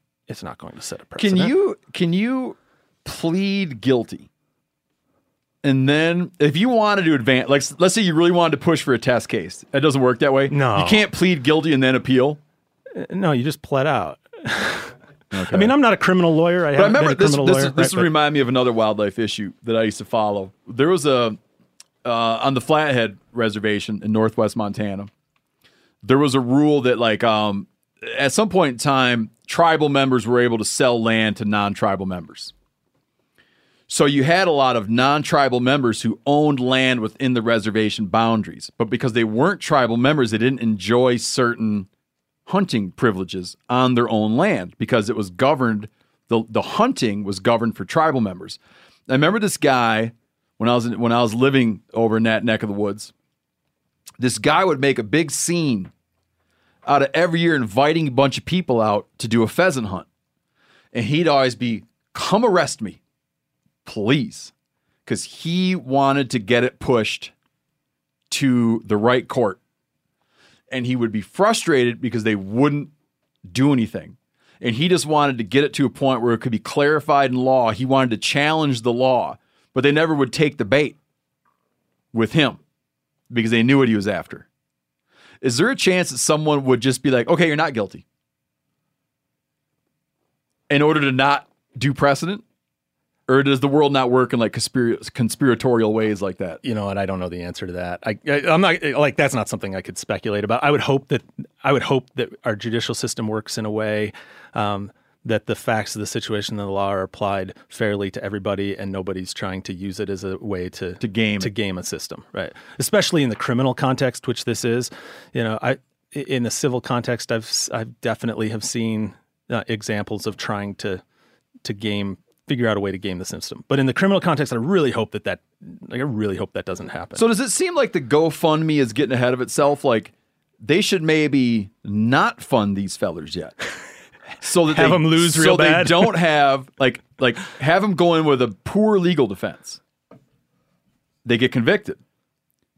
going to set a precedent. Can you plead guilty? And then if you wanted to advance, like let's say you really wanted to push for a test case, that doesn't work that way. No, you can't plead guilty and then appeal. No, you just pled out. Okay. I mean, I'm not a criminal lawyer. I haven't been a criminal lawyer. This would remind me of another wildlife issue that I used to follow. There was on the Flathead Reservation in northwest Montana, there was a rule that at some point in time, tribal members were able to sell land to non-tribal members. So you had a lot of non-tribal members who owned land within the reservation boundaries. But because they weren't tribal members, they didn't enjoy certain hunting privileges on their own land because it was governed, the hunting was governed for tribal members. I remember this guy when I was living over in that neck of the woods. This guy would make a big scene out of every year inviting a bunch of people out to do a pheasant hunt. And he'd always be, come arrest me, please. Because he wanted to get it pushed to the right court. And he would be frustrated because they wouldn't do anything. And he just wanted to get it to a point where it could be clarified in law. He wanted to challenge the law. But they never would take the bait with him because they knew what he was after. Is there a chance that someone would just be like, okay, you're not guilty, in order to not do precedent? Or does the world not work in like conspiratorial ways like that? You know what? I don't know the answer to that. I'm not like, that's not something I could speculate about. I would hope that our judicial system works in a way that the facts of the situation and the law are applied fairly to everybody, and nobody's trying to use it as a way to game a system, right? Especially in the criminal context, which this is. You know, in the civil context, I definitely have seen examples of trying to figure out a way to game the system. But in the criminal context, I really hope that doesn't happen. So does it seem like the GoFundMe is getting ahead of itself? Like, they should maybe not fund these fellers yet. So that have them lose so real bad. They don't have, like have them go in with a poor legal defense. They get convicted.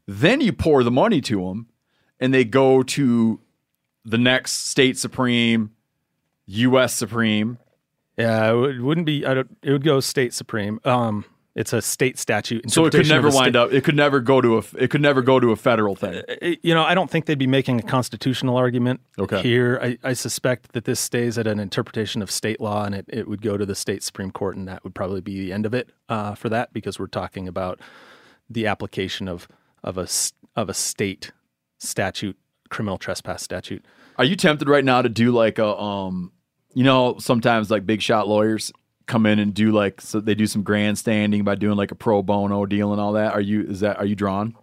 Then you pour the money to them, and they go to the next state Supreme, U.S. Supreme. Yeah, it wouldn't be. It would go state supreme. It's a state statute, so it could never wind up. It could never go to a. It could never go to a federal thing. You know, I don't think they'd be making a constitutional argument here. I suspect that this stays at an interpretation of state law, and it would go to the state Supreme Court, and that would probably be the end of it for that, because we're talking about the application of a state statute, criminal trespass statute. Are you tempted right now to do like a You know, sometimes like big shot lawyers come in and do like, so they do some grandstanding by doing like a pro bono deal and all that. Are you drawn?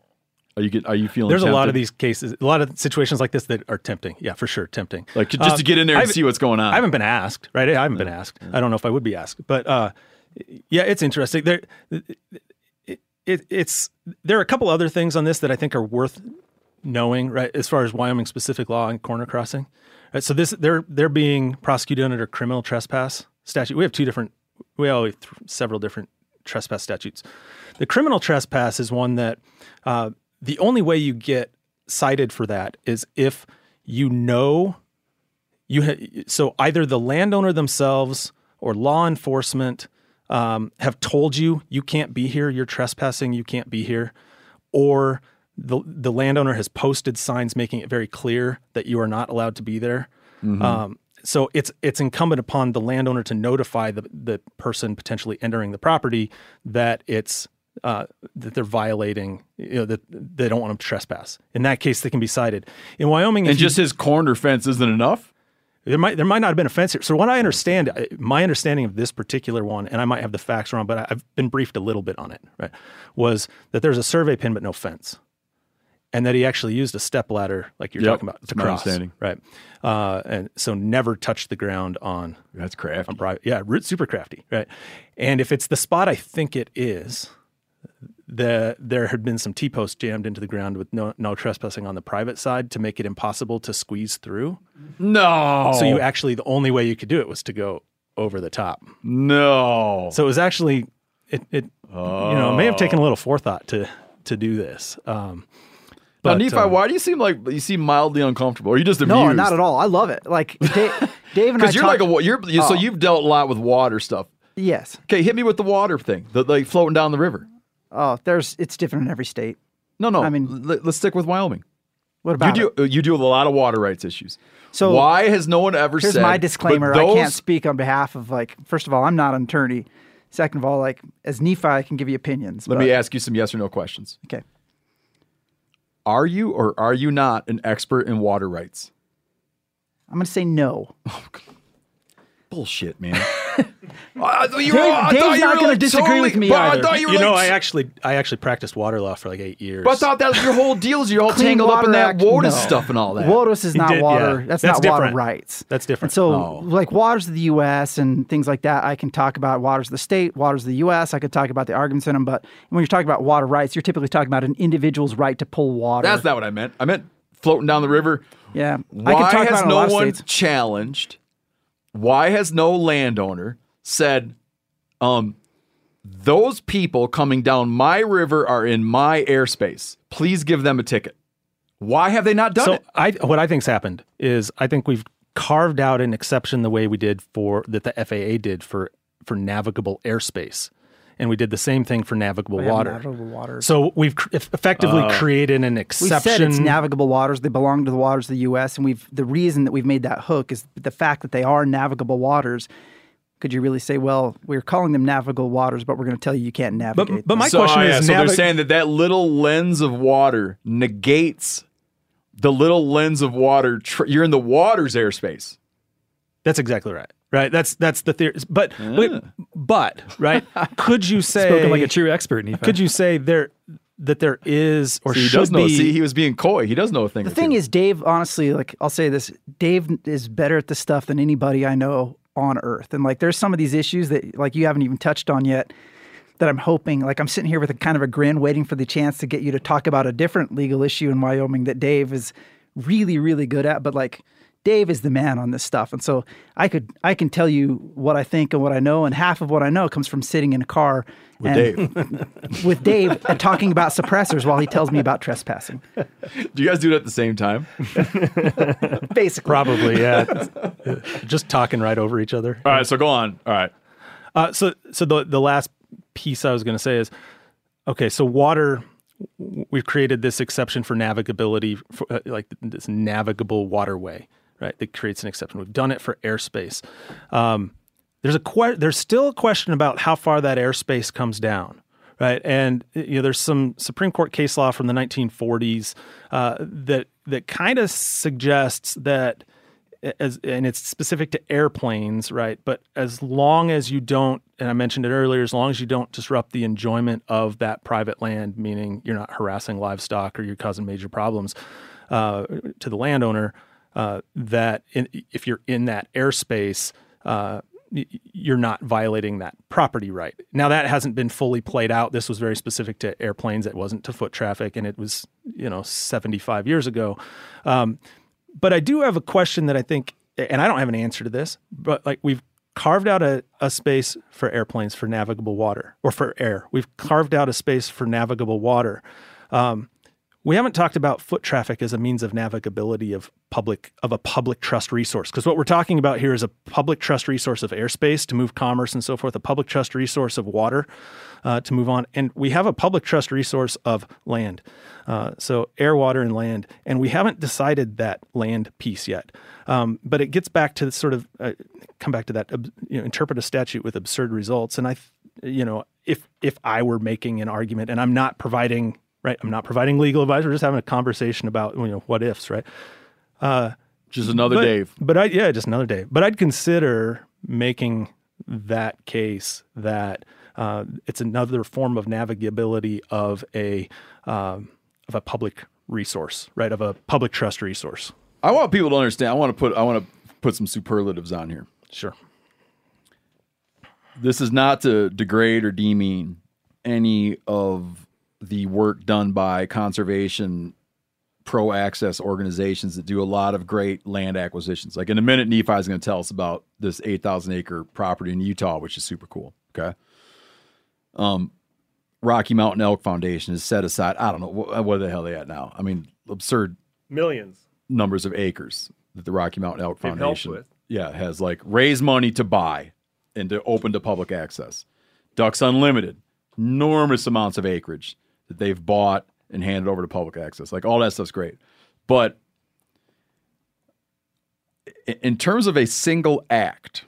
Are you feeling there's tempted? A lot of these cases, a lot of situations like this that are tempting. Yeah, for sure. Tempting. Like just to get in there and see what's going on. I haven't been asked, right? I haven't been asked. I don't know if I would be asked, but yeah, it's interesting. There are a couple other things on this that I think are worth knowing, right? As far as Wyoming specific law and corner crossing. So this, they're being prosecuted under criminal trespass statute. We have several different trespass statutes. The criminal trespass is one that the only way you get cited for that is if you know so either the landowner themselves or law enforcement have told you can't be here, you're trespassing, you can't be here, or the landowner has posted signs making it very clear that you are not allowed to be there. Mm-hmm. So it's incumbent upon the landowner to notify the person potentially entering the property that it's that they're violating, you know, that they don't want them to trespass. In that case, they can be cited. In Wyoming, and just his corner fence isn't enough. There might not have been a fence here. So what I understand, my understanding of this particular one, and I might have the facts wrong, but I've been briefed a little bit on it. Right, was that there's a survey pin but no fence. And that he actually used a stepladder, like you're talking about, to cross. Right. And so never touched the ground on. That's crafty. On private. Yeah, super crafty. Right. And if it's the spot I think it is, there had been some T-posts jammed into the ground with no trespassing on the private side to make it impossible to squeeze through. No. So you actually, the only way you could do it was to go over the top. No. So it was actually, it may have taken a little forethought to do this. But, Nephi, why do you seem like you seem mildly uncomfortable? Are you just amused? No, not at all. I love it. Like Dave and I. Because so you've dealt a lot with water stuff. Yes. Okay, hit me with the water thing. Like floating down the river. Oh, it's different in every state. No. I mean, let's stick with Wyoming. What about you do a lot of water rights issues. So why has no one ever said? Here's my disclaimer. I can't speak on behalf of, like, first of all, I'm not an attorney. Second of all, like, as Nephi, I can give you opinions. Let me ask you some yes or no questions. Okay. Are you or are you not an expert in water rights? I'm going to say no. Oh, bullshit, man. Dave's not going to disagree with me either. I actually practiced water law for like 8 years. But I thought that was your whole deal. You're all tangled up in that WOTUS stuff and all that. WOTUS is not water. Yeah. That's not different. Water rights. That's different. And so like waters of the U.S. and things like that, I can talk about waters of the state, waters of the U.S. I could talk about the arguments in them. But when you're talking about water rights, you're typically talking about an individual's right to pull water. That's not what I meant. I meant floating down the river. Yeah. Why has no one challenged? Why has no landowner said, those people coming down my river are in my airspace. Please give them a ticket. Why have they not done it? What I think's happened is I think we've carved out an exception the way we did that the FAA did for navigable airspace. and we did the same thing for navigable water. Navigable waters. So we've effectively created an exception. We said it's navigable waters. They belong to the waters of the U.S., and the reason that we've made that hook is the fact that they are navigable waters. Could you really say, well, we're calling them navigable waters, but we're going to tell you you can't navigate them? But my question is... So they're saying that little lens of water negates the little lens of water. You're in the water's airspace. That's exactly right. Right, that's the theory. But right, could you say spoken like a true expert, Nephi? Could you say there is or should be? See, he was being coy. He does know a thing. The thing is, Dave. Honestly, like I'll say this: Dave is better at this stuff than anybody I know on Earth. And like, there's some of these issues that like you haven't even touched on yet. That I'm hoping, like I'm sitting here with a kind of a grin, waiting for the chance to get you to talk about a different legal issue in Wyoming that Dave is really, really good at. But like. Dave is the man on this stuff, and so I can tell you what I think and what I know, and half of what I know comes from sitting in a car with Dave and talking about suppressors while he tells me about trespassing. Do you guys do it at the same time? Basically. Probably, yeah. Just talking right over each other. All right, so go on. All right. So the last piece I was going to say is, okay, so water... We've created this exception for navigability, for, like this navigable waterway, right? That creates an exception. We've done it for airspace. There's still a question about how far that airspace comes down, right? And you know, there's some Supreme Court case law from the 1940s that kind of suggests that, and it's specific to airplanes, right? But as long as you don't, and I mentioned it earlier, as long as you don't disrupt the enjoyment of that private land, meaning you're not harassing livestock or you're causing major problems to the landowner, if you're in that airspace, you're not violating that property right. Now, that hasn't been fully played out. This was very specific to airplanes. It wasn't to foot traffic, and it was, 75 years ago. But I do have a question that I think, and I don't have an answer to this, but like we've carved out a space for airplanes for navigable water or for air. We've carved out a space for navigable water. We haven't talked about foot traffic as a means of navigability of a public trust resource, because what we're talking about here is a public trust resource of airspace to move commerce and so forth, a public trust resource of water to move on. And we have a public trust resource of land. So air, water, and land. And we haven't decided that land piece yet. But it gets back to sort of come back to that, interpret a statute with absurd results. And if I were making an argument, and I'm not providing... Right, I'm not providing legal advice. We're just having a conversation about what ifs, right? Just another Dave. But just another Dave. But I'd consider making that case that it's another form of navigability of a public resource, right? Of a public trust resource. I want people to understand. I want to put some superlatives on here. Sure. This is not to degrade or demean any of the work done by conservation pro-access organizations that do a lot of great land acquisitions. Like in a minute, Nephi is going to tell us about this 8,000-acre property in Utah, which is super cool, okay? Rocky Mountain Elk Foundation is set aside, I don't know, what the hell are they at now? I mean, absurd millions numbers of acres that the Rocky Mountain Elk Foundation has like raised money to buy and to open to public access. Ducks Unlimited, enormous amounts of acreage that they've bought and handed over to public access. Like, all that stuff's great. But in terms of a single act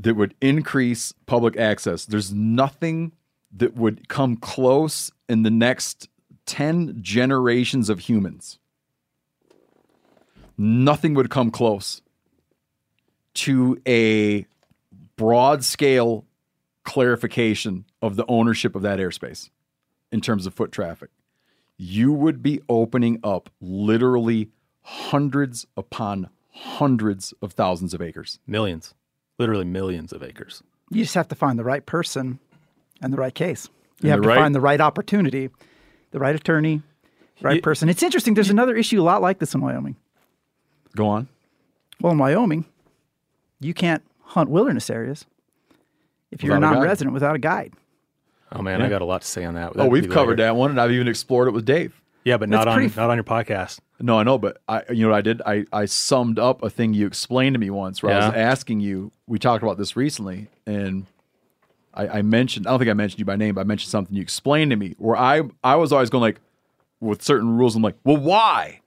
that would increase public access, there's nothing that would come close in the next 10 generations of humans. Nothing would come close to a broad-scale clarification of the ownership of that airspace. In terms of foot traffic, you would be opening up literally hundreds upon hundreds of thousands of acres. Millions. Literally millions of acres. You just have to find the right person and the right case. You have to find the right opportunity, the right attorney, the right person. It's interesting. There's another issue a lot like this in Wyoming. Go on. Well, in Wyoming, you can't hunt wilderness areas if you're a non-resident without a guide. Oh man, yeah. I got a lot to say on that. We've covered that one, and I've even explored it with Dave. Yeah, but not on your podcast. No, I know, but I summed up a thing you explained to me once where I was asking you, we talked about this recently, and I mentioned, I don't think I mentioned you by name, but I mentioned something you explained to me where I was always going like, with certain rules, I'm like, well, why?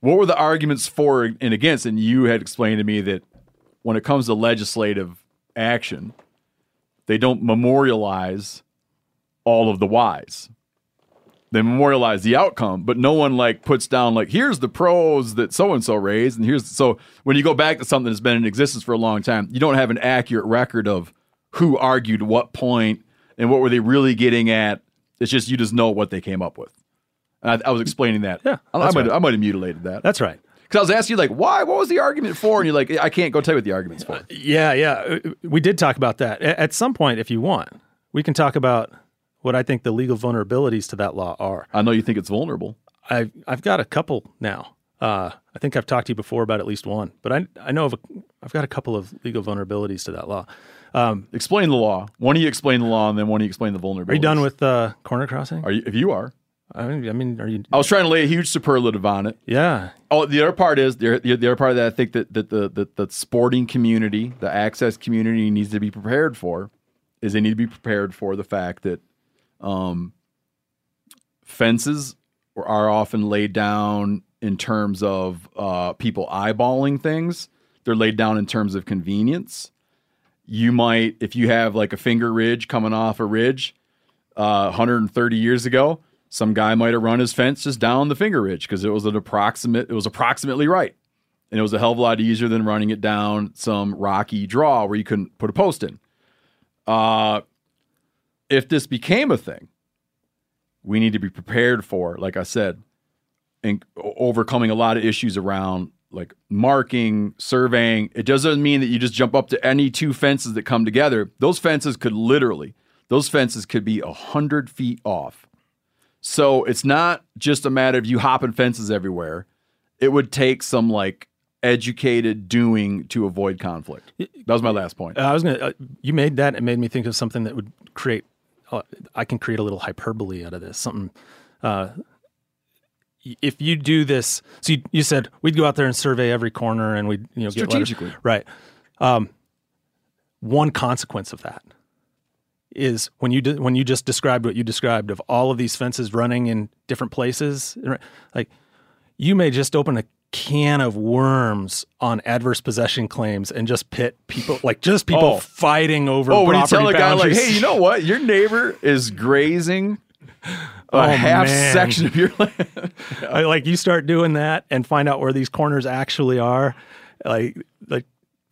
What were the arguments for and against? And you had explained to me that when it comes to legislative action, they don't memorialize all of the whys. They memorialize the outcome, but no one like puts down like, here's the pros that so-and-so raised. And here's, so when you go back to something that's been in existence for a long time, you don't have an accurate record of who argued what point and what were they really getting at. It's just, you just know what they came up with. And I was explaining that. Yeah, I might have mutilated that. That's right. Because I was asking you, like, why? What was the argument for? And you're like, I can't go tell you what the argument's for. Yeah. We did talk about that. At some point, if you want, we can talk about what I think the legal vulnerabilities to that law are. I know you think it's vulnerable. I've got a couple now. I think I've talked to you before about at least one. But I know I've got a couple of legal vulnerabilities to that law. Explain the law. One of you explain the law, and then one of you explain the vulnerabilities. Are you done with corner crossing? If you are. I mean, are you? I was trying to lay a huge superlative on it. Yeah. Oh, the other part is the other part of that I think that the sporting community, the access community, needs to be prepared for, is they need to be prepared for the fact that fences are often laid down in terms of people eyeballing things. They're laid down in terms of convenience. You might, if you have like a finger ridge coming off a ridge, 130 years ago. Some guy might have run his fence just down the finger ridge because it was approximately right. And it was a hell of a lot easier than running it down some rocky draw where you couldn't put a post in. If this became a thing, we need to be prepared for, like I said, and overcoming a lot of issues around like marking, surveying. It doesn't mean that you just jump up to any two fences that come together. Those fences could be 100 feet off. So it's not just a matter of you hopping fences everywhere. It would take some like educated doing to avoid conflict. That was my last point. You made that. It made me think of something that would create, I can create a little hyperbole out of this. Something, if you do this, so you said we'd go out there and survey every corner and we'd, get letters. Strategically. Right. One consequence of that is when you just described what you described of all of these fences running in different places, like you may just open a can of worms on adverse possession claims and just pit people, like just people fighting over property boundaries. When you tell a guy like, hey, you know what? Your neighbor is grazing section of your land. Yeah. Like you start doing that and find out where these corners actually are, like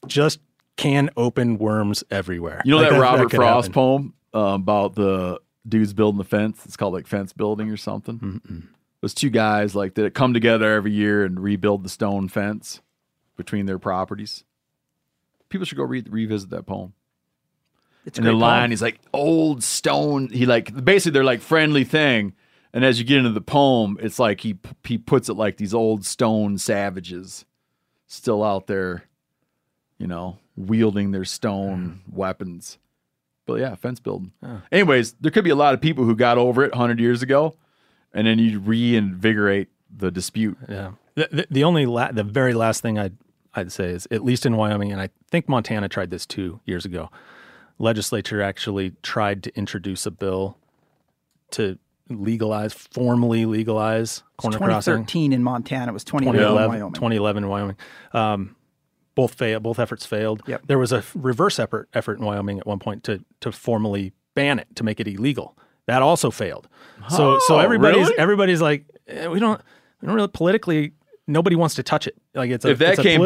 just can open worms everywhere. You know like that Robert Frost poem about the dudes building the fence? It's called like fence building or something. Mm-mm. Those two guys like that come together every year and rebuild the stone fence between their properties. People should go revisit that poem. It's and the line is like old stone. He like basically they're like friendly thing. And as you get into the poem, it's like he puts it like these old stone savages still out there, wielding their stone weapons. But yeah, fence building. Huh. Anyways, there could be a lot of people who got over it 100 years ago, and then you reinvigorate the dispute. Yeah. The very last thing I'd say is, at least in Wyoming, and I think Montana tried this 2 years ago, legislature actually tried to introduce a bill to formally legalize corner crossing. 2013 in Montana. It was 2011 in Wyoming. Both efforts failed. Yep. There was a reverse effort in Wyoming at one point to formally ban it, to make it illegal. That also failed. So everybody's like, we don't really politically, nobody wants to touch it. Like it's came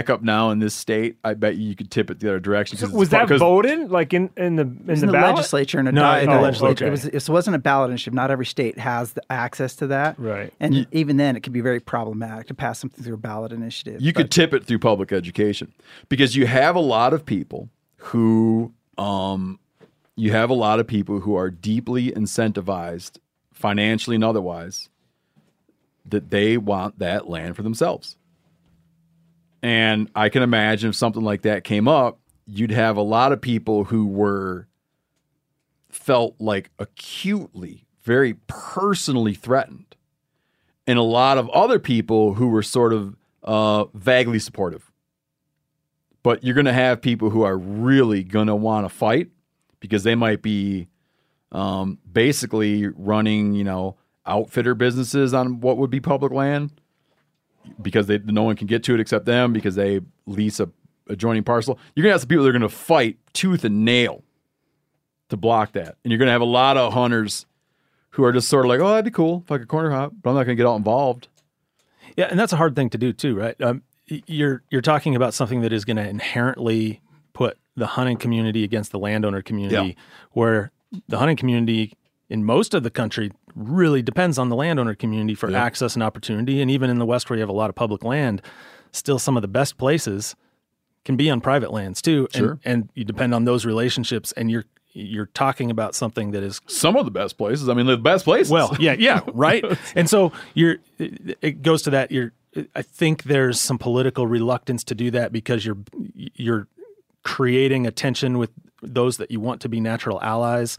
back up now in this state, I bet you could tip it the other direction. So was that voted like in the legislature? In the legislature. Okay. It wasn't a ballot initiative. Not every state has the access to that. Right. And even then, it can be very problematic to pass something through a ballot initiative. You could tip it through public education because you have a lot of people who are deeply incentivized financially and otherwise that they want that land for themselves. And I can imagine if something like that came up, you'd have a lot of people who felt like acutely, very personally threatened. And a lot of other people who were sort of vaguely supportive. But you're going to have people who are really going to want to fight because they might be basically running, you know, outfitter businesses on what would be public land because they, no one can get to it except them because they lease a adjoining parcel. You're going to have some people that are going to fight tooth and nail to block that. And you're going to have a lot of hunters who are just sort of like, oh, that'd be cool if I could corner hop, but I'm not going to get all involved. Yeah, and that's a hard thing to do too, right? You're talking about something that is going to inherently put the hunting community against the landowner community, yeah, where the hunting community in most of the country really depends on the landowner community for, yeah, access and opportunity. And even in the West where you have a lot of public land, still some of the best places can be on private lands too. Sure. And you depend on those relationships, and you're talking about something that is some of the best places. I mean, the best places. Well, yeah, yeah, right. And so it goes to that. I think there's some political reluctance to do that because you're creating a tension with those that you want to be natural allies.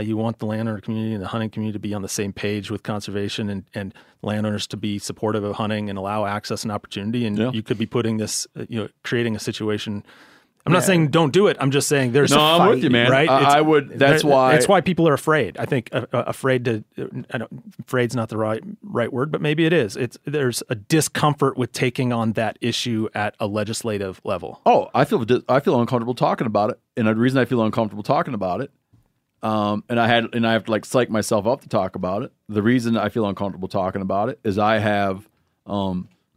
You want the landowner community and the hunting community to be on the same page with conservation, and landowners to be supportive of hunting and allow access and opportunity. And yeah, you could be putting this, creating a situation. I'm not saying don't do it. I'm just saying there's a fight, I'm with you, man. Right? That's why people are afraid. I think afraid's not the right word, but maybe it is. There's a discomfort with taking on that issue at a legislative level. Oh, I feel uncomfortable talking about it, and the reason I feel uncomfortable talking about it, and I have to like psych myself up to talk about it. The reason I feel uncomfortable talking about it is I have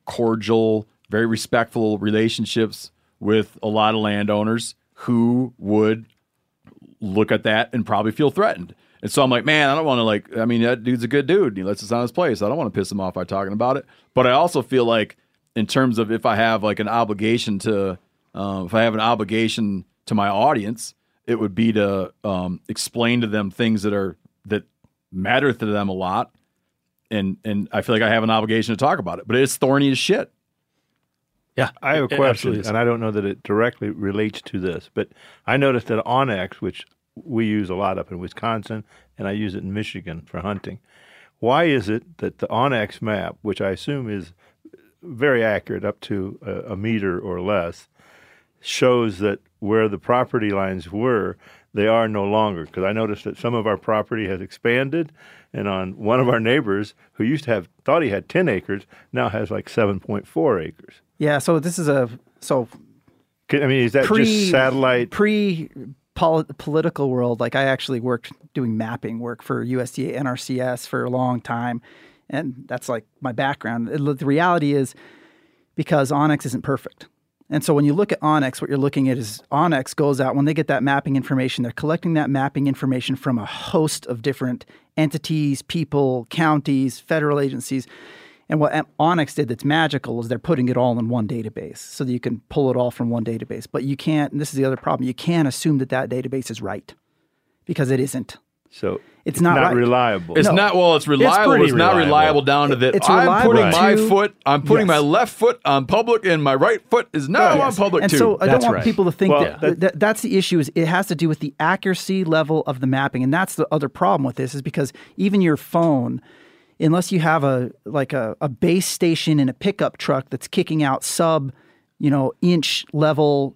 cordial, very respectful relationships with a lot of landowners who would look at that and probably feel threatened. And so I'm like, man, I don't want to that dude's a good dude. He lets us on his place. I don't want to piss him off by talking about it. But I also feel like in terms of if I have like an obligation to, my audience, it would be to explain to them things that matter to them a lot. And I feel like I have an obligation to talk about it, but it's thorny as shit. Yeah, I have a question, and I don't know that it directly relates to this, but I noticed that onyx, which we use a lot up in Wisconsin, and I use it in Michigan for hunting. Why is it that the onyx map, which I assume is very accurate up to a meter or less, shows that where the property lines were, they are no longer? Because I noticed that some of our property has expanded, and on one of our neighbors, who used to have thought he had 10 acres, now has like 7.4 acres. Yeah, so this is is that just satellite? Political world, like I actually worked doing mapping work for USDA NRCS for a long time, and that's like my background. The reality is because Onyx isn't perfect. And so when you look at Onyx, what you're looking at is Onyx goes out, when they get that mapping information, they're collecting that mapping information from a host of different entities, people, counties, federal agencies. And what Onyx did that's magical is they're putting it all in one database so that you can pull it all from one database. But you can't, and this is the other problem, you can't assume that database is right because it isn't. So it's not right. Reliable. It's not, well, it's reliable. It's not reliable down to that. I'm putting my foot, I'm putting my left foot on public and my right foot is now on public too. And so I don't want people to think that's the issue. Is it has to do with the accuracy level of the mapping. And that's the other problem with this is because even your phone, unless you have a base station in a pickup truck that's kicking out inch level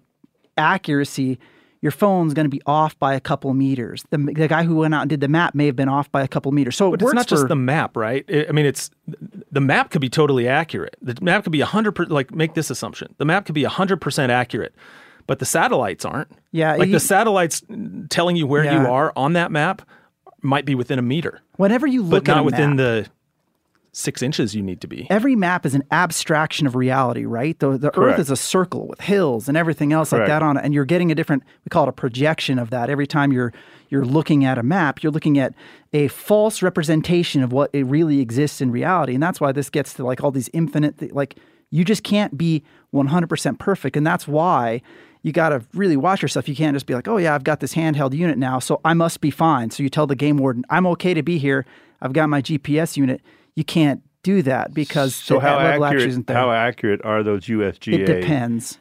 accuracy, your phone's going to be off by a couple meters. The guy who went out and did the map may have been off by a couple meters. So but it's not just the map, right? The map could be totally accurate. The map could be 100%, make this assumption. The map could be 100% accurate, but the satellites aren't. Yeah. The satellites telling you where you are on that map might be within a meter. Whenever you look at a map. But not within the 6 inches you need to be. Every map is an abstraction of reality, right? The Earth is a circle with hills and everything else like that on it, and you're getting a different, we call it a projection of that. Every time you're looking at a map, you're looking at a false representation of what it really exists in reality, and that's why this gets to all these infinite, you just can't be 100% perfect, and that's why you got to really watch yourself. You can't just be like, oh yeah, I've got this handheld unit now, so I must be fine. So you tell the game warden, I'm okay to be here. I've got my GPS unit. You can't do that because the level accuracy isn't there. How accurate are those USGA? It depends.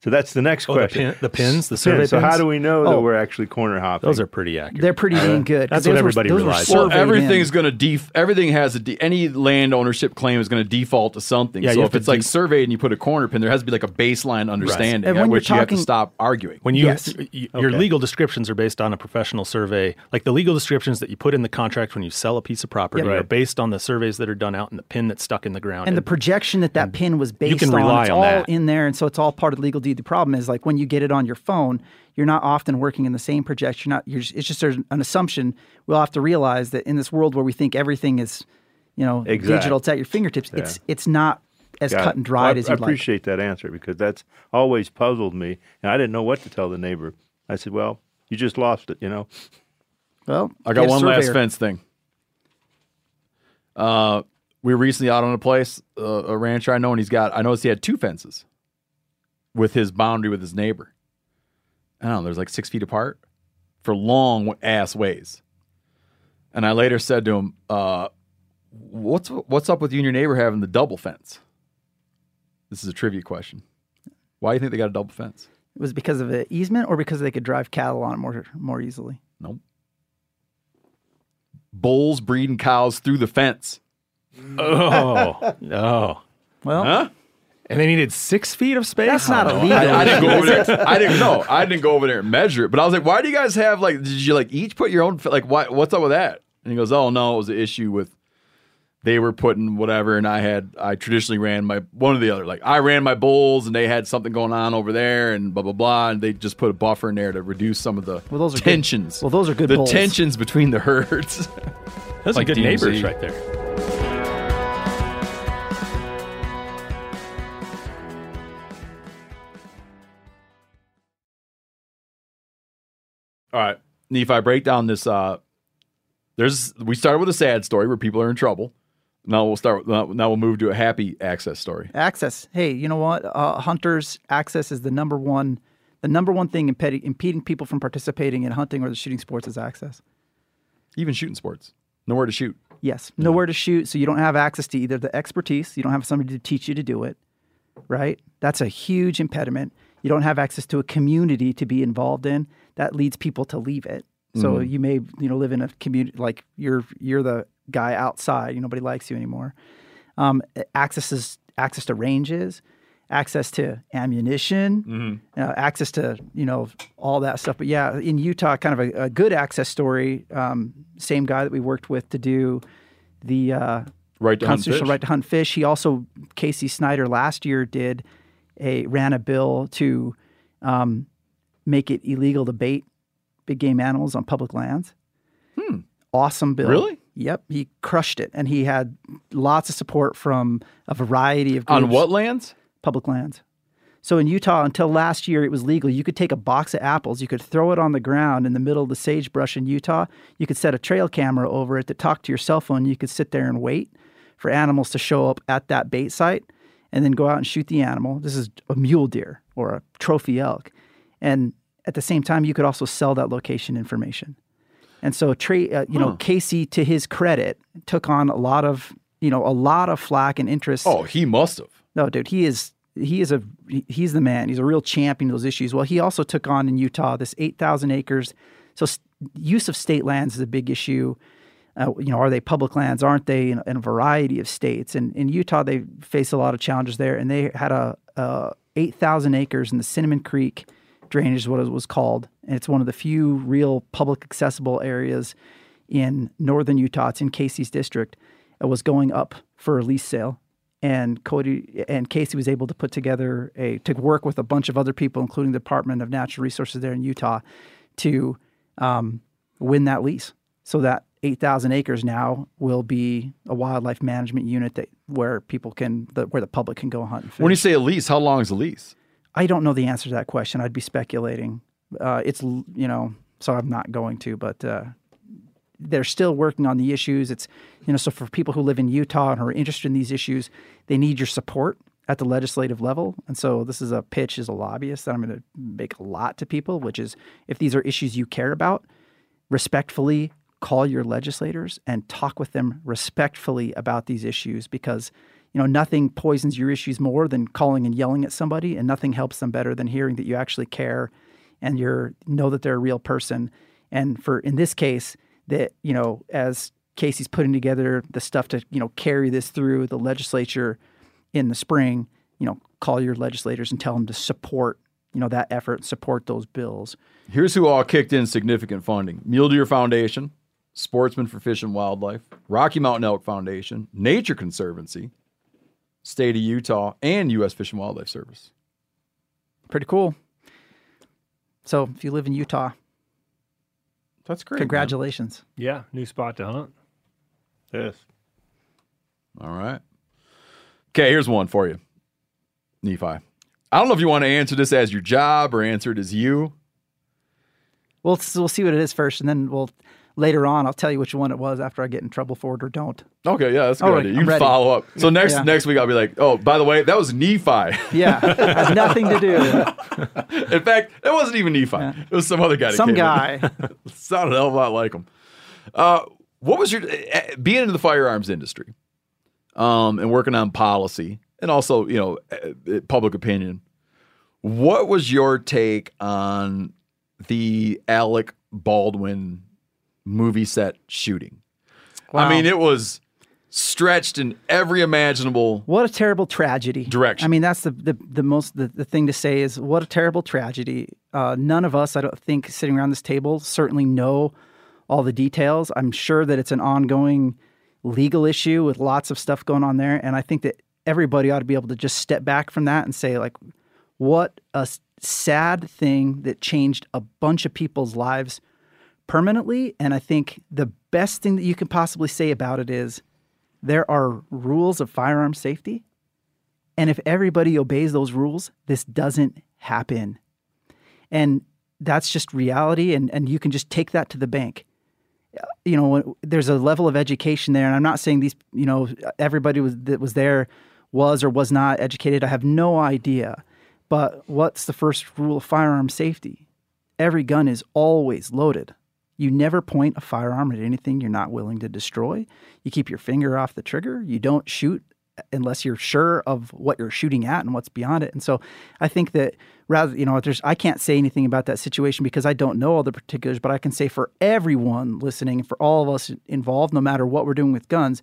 So that's the next question. The survey pins. So how do we know that we're actually corner hopping? Those are pretty accurate. They're pretty dang good. That's what everybody realizes. Well, everything's going to any land ownership claim is going to default to something. Yeah, so if it's like surveyed and you put a corner pin, there has to be like a baseline understanding at which you have to stop arguing. When you your legal descriptions are based on a professional survey, like the legal descriptions that you put in the contract when you sell a piece of property are based on the surveys that are done out and the pin that's stuck in the ground. And the projection that pin was based on. You can rely on that. It's all in there, and so it's all part of legal. The problem is, like, when you get it on your phone, you're not often working in the same projection. It's just an assumption. We'll have to realize that in this world where we think everything is, digital, it's at your fingertips. Yeah. It's not as cut and dried as you'd like. I appreciate that answer because that's always puzzled me, and I didn't know what to tell the neighbor. I said, "Well, you just lost it, you know." Well, I got one last fence thing. We were recently out on a place, a rancher I know, and I noticed he had two fences. With his boundary with his neighbor. I don't know, there's like 6 feet apart for long ass ways. And I later said to him, what's up with you and your neighbor having the double fence? This is a trivia question. Why do you think they got a double fence? It was because of an easement or because they could drive cattle on it more easily? Nope. Bulls breeding cows through the fence. Oh, no. Well... Huh? And they needed 6 feet of space? That's not illegal. I didn't go over there. I didn't go over there and measure it. But I was like, why do you guys have, like, did you, like, each put your own, like, what's up with that? And he goes, oh, no, it was an issue with, they were putting whatever, and I traditionally ran one or the other. Like, I ran my bulls, and they had something going on over there, and blah, blah, blah, and they just put a buffer in there to reduce some of the tensions. Well, those are good bulls. The tensions between the herds. Those are good neighbors right there. All right, Nephi, break down this. We started with a sad story where people are in trouble. Now we'll move to a happy access story. Access. Hey, you know what? Hunters, access is the number one thing impeding people from participating in hunting or the shooting sports is access. Even shooting sports. Nowhere to shoot. Yes, nowhere to shoot. So you don't have access to either the expertise. You don't have somebody to teach you to do it, right? That's a huge impediment. You don't have access to a community to be involved in. That leads people to leave it. So you may, live in a community, like you're the guy outside. Nobody likes you anymore. Access to ranges, access to ammunition, access to, all that stuff. But yeah, in Utah, kind of a good access story. Same guy that we worked with to do the constitutional right to hunt fish. He also, Casey Snyder last year ran a bill to... make it illegal to bait big game animals on public lands. Awesome bill. Really? Yep. He crushed it. And he had lots of support from a variety of groups. On what lands? Public lands. So in Utah, until last year, it was legal. You could take a box of apples. You could throw it on the ground in the middle of the sagebrush in Utah. You could set a trail camera over it that talked to your cell phone. You could sit there and wait for animals to show up at that bait site and then go out and shoot the animal. This is a mule deer or a trophy elk. And at the same time, you could also sell that location information. And so, Casey, to his credit, took on a lot of flack and interest. Oh, he must have. No, dude, he's the man. He's a real champion of those issues. Well, he also took on in Utah this 8,000 acres. So, use of state lands is a big issue. Are they public lands? Aren't they in a variety of states? And in Utah, they face a lot of challenges there. And they had a 8,000 acres in the Cinnamon Creek. Drainage is what it was called, and it's one of the few real public accessible areas in northern Utah. It's in Casey's district. It was going up for a lease sale, and Casey was able to put together to work with a bunch of other people, including the Department of Natural Resources there in Utah, to win that lease. So that 8,000 acres now will be a wildlife management unit where the public can go hunt and fish. When you say a lease, how long is the lease? I don't know the answer to that question. I'd be speculating. So I'm not going to, but they're still working on the issues. It's, so for people who live in Utah and who are interested in these issues, they need your support at the legislative level. And so this is a pitch as a lobbyist that I'm going to make a lot to people, which is if these are issues you care about, respectfully call your legislators and talk with them respectfully about these issues because you know, nothing poisons your issues more than calling and yelling at somebody, and nothing helps them better than hearing that you actually care and you know that they're a real person. And for, in this case, that, you know, as Casey's putting together the stuff to, you know, carry this through the legislature in the spring, you know, call your legislators and tell them to support, you know, that effort, support those bills. Here's who all kicked in significant funding. Mule Deer Foundation, Sportsmen for Fish and Wildlife, Rocky Mountain Elk Foundation, Nature Conservancy, State of Utah, and U.S. Fish and Wildlife Service. Pretty cool. So if you live in Utah, that's great. Congratulations. Man. Yeah, new spot to hunt. Yes. All right. Okay, here's one for you, Nephi. I don't know if you want to answer this as your job or answer it as you. We'll see what it is first, and then we'll later on I'll tell you which one it was after I get in trouble for it or don't. Okay, yeah, that's a good idea. You can follow up. So next week I'll be like, oh, by the way, that was Nephi. Yeah, it has nothing to do. In fact, it wasn't even Nephi. Yeah. It was some other guy. Some guy. Sounded a hell of a lot like him. What was your being into the firearms industry? And working on policy and also, you know, public opinion. What was your take on the Alec Baldwin movie set shooting? Wow. I mean, it was stretched in every imaginable. What a terrible tragedy. Direction. I mean, that's the thing to say is what a terrible tragedy. None of us, I don't think, sitting around this table certainly know all the details. I'm sure that it's an ongoing legal issue with lots of stuff going on there. And I think that everybody ought to be able to just step back from that and say, like, what a sad thing that changed a bunch of people's lives permanently. And I think the best thing that you can possibly say about it is there are rules of firearm safety. And if everybody obeys those rules, this doesn't happen. And that's just reality. And you can just take that to the bank. You know, there's a level of education there, and I'm not saying these, you know, everybody that was there was or was not educated. I have no idea. But what's the first rule of firearm safety? Every gun is always loaded. You never point a firearm at anything you're not willing to destroy. You keep your finger off the trigger. You don't shoot unless you're sure of what you're shooting at and what's beyond it. And so I think that rather, you know, I can't say anything about that situation because I don't know all the particulars, but I can say for everyone listening, for all of us involved, no matter what we're doing with guns,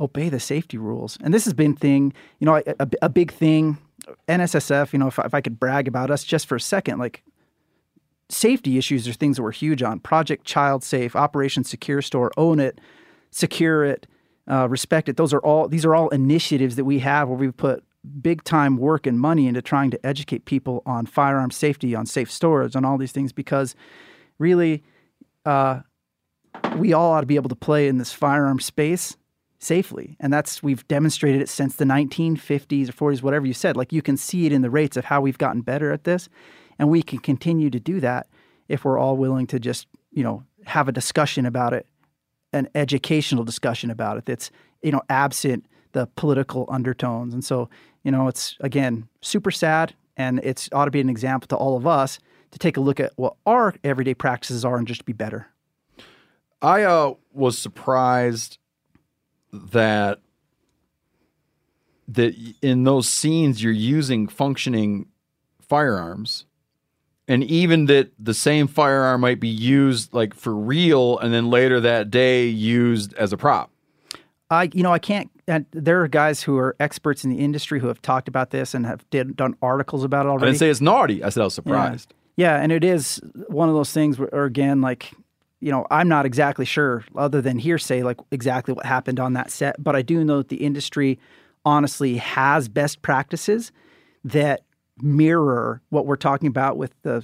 obey the safety rules. And this has been thing, you know, a big thing, NSSF, you know, if I could brag about us just for a second, like safety issues are things that we're huge on. Project Child Safe, Operation Secure Store, Own It, Secure It, Respect It. These are all initiatives that we have where we've put big time work and money into trying to educate people on firearm safety, on safe storage, on all these things, because really we all ought to be able to play in this firearm space safely. And that's, we've demonstrated it since the 1950s or 40s, whatever you said. Like, you can see it in the rates of how we've gotten better at this, and we can continue to do that if we're all willing to just, you know, have a discussion about it. An educational discussion about it that's, you know, absent the political undertones. And so, you know, it's, again, super sad, and it's ought to be an example to all of us to take a look at what our everyday practices are and just be better. I was surprised that in those scenes you're using functioning firearms. And even that the same firearm might be used, like, for real, and then later that day used as a prop. I can't. There are guys who are experts in the industry who have talked about this and have done articles about it already. I didn't say it's naughty. I said I was surprised. Yeah, and it is one of those things where, again, like, you know, I'm not exactly sure, other than hearsay, like exactly what happened on that set. But I do know that the industry honestly has best practices that mirror what we're talking about with the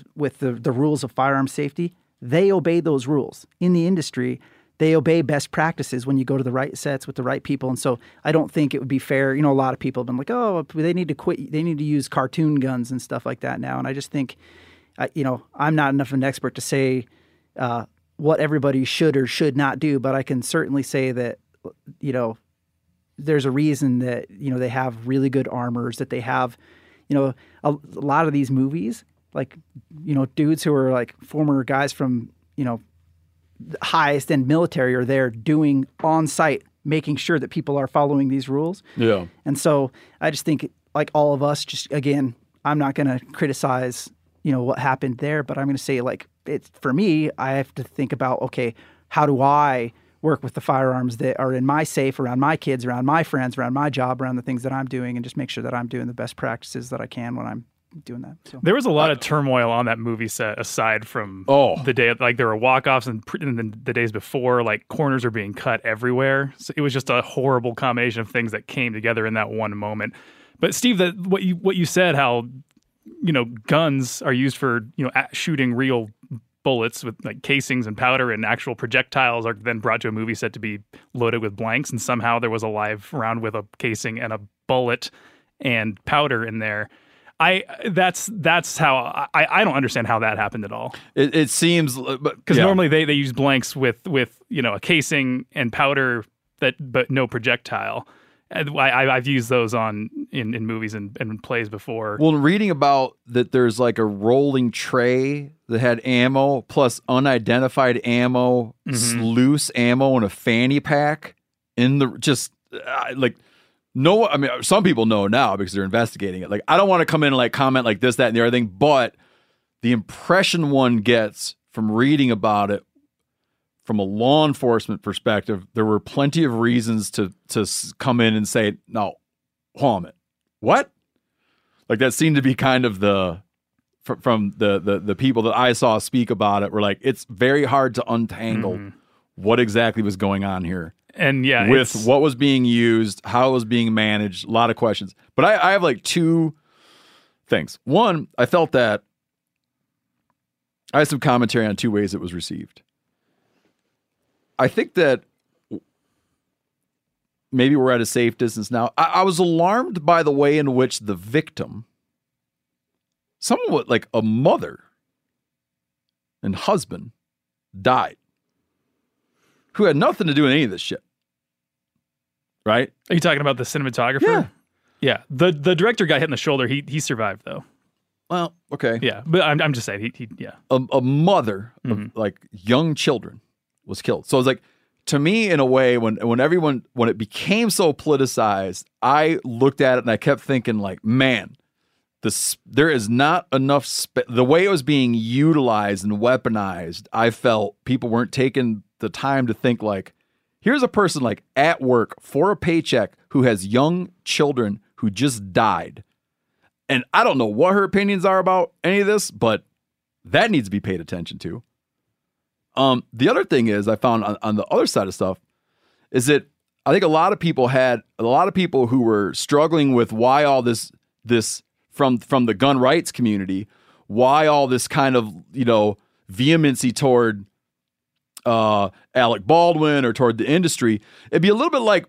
rules of firearm safety. They obey those rules. In the industry, they obey best practices when you go to the right sets with the right people. And so I don't think it would be fair. You know, a lot of people have been like, oh, they need to quit. They need to use cartoon guns and stuff like that now. And I just think, you know, I'm not enough of an expert to say what everybody should or should not do. But I can certainly say that, you know, there's a reason that, you know, they have really good armors, that they have, you know, a lot of these movies, like, you know, dudes who are like former guys from, you know, the highest end military are there doing on site making sure that people are following these rules. Yeah. And so I just think, like all of us, just again, I'm not going to criticize, you know, what happened there, but I'm going to say, like, it's for me, I have to think about, okay, how do I work with the firearms that are in my safe, around my kids, around my friends, around my job, around the things that I'm doing, and just make sure that I'm doing the best practices that I can when I'm doing that. So. There was a lot of turmoil on that movie set aside from the day. Like, there were walk-offs and then the days before, like, corners are being cut everywhere. So it was just a horrible combination of things that came together in that one moment. But Steve, what you said, how, you know, guns are used for, you know, shooting real bullets with like casings and powder, and actual projectiles are then brought to a movie set to be loaded with blanks, and somehow there was a live round with a casing and a bullet and powder in there. That's how I don't understand how that happened at all. It seems, because normally they use blanks with you know, a casing and powder, but no projectile. I've used those in movies and plays before. Well, reading about that, there's like a rolling tray that had ammo plus unidentified ammo, loose ammo, and a fanny pack in the I mean, some people know now because they're investigating it. Like, I don't want to come in and like comment like this, that, and the other thing, but the impression one gets from reading about it, from a law enforcement perspective, there were plenty of reasons to come in and say, no, hold on a minute. What? Like, that seemed to be kind of the people that I saw speak about it, were like, it's very hard to untangle what exactly was going on here. And yeah, with what was being used, how it was being managed, a lot of questions. But I have like two things. One, I felt that I have some commentary on two ways it was received. I think that maybe we're at a safe distance now. I was alarmed by the way in which the victim, somewhat like a mother and husband, died, who had nothing to do with any of this shit. Right? Are you talking about the cinematographer? Yeah. The director got hit in the shoulder. He survived, though. Well, okay. Yeah, but I'm just saying he A mother of like young children was killed. So it's like, to me, in a way, when it became so politicized, I looked at it and I kept thinking, like, man, there is not enough the way it was being utilized and weaponized. I felt people weren't taking the time to think, like, here's a person like at work for a paycheck who has young children who just died. And I don't know what her opinions are about any of this, but that needs to be paid attention to. The other thing is, I found on the other side of stuff is that I think a lot of people who were struggling with why all this from the gun rights community, why all this kind of, you know, vehemency toward Alec Baldwin or toward the industry, it'd be a little bit like,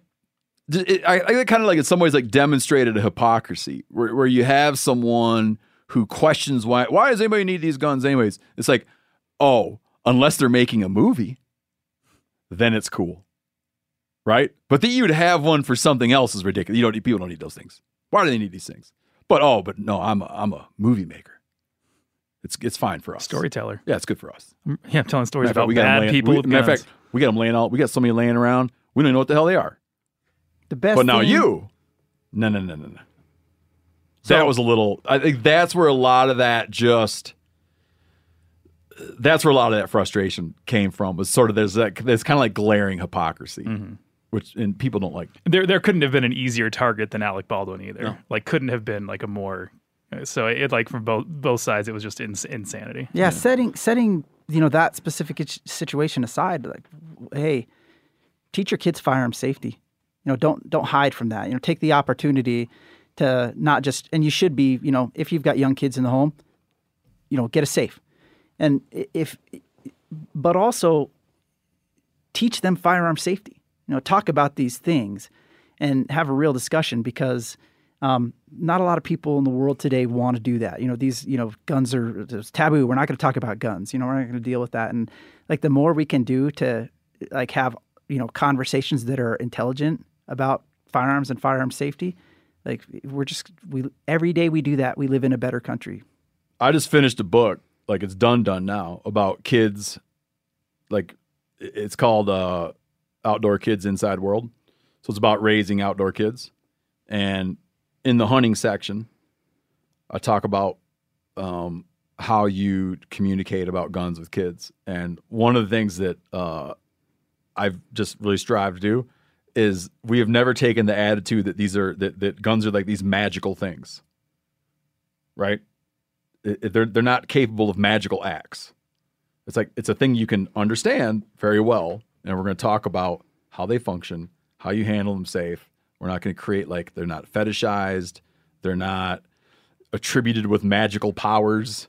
I kind of like in some ways like demonstrated a hypocrisy where you have someone who questions why does anybody need these guns anyways? It's like, oh, unless they're making a movie, then it's cool, right? But that you'd have one for something else is ridiculous. People don't need those things. Why do they need these things? But no, I'm a movie maker. It's fine for us. Storyteller. Yeah, it's good for us. Yeah, I'm telling stories about bad people. Matter of fact, we got them laying out. We got so many laying around. We don't even know what the hell they are. The best. But now no. So, that was a little. I think that's where a lot of that just. That's where a lot of that frustration came from, was sort of there's kind of like glaring hypocrisy, which people don't like. There couldn't have been an easier target than Alec Baldwin either. No. Like, couldn't have been like a more. So it like from both sides, it was just insanity. Yeah, setting you know, that specific situation aside, like, hey, teach your kids firearm safety. You know, don't hide from that. You know, take the opportunity to not just, and you should be, you know, if you've got young kids in the home, you know, get a safe. And but also teach them firearm safety, you know, talk about these things and have a real discussion, because not a lot of people in the world today want to do that. You know, these, you know, guns are taboo. We're not going to talk about guns, you know, we're not going to deal with that. And like, the more we can do to like have, you know, conversations that are intelligent about firearms and firearm safety, like every day we do that, we live in a better country. I just finished a book. Like, it's done now, about kids. Like, it's called Outdoor Kids Inside World. So it's about raising outdoor kids. And in the hunting section, I talk about how you communicate about guns with kids. And one of the things that I've just really strived to do is we have never taken the attitude that these are that guns are like these magical things, right? They're not capable of magical acts. It's like it's a thing you can understand very well, and we're going to talk about how they function, how you handle them safe. We're not going to create like they're not fetishized, they're not attributed with magical powers.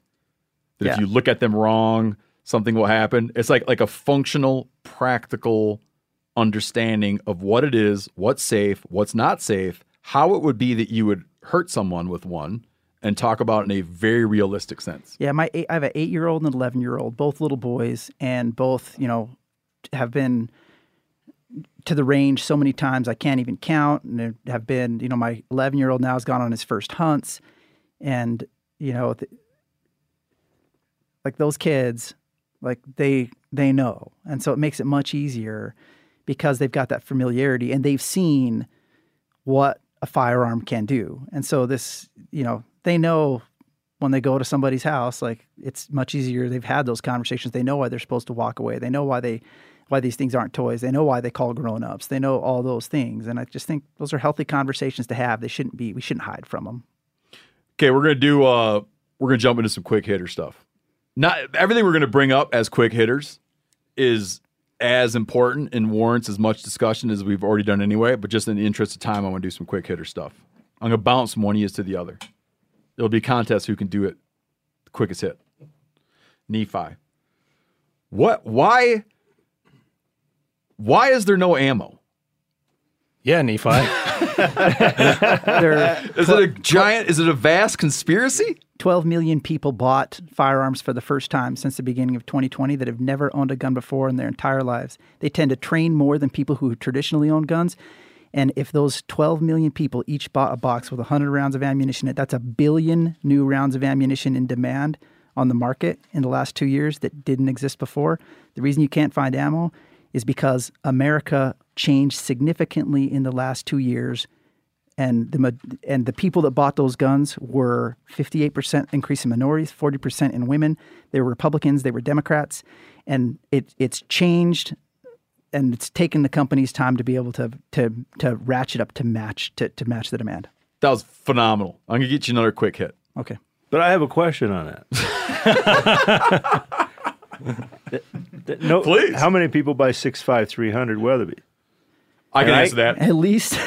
That if you look at them wrong, something will happen. It's like a functional, practical understanding of what it is, what's safe, what's not safe, how it would be that you would hurt someone with one, and talk about in a very realistic sense. Yeah, I have an 8-year-old and an 11-year-old, both little boys, and both, you know, have been to the range so many times I can't even count, and have been, you know, my 11-year-old now has gone on his first hunts, and, you know, like those kids, like they know. And so it makes it much easier because they've got that familiarity and they've seen what a firearm can do. And so this, you know, they know when they go to somebody's house, like it's much easier. They've had those conversations. They know why they're supposed to walk away. They know why these things aren't toys. They know why they call grown-ups. They know all those things. And I just think those are healthy conversations to have. We shouldn't hide from them. Okay. We're going to jump into some quick hitter stuff. Not everything we're going to bring up as quick hitters is as important and warrants as much discussion as we've already done anyway, but just in the interest of time, I want to do some quick hitter stuff. I'm going to bounce from one ears to the other. It'll be a contest who can do it the quickest hit. Nephi. Why is there no ammo? Yeah, Nephi. Is it a vast conspiracy? 12 million people bought firearms for the first time since the beginning of 2020 that have never owned a gun before in their entire lives. They tend to train more than people who traditionally own guns. And if those 12 million people each bought a box with 100 rounds of ammunition, that's 1 billion new rounds of ammunition in demand on the market in the last 2 years that didn't exist before. The reason you can't find ammo is because America changed significantly in the last 2 years, and the people that bought those guns were 58% increase in minorities, 40% in women. They were Republicans, they were Democrats, and it's changed, and it's taken the companies time to be able to ratchet up to match the demand. That was phenomenal. I'm gonna get you another quick hit. Okay, but I have a question on that. No, please. How many people buy 6.5 300 Weatherby? I can answer that. At least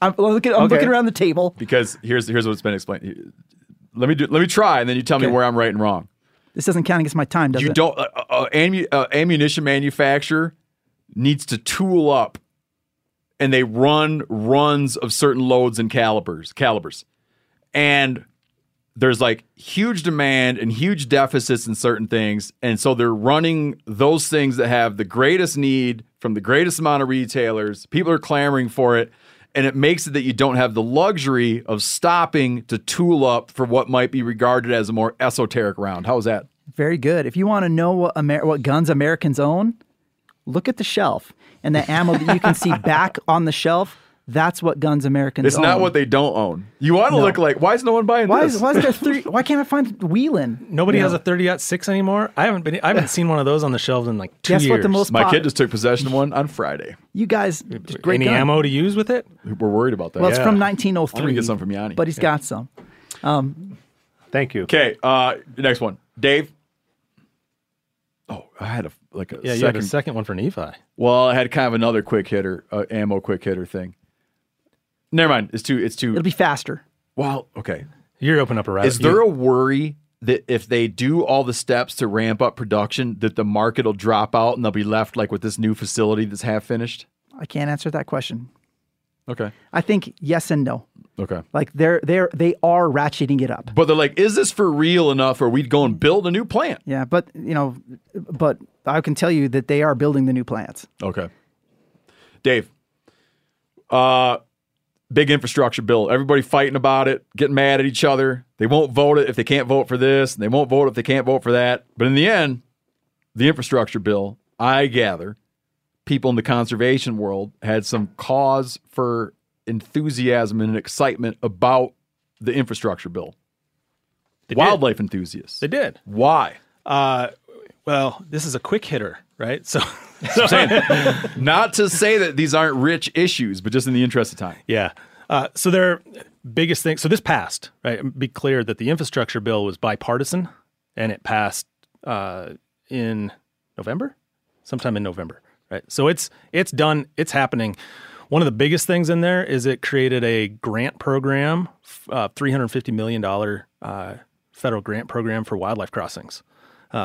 I'm looking around the table, because here's what's been explained. Let me try, and then you tell me where I'm right and wrong. This doesn't count against my time, does it? You don't. Ammunition manufacturer needs to tool up, and they run runs of certain loads and calibers, and there's like huge demand and huge deficits in certain things. And so they're running those things that have the greatest need from the greatest amount of retailers. People are clamoring for it. And it makes it that you don't have the luxury of stopping to tool up for what might be regarded as a more esoteric round. How's that? Very good. If you want to know what guns Americans own, look at the shelf. And the ammo that you can see back on the shelf, that's what guns Americans own. It's not what they don't own. You want to look like, why is no one buying this? Why is there why can't I find Whelan? Nobody has a 30-06 anymore. I haven't seen one of those on the shelves in like 2 years. Guess what the most My kid just took possession of one on Friday. You guys, great Any gun. Ammo to use with it? We're worried about that. Well, it's from 1903. I'm going to get some from Yanni. But he's got some. Thank you. Okay, next one. Dave. Oh, I had you had a second one for Nephi. Well, I had kind of another quick hitter, ammo quick hitter thing. Never mind. It's too. It'll be faster. Well, okay. You're opening up a rabbit. Is there a worry that if they do all the steps to ramp up production, that the market will drop out and they'll be left like with this new facility that's half finished? I can't answer that question. Okay. I think yes and no. Okay. Like they are ratcheting it up. But they're like, is this for real enough, or we'd go and build a new plant? Yeah, but I can tell you that they are building the new plants. Okay. Dave. Big infrastructure bill. Everybody fighting about it, getting mad at each other. They won't vote it if they can't vote for this, and they won't vote if they can't vote for that. But in the end, the infrastructure bill, I gather, people in the conservation world had some cause for enthusiasm and excitement about the infrastructure bill. Wildlife enthusiasts. They did. Why? Well, this is a quick hitter, right? So, not to say that these aren't rich issues, but just in the interest of time. Yeah. So their biggest thing, so this passed, right? Be clear that the infrastructure bill was bipartisan, and it passed in November, sometime in November, right? So it's done, it's happening. One of the biggest things in there is it created a grant program, $350 million federal grant program for wildlife crossings.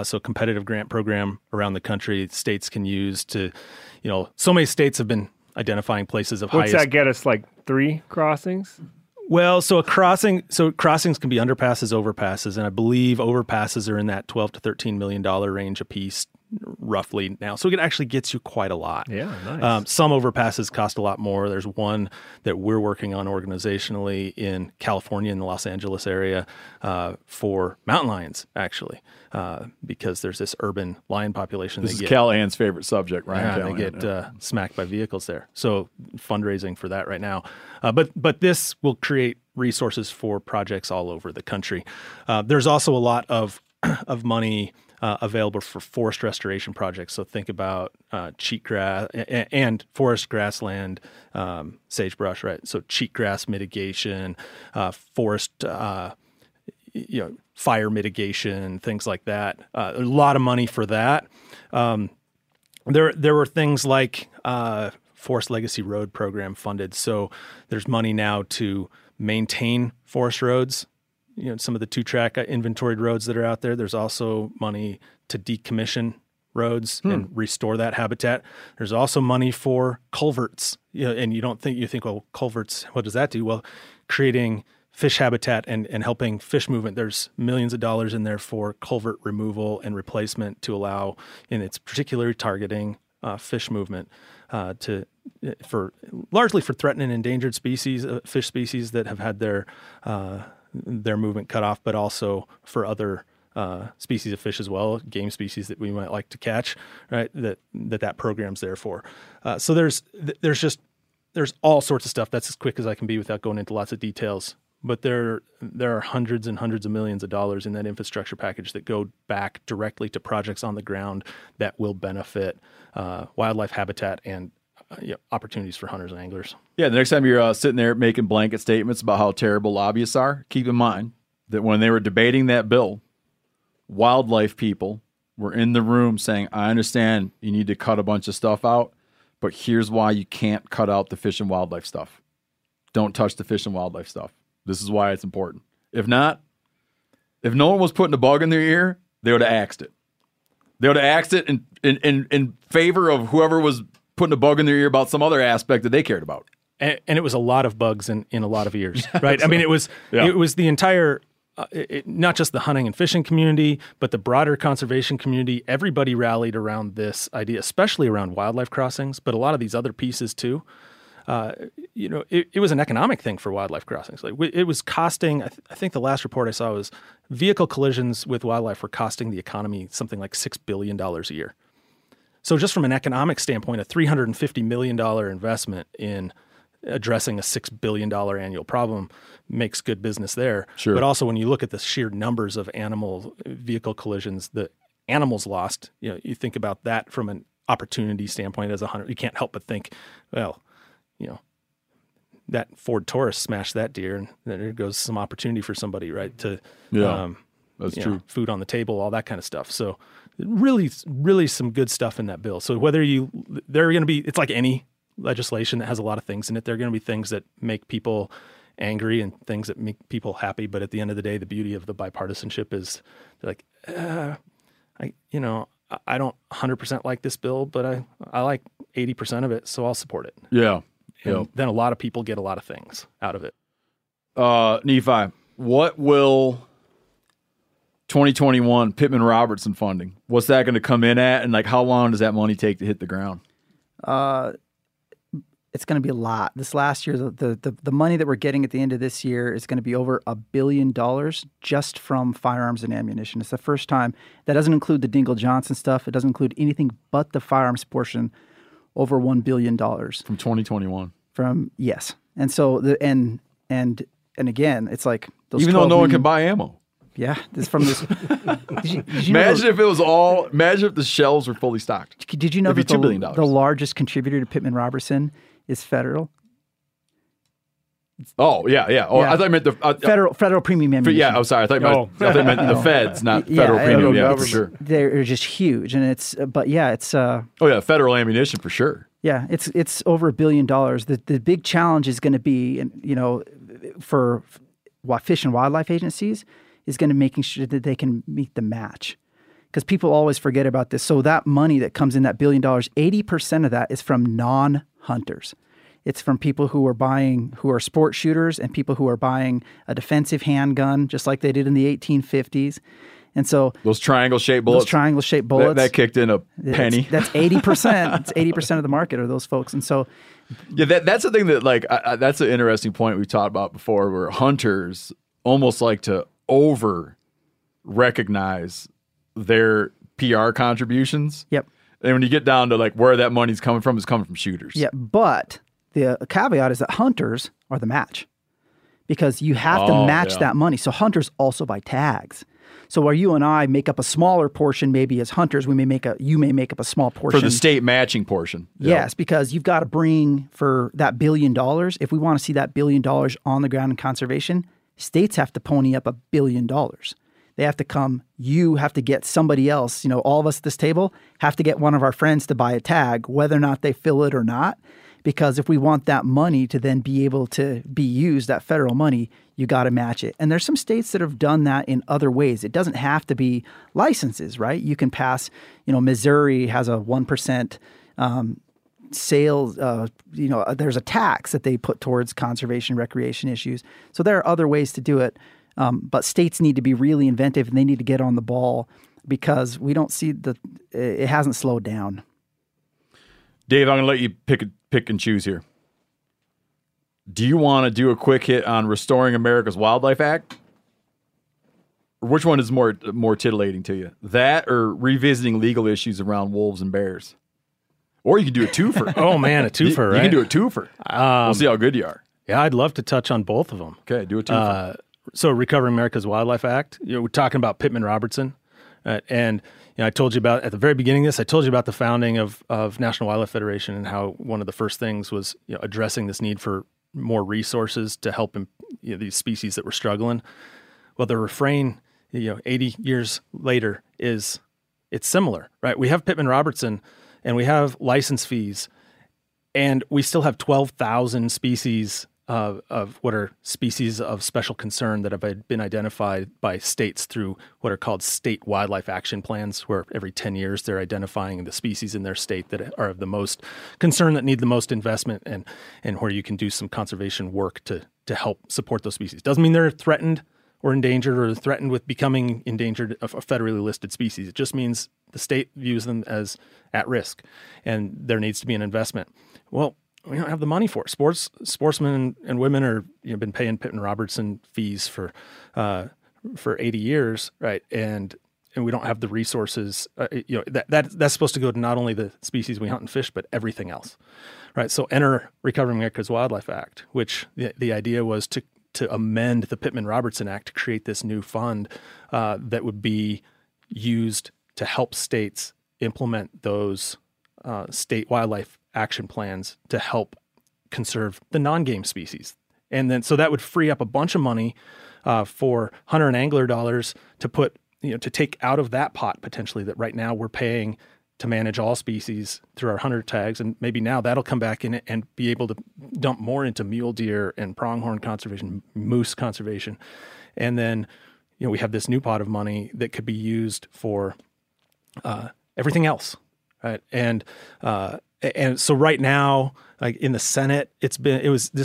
So competitive grant program around the country states can use to, you know, so many states have been identifying places of highest. What's that get us, like 3 crossings? Well, so crossings can be underpasses, overpasses, and I believe overpasses are in that $12 to $13 million range apiece roughly now. So it actually gets you quite a lot. Yeah, nice. Some overpasses cost a lot more. There's one that we're working on organizationally in California, in the Los Angeles area, for mountain lions, actually, because there's this urban lion population. This is Cal-Ann's favorite subject, right? Yeah, they get smacked by vehicles there. So fundraising for that right now. But this will create resources for projects all over the country. There's also a lot of money available for forest restoration projects. So think about cheatgrass and forest grassland, sagebrush, right? So cheatgrass mitigation, forest, fire mitigation, things like that. A lot of money for that. There were things like Forest Legacy Road Program funded. So there's money now to maintain forest roads. You know, some of the 2-track inventoried roads that are out there. There's also money to decommission roads and restore that habitat. There's also money for culverts. You know, and you think, well, culverts, what does that do? Well, creating fish habitat and helping fish movement. There's millions of dollars in there for culvert removal and replacement to allow, and it's particularly targeting fish movement largely for threatened and endangered species, fish species that have had their movement cut off, but also for other species of fish as well, game species that we might like to catch, right? That program's there for. So there's all sorts of stuff. That's as quick as I can be without going into lots of details. But there are hundreds and hundreds of millions of dollars in that infrastructure package that go back directly to projects on the ground that will benefit wildlife habitat and opportunities for hunters and anglers. Yeah, the next time you're sitting there making blanket statements about how terrible lobbyists are, keep in mind that when they were debating that bill, wildlife people were in the room saying, I understand you need to cut a bunch of stuff out, but here's why you can't cut out the fish and wildlife stuff. Don't touch the fish and wildlife stuff. This is why it's important. If not, if no one was putting a bug in their ear, they would have axed it. They would have axed it in favor of whoever was putting a bug in their ear about some other aspect that they cared about. And it was a lot of bugs in a lot of ears, right? I mean, it was the entire, not just the hunting and fishing community, but the broader conservation community. Everybody rallied around this idea, especially around wildlife crossings, but a lot of these other pieces too. It was an economic thing for wildlife crossings. Like it was costing, I think the last report I saw was vehicle collisions with wildlife were costing the economy something like $6 billion a year. So just from an economic standpoint, a $350 million investment in addressing a $6 billion annual problem makes good business there. Sure. But also when you look at the sheer numbers of animal vehicle collisions, the animals lost, you know, you think about that from an opportunity standpoint as a hunter. You can't help but think, well, you know, that Ford Taurus smashed that deer and there goes some opportunity for somebody, right, to that's true. Know, food on the table, all that kind of stuff. So really, really some good stuff in that bill. So there are going to be, it's like any legislation that has a lot of things in it. There are going to be things that make people angry and things that make people happy. But at the end of the day, the beauty of the bipartisanship is like, I don't 100% like this bill, but I like 80% of it. So I'll support it. Yeah. And then a lot of people get a lot of things out of it. Nephi, what will 2021 Pittman-Robertson funding, what's that going to come in at? And like, how long does that money take to hit the ground? It's going to be a lot. This last year, the money that we're getting at the end of this year is going to be over $1 billion just from firearms and ammunition. It's the first time. That doesn't include the Dingle Johnson stuff. It doesn't include anything but the firearms portion, over $1 billion. From 2021. Yes. And so, and again, it's like those even though no one can buy ammo. Yeah, this from this. Did you imagine if it was all. Imagine if the shelves were fully stocked. Did you know that the largest contributor to Pittman-Robertson is federal? Oh yeah, yeah. Oh, yeah. I thought I meant the federal premium ammunition. Yeah, I'm sorry. I thought I meant the feds, not federal premium. Yeah, for sure. They're just huge, and it's. But yeah, it's. Oh yeah, federal ammunition for sure. Yeah, it's over $1 billion. The big challenge is going to be, you know, for fish and wildlife agencies. Is going to making sure that they can meet the match. Because people always forget about this. So that money that comes in, that $1 billion, 80% of that is from non-hunters. It's from people who are buying, who are sport shooters and people who are buying a defensive handgun, just like they did in the 1850s. And so— those triangle-shaped bullets. Those triangle-shaped bullets. That kicked in a penny. That's 80%. It's 80% of the market are those folks. And so— yeah, that's the thing that like, that's an interesting point we've talked about before where hunters almost like to— over-recognize their PR contributions. Yep. And when you get down to like where that money's coming from, it's coming from shooters. Yeah, but the caveat is that hunters are the match because you have to match that money. So hunters also buy tags. So where you and I make up a smaller portion, maybe as hunters, you may make up a small portion. For the state matching portion. Yes, because you've got to bring for that $1 billion, if we want to see that $1 billion on the ground in conservation, states have to pony up $1 billion. They have to come, you have to get somebody else, you know, all of us at this table have to get one of our friends to buy a tag, whether or not they fill it or not. Because if we want that money to then be able to be used, that federal money, you got to match it. And there's some states that have done that in other ways. It doesn't have to be licenses, right? You can pass, you know, Missouri has a 1% sales, you know, there's a tax that they put towards conservation, recreation issues. So there are other ways to do it. But states need to be really inventive and they need to get on the ball because we don't see it hasn't slowed down. Dave, I'm going to let you pick and choose here. Do you want to do a quick hit on Restoring America's Wildlife Act? Or which one is more titillating to you? That or revisiting legal issues around wolves and bears? Or you can do a twofer. Oh, man, a twofer, right? You can do a twofer. We'll see how good you are. Yeah, I'd love to touch on both of them. Okay, do a twofer. So Recovering America's Wildlife Act, you know, we're talking about Pittman-Robertson. And you know, I told you about, at the very beginning of this, I told you about the founding of National Wildlife Federation and how one of the first things was, you know, addressing this need for more resources to help, you know, these species that were struggling. Well, the refrain, you know, 80 years later is, it's similar, right? We have Pittman-Robertson, and we have license fees, and we still have 12,000 species of what are species of special concern that have been identified by states through what are called state wildlife action plans, where every 10 years they're identifying the species in their state that are of the most concern, that need the most investment, and where you can do some conservation work to help support those species. Doesn't mean they're threatened or endangered or threatened with becoming endangered, a federally listed species. It just means the state views them as at risk, and there needs to be an investment. Well, we don't have the money for it. Sportsmen and women are, you know, been paying Pittman-Robertson fees for 80 years, right? And we don't have the resources. You know, that's supposed to go to not only the species we hunt and fish, but everything else, right? So enter Recovering America's Wildlife Act, which the idea was to amend the Pittman-Robertson Act to create this new fund that would be used to help states implement those state wildlife action plans to help conserve the non-game species. And then, so that would free up a bunch of money for hunter and angler dollars to put, you know, to take out of that pot potentially that right now we're paying to manage all species through our hunter tags. And maybe now that'll come back in and be able to dump more into mule deer and pronghorn conservation, moose conservation. And then, you know, we have this new pot of money that could be used for everything else, right? And so right now, like in the Senate, this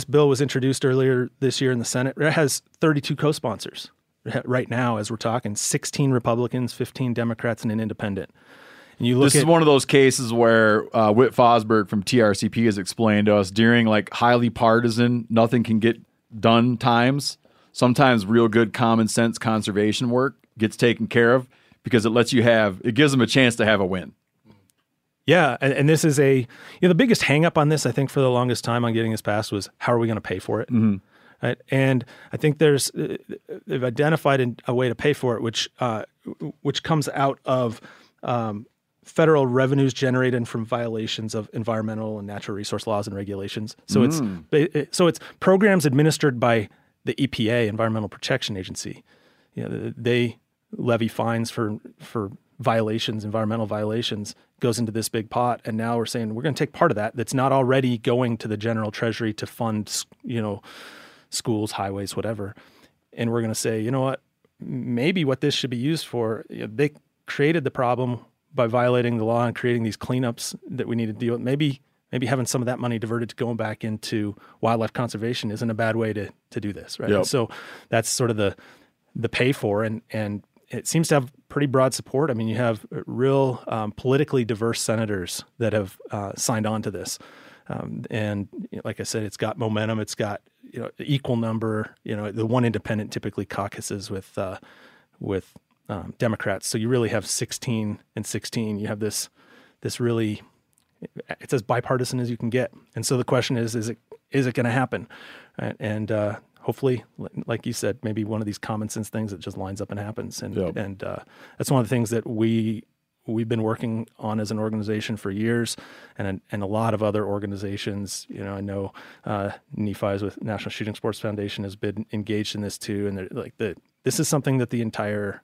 bill was introduced earlier this year in the Senate. It has 32 co-sponsors right now, as we're talking, 16 Republicans, 15 Democrats, and an independent. And you look this is one of those cases where Whit Fosberg from TRCP has explained to us during like highly partisan, nothing can get done times. Sometimes real good common sense conservation work gets taken care of because it gives them a chance to have a win. Yeah. And this is a, the biggest hang up on this, I think, for the longest time on getting this passed was, how are we going to pay for it? Mm-hmm. Right? And I think they've identified a way to pay for it, which comes out of federal revenues generated from violations of environmental and natural resource laws and regulations. So it's programs administered by the EPA, Environmental Protection Agency. They levy fines for violations, environmental violations, goes into this big pot. And now we're saying we're going to take part of that that's not already going to the general treasury to fund, schools, highways, whatever. And we're going to say, maybe what this should be used for, they created the problem by violating the law and creating these cleanups that we need to deal with. Maybe having some of that money diverted to going back into wildlife conservation isn't a bad way to do this, right? Yep. And so that's sort of the pay for, and it seems to have pretty broad support. I mean, you have real politically diverse senators that have signed on to this. And like I said, it's got momentum. It's got equal number. The one independent typically caucuses with Democrats. So you really have 16 and 16. You have this really, it's as bipartisan as you can get. And so the question is it going to happen? And hopefully, like you said, maybe one of these common sense things that just lines up and happens. And yep. and that's one of the things that we've been working on as an organization for years, and a lot of other organizations. I know Nephi's with National Shooting Sports Foundation has been engaged in this too. And this is something that the entire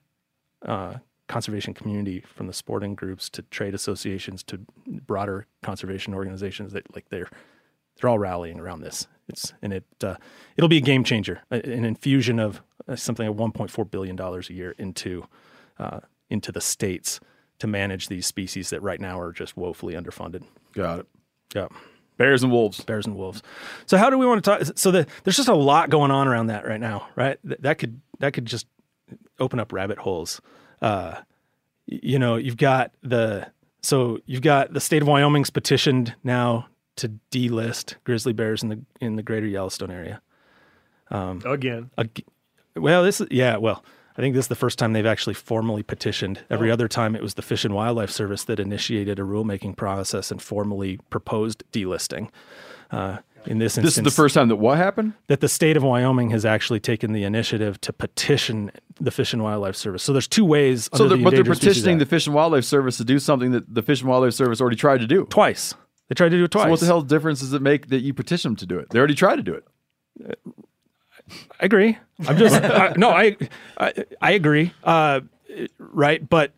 conservation community, from the sporting groups to trade associations to broader conservation organizations, that they're all rallying around this. It'll be a game changer, an infusion of something like $1.4 billion a year into the states to manage these species that right now are just woefully underfunded. Got it. Yeah. Bears and wolves. So how do we want to talk? So there's just a lot going on around that right now, right? That could just open up rabbit holes. You've got the state of Wyoming's petitioned now to delist grizzly bears in the greater Yellowstone area. I think this is the first time they've actually formally petitioned. Every other time it was the Fish and Wildlife Service that initiated a rulemaking process and formally proposed delisting. In this instance, this is the first time that what happened? That the state of Wyoming has actually taken the initiative to petition the Fish and Wildlife Service. So there's two ways. They're petitioning the Fish and Wildlife Service to do something that the Fish and Wildlife Service already tried to do. Twice. They tried to do it twice. So what the hell difference does it make that you petition them to do it? They already tried to do it. I agree. I'm just I agree. Right, but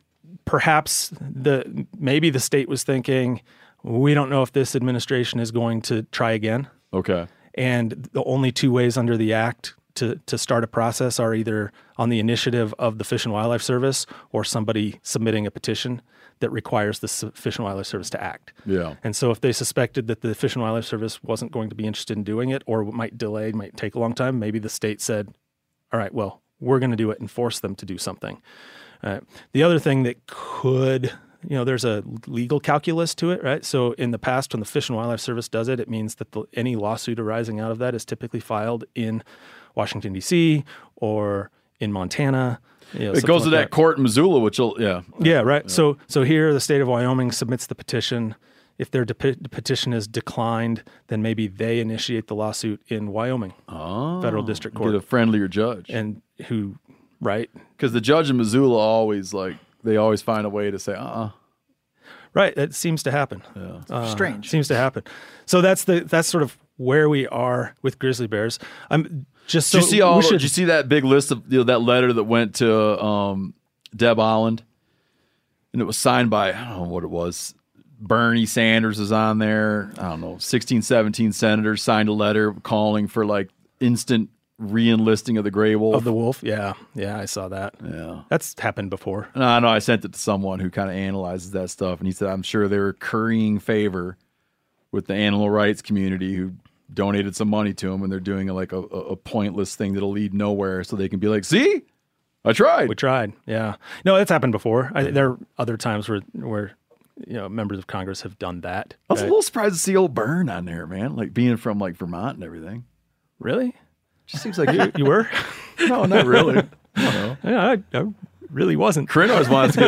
perhaps maybe the state was thinking, we don't know if this administration is going to try again. Okay. And the only two ways under the act to start a process are either on the initiative of the Fish and Wildlife Service or somebody submitting a petition that requires the Fish and Wildlife Service to act. Yeah. And so if they suspected that the Fish and Wildlife Service wasn't going to be interested in doing it, or might take a long time, maybe the state said, all right, well, we're going to do it and force them to do something. The other thing that could... there's a legal calculus to it, right? So in the past, when the Fish and Wildlife Service does it means that any lawsuit arising out of that is typically filed in Washington, D.C. or in Montana. It goes to that court in Missoula, which will, yeah. Yeah, right. Yeah. So here the state of Wyoming submits the petition. If their petition is declined, then maybe they initiate the lawsuit in Wyoming federal district court. Get a friendlier judge. And who, right? Because the judge in Missoula always they always find a way to say, Right, that seems to happen. Yeah. Strange. Seems to happen. So that's sort of where we are with grizzly bears. Did you see that big list of that letter that went to Deb Holland? And it was signed by, I don't know what it was, Bernie Sanders is on there. I don't know, 16, 17 senators signed a letter calling for instant re-enlisting of the gray wolf. Of the wolf, yeah, I saw that. Yeah, that's happened before. No, I know. I sent it to someone who kind of analyzes that stuff, and he said, "I'm sure they were currying favor with the animal rights community who donated some money to them, and they're doing a pointless thing that'll lead nowhere, so they can be like, see, I tried. We tried. Yeah, no, that's happened before. There are other times where members of Congress have done that. I was a little surprised to see old Byrne on there, man. Being from Vermont and everything. Really? Just seems like you were? No, not really. I don't know. Yeah, I really wasn't. Corinne always wants to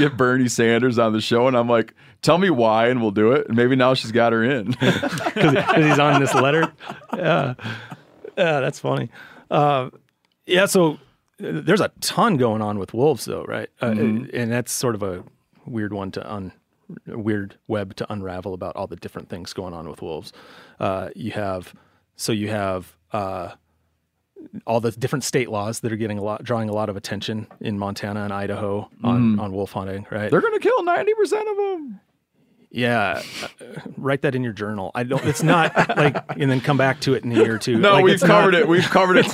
get Bernie Sanders on the show, and I'm like, tell me why, and we'll do it. And maybe now she's got her in because he's on this letter. Yeah, that's funny. So there's a ton going on with wolves, though, right? And that's sort of a weird one to weird web to unravel about all the different things going on with wolves. You have all the different state laws that are drawing a lot of attention in Montana and Idaho on wolf hunting, right? They're going to kill 90% of them. Yeah. Write that in your journal. It's not like, and then come back to it in a year or two. No, like, we've covered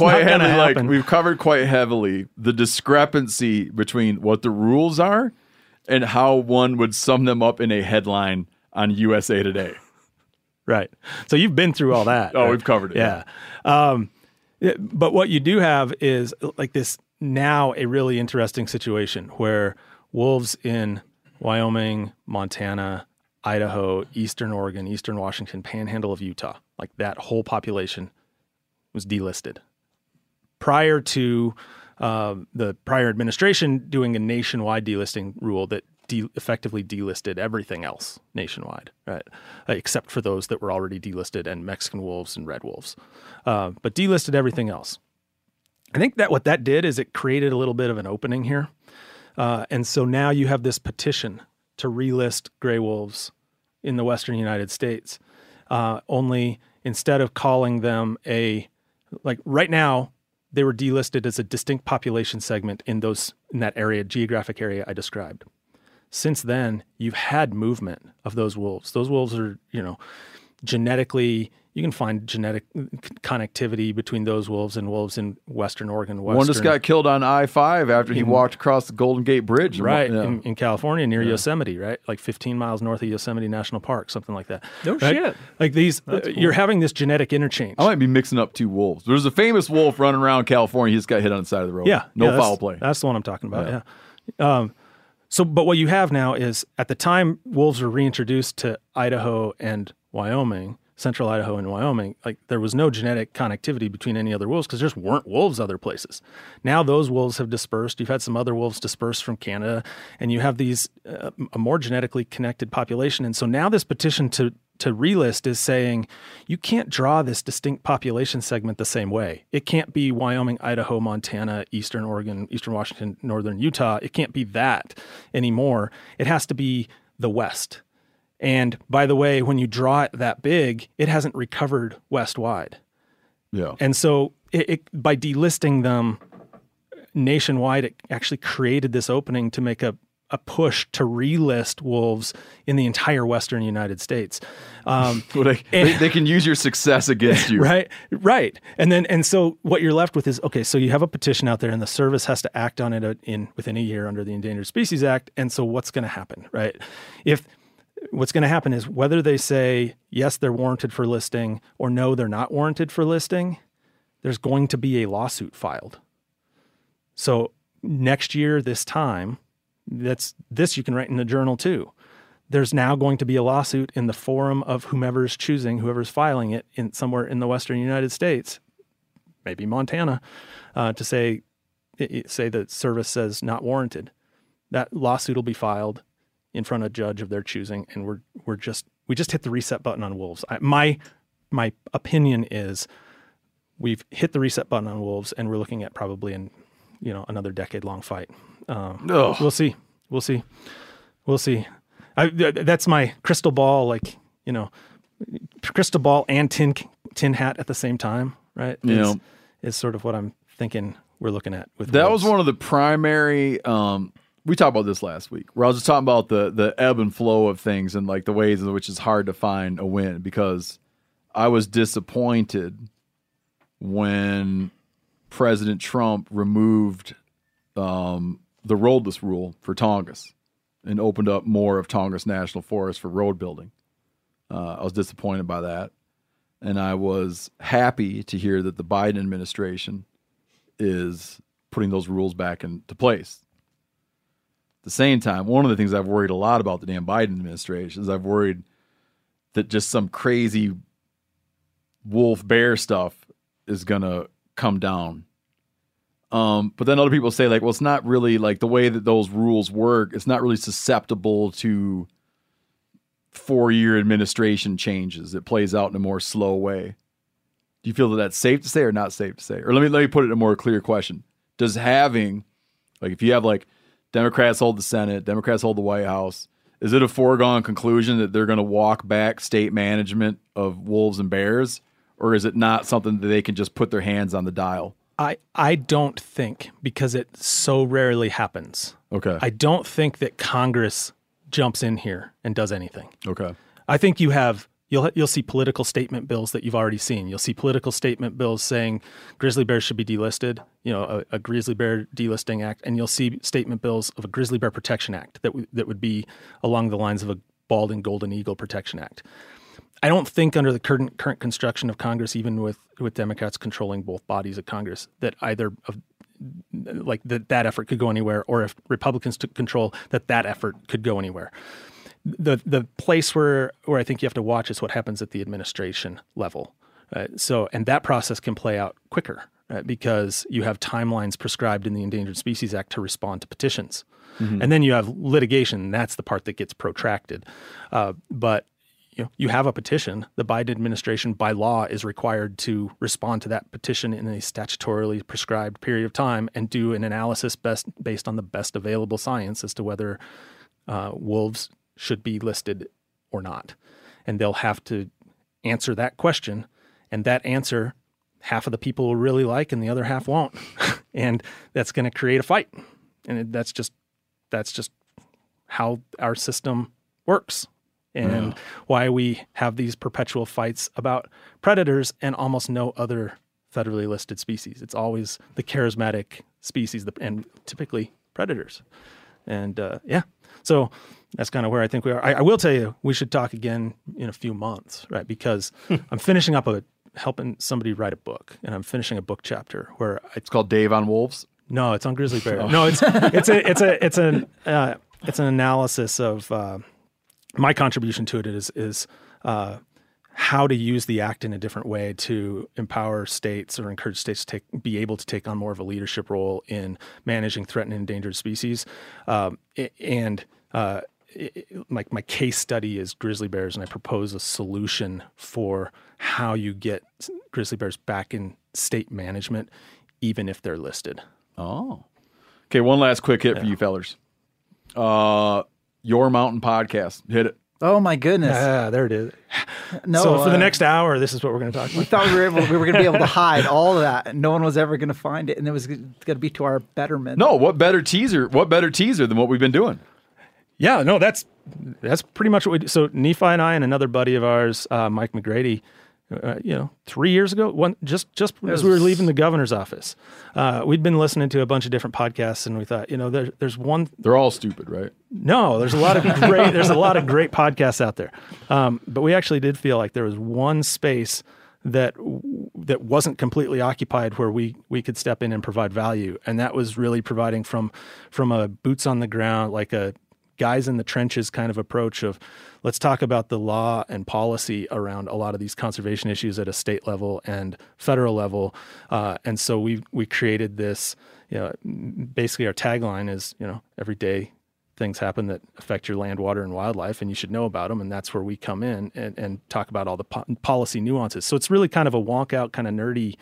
quite heavily the discrepancy between what the rules are and how one would sum them up in a headline on USA Today. Right. So you've been through all that. Oh, right? We've covered it. Yeah. But what you do have is like this now a really interesting situation where wolves in Wyoming, Montana, Idaho, Eastern Oregon, Eastern Washington, Panhandle of Utah, like that whole population was delisted prior to the prior administration doing a nationwide delisting rule that effectively delisted everything else nationwide, right? Except for those that were already delisted, and Mexican wolves and red wolves, but delisted everything else. I think that what that did is it created a little bit of an opening here. And so now you have this petition to relist gray wolves in the Western United States. Only instead of calling them right now, they were delisted as a distinct population segment in that area, geographic area I described. Since then, you've had movement of those wolves. Those wolves are, genetically, you can find genetic connectivity between those wolves and wolves in Western Oregon. One just got killed on I-5 after he walked across the Golden Gate Bridge. Right, in California near Yosemite, right? Like 15 miles north of Yosemite National Park, something like that. No shit. Like these, you're having this genetic interchange. I might be mixing up two wolves. There's a famous wolf running around California. He just got hit on the side of the road. Yeah. No foul play. That's the one I'm talking about, yeah. But what you have now is, at the time wolves were reintroduced to Idaho and Wyoming, central Idaho and Wyoming, like there was no genetic connectivity between any other wolves because there just weren't wolves other places. Now those wolves have dispersed. You've had some other wolves dispersed from Canada, and you have these a more genetically connected population. And so now this petition to relist is saying you can't draw this distinct population segment the same way. It can't be Wyoming, Idaho, Montana, Eastern Oregon, Eastern Washington, Northern Utah. It can't be that anymore. It has to be the West. And by the way, when you draw it that big, it hasn't recovered west-wide. Yeah. And so by delisting them nationwide, it actually created this opening to make a push to relist wolves in the entire Western United States. They can use your success against you. Right. And so what you're left with is, okay, so you have a petition out there and the service has to act on it within a year under the Endangered Species Act. And so what's going to happen, right? What's going to happen is whether they say, yes, they're warranted for listing or no, they're not warranted for listing, there's going to be a lawsuit filed. So next year, this time, you can write in the journal too. There's now going to be a lawsuit in the forum of whoever's filing it in somewhere in the Western United States, maybe Montana, to say that service says not warranted. That lawsuit will be filed in front of a judge of their choosing, and we just hit the reset button on wolves. My opinion is we've hit the reset button on wolves, and we're looking at probably another decade-long fight. We'll see. That's my crystal ball, crystal ball and tin hat at the same time, right? Yeah. Is sort of what I'm thinking we're looking at. That was one of the primary, we talked about this last week, where I was just talking about the ebb and flow of things and like the ways in which it's hard to find a win, because I was disappointed when President Trump removed the roadless rule for Tongass and opened up more of Tongass National Forest for road building. I was disappointed by that. And I was happy to hear that the Biden administration is putting those rules back into place. At the same time, one of the things I've worried a lot about the damn Biden administration is I've worried that just some crazy wolf bear stuff is going to come down But then other people say, like, well, it's not really like the way that those rules work. It's not really susceptible to 4-year administration changes. It plays out in a more slow way. Do you feel that that's safe to say or not safe to say? Or let me put it in a more clear question. Does having, like, if you have, like, Democrats hold the Senate, Democrats hold the White House, is it a foregone conclusion that they're going to walk back state management of wolves and bears? Or is it not something that they can just put their hands on the dial? I don't think, because it so rarely happens. Okay. I don't think that Congress jumps in here and does anything. Okay. I think you have... You'll see political statement bills that you've already seen. You'll see political statement bills saying grizzly bears should be delisted, you know, a grizzly bear delisting act, and you'll see statement bills of a grizzly bear protection act that would be along the lines of a bald and golden eagle protection act. I don't think under the current construction of Congress, even with Democrats controlling both bodies of Congress, that either of like that effort could go anywhere, or if Republicans took control, that effort could go anywhere. The place where I think you have to watch is what happens at the administration level. And that process can play out quicker because you have timelines prescribed in the Endangered Species Act to respond to petitions. Mm-hmm. And then you have litigation. That's the part that gets protracted. But you have a petition. The Biden administration by law is required to respond to that petition in a statutorily prescribed period of time and do an analysis based on the best available science as to whether wolves should be listed or not. And they'll have to answer that question. And that answer, half of the people will really like and the other half won't. And that's going to create a fight. And that's just how our system works and why we have these perpetual fights about predators and almost no other federally listed species. It's always the charismatic species and typically predators. And so that's kind of where I think we are. I will tell you, we should talk again in a few months, right? Because I'm finishing up helping somebody write a book, and I'm finishing a book chapter where it's called Dave on Wolves. No, it's on grizzly bears. Oh. No, it's an analysis of my contribution to it is how to use the act in a different way to empower states or encourage states to be able to take on more of a leadership role in managing threatened and endangered species, my case study is grizzly bears, and I propose a solution for how you get grizzly bears back in state management, even if they're listed. Oh. Okay, one last quick hit for you fellers. Your Mountain Podcast. Hit it. Oh, my goodness. Yeah, there it is. No, so for the next hour, this is what we're going to talk about. We thought we were going to be able to hide all of that. No one was ever going to find it, and it was going to be to our betterment. No, what better teaser than what we've been doing? Yeah, no, that's pretty much what we do. So Nephi and I and another buddy of ours, Mike McGrady, 3 years ago, as we were leaving the governor's office, we'd been listening to a bunch of different podcasts, and we thought, there's one. They're all stupid, right? No, there's a lot of great podcasts out there, but we actually did feel like there was one space that wasn't completely occupied where we could step in and provide value, and that was really providing from a boots on the ground, like a guys in the trenches kind of approach of let's talk about the law and policy around a lot of these conservation issues at a state level and federal level. And so we created this, basically our tagline is, every day things happen that affect your land, water, and wildlife, and you should know about them. And that's where we come in and talk about all the policy nuances. So it's really kind of a wonk out, kind of nerdy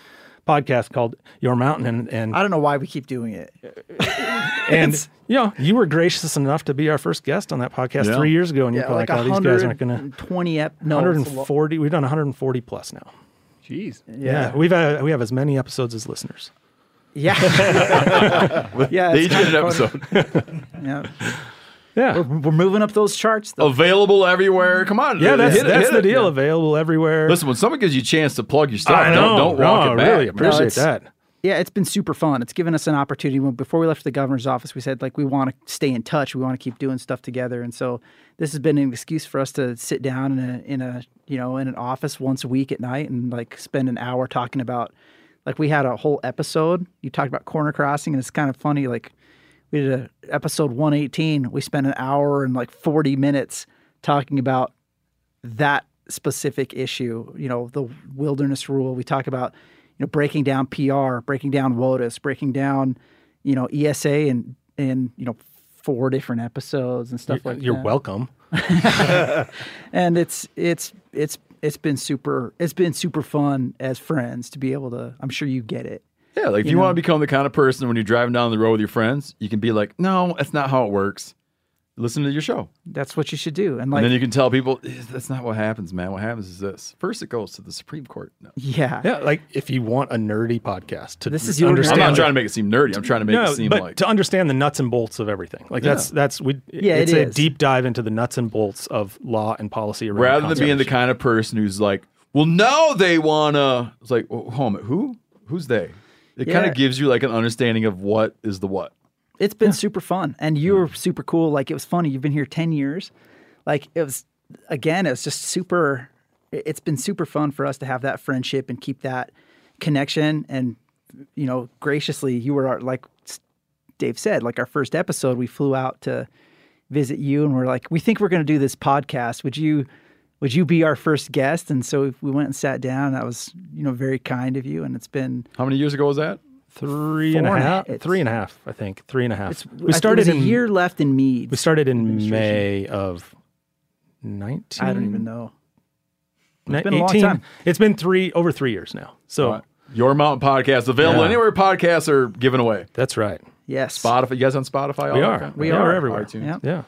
podcast called Your Mountain, and I don't know why we keep doing it. And you were gracious enough to be our first guest on that podcast 3 years ago, and you're like, "Oh, these guys aren't going to 140. We've done 140 plus now. Jeez, yeah. we have as many episodes as listeners. Yeah, yeah. They each get an episode. Yeah, we're moving up those charts, though. Available everywhere. Come on. Yeah, that's the deal. Yeah. Available everywhere. Listen, when someone gives you a chance to plug your stuff, don't walk it back. I really appreciate that. Yeah, it's been super fun. It's given us an opportunity. Before we left the governor's office, we said, we want to stay in touch. We want to keep doing stuff together. And so this has been an excuse for us to sit down in an office once a week at night and, spend an hour talking about, we had a whole episode. You talked about corner crossing, and it's kind of funny, we did episode 118. We spent an hour and 40 minutes talking about that specific issue, the wilderness rule. We talk about, you know, breaking down PR, breaking down WOTUS, breaking down, you know, ESA and you know, 4 different episodes and stuff like that. You're welcome. And it's been super fun as friends to be able to, I'm sure you get it. Yeah, like if you want to become the kind of person when you're driving down the road with your friends, you can be like, no, that's not how it works. Listen to your show. That's what you should do. And, like, and then you can tell people, that's not what happens, man. What happens is this. First, it goes to the Supreme Court. No. Yeah. Yeah, like if you want a nerdy podcast to this is understand. I'm not trying to make it seem nerdy. I'm trying to make it seem like. To understand the nuts and bolts of everything. Like it's a deep dive into the nuts and bolts of law and policy. Around rather than being the kind of person who's like, well, no, they want to. It's like, well, hold on, who? Who's they? It kind of gives you like an understanding of what is the what. It's been super fun, and you were super cool. Like, it was funny. You've been here 10 years. Like, it was, again, it's just super, it's been super fun for us to have that friendship and keep that connection. And, you know, graciously, you were, like Dave said, like our first episode, we flew out to visit you, and we're like, we think we're going to do this podcast. Would you be our first guest? And so we went and sat down. That was, you know, very kind of you, and it's been... How many years ago was that? Three and a half. We started a year left in Mead. We started in May of 19. I don't even know. It's been 18, a long time. It's been over 3 years now. So Your Mountain Podcast available anywhere podcasts are given away. That's right. Yes. Spotify. You guys on Spotify? We are everywhere. iTunes. Yep. Yeah.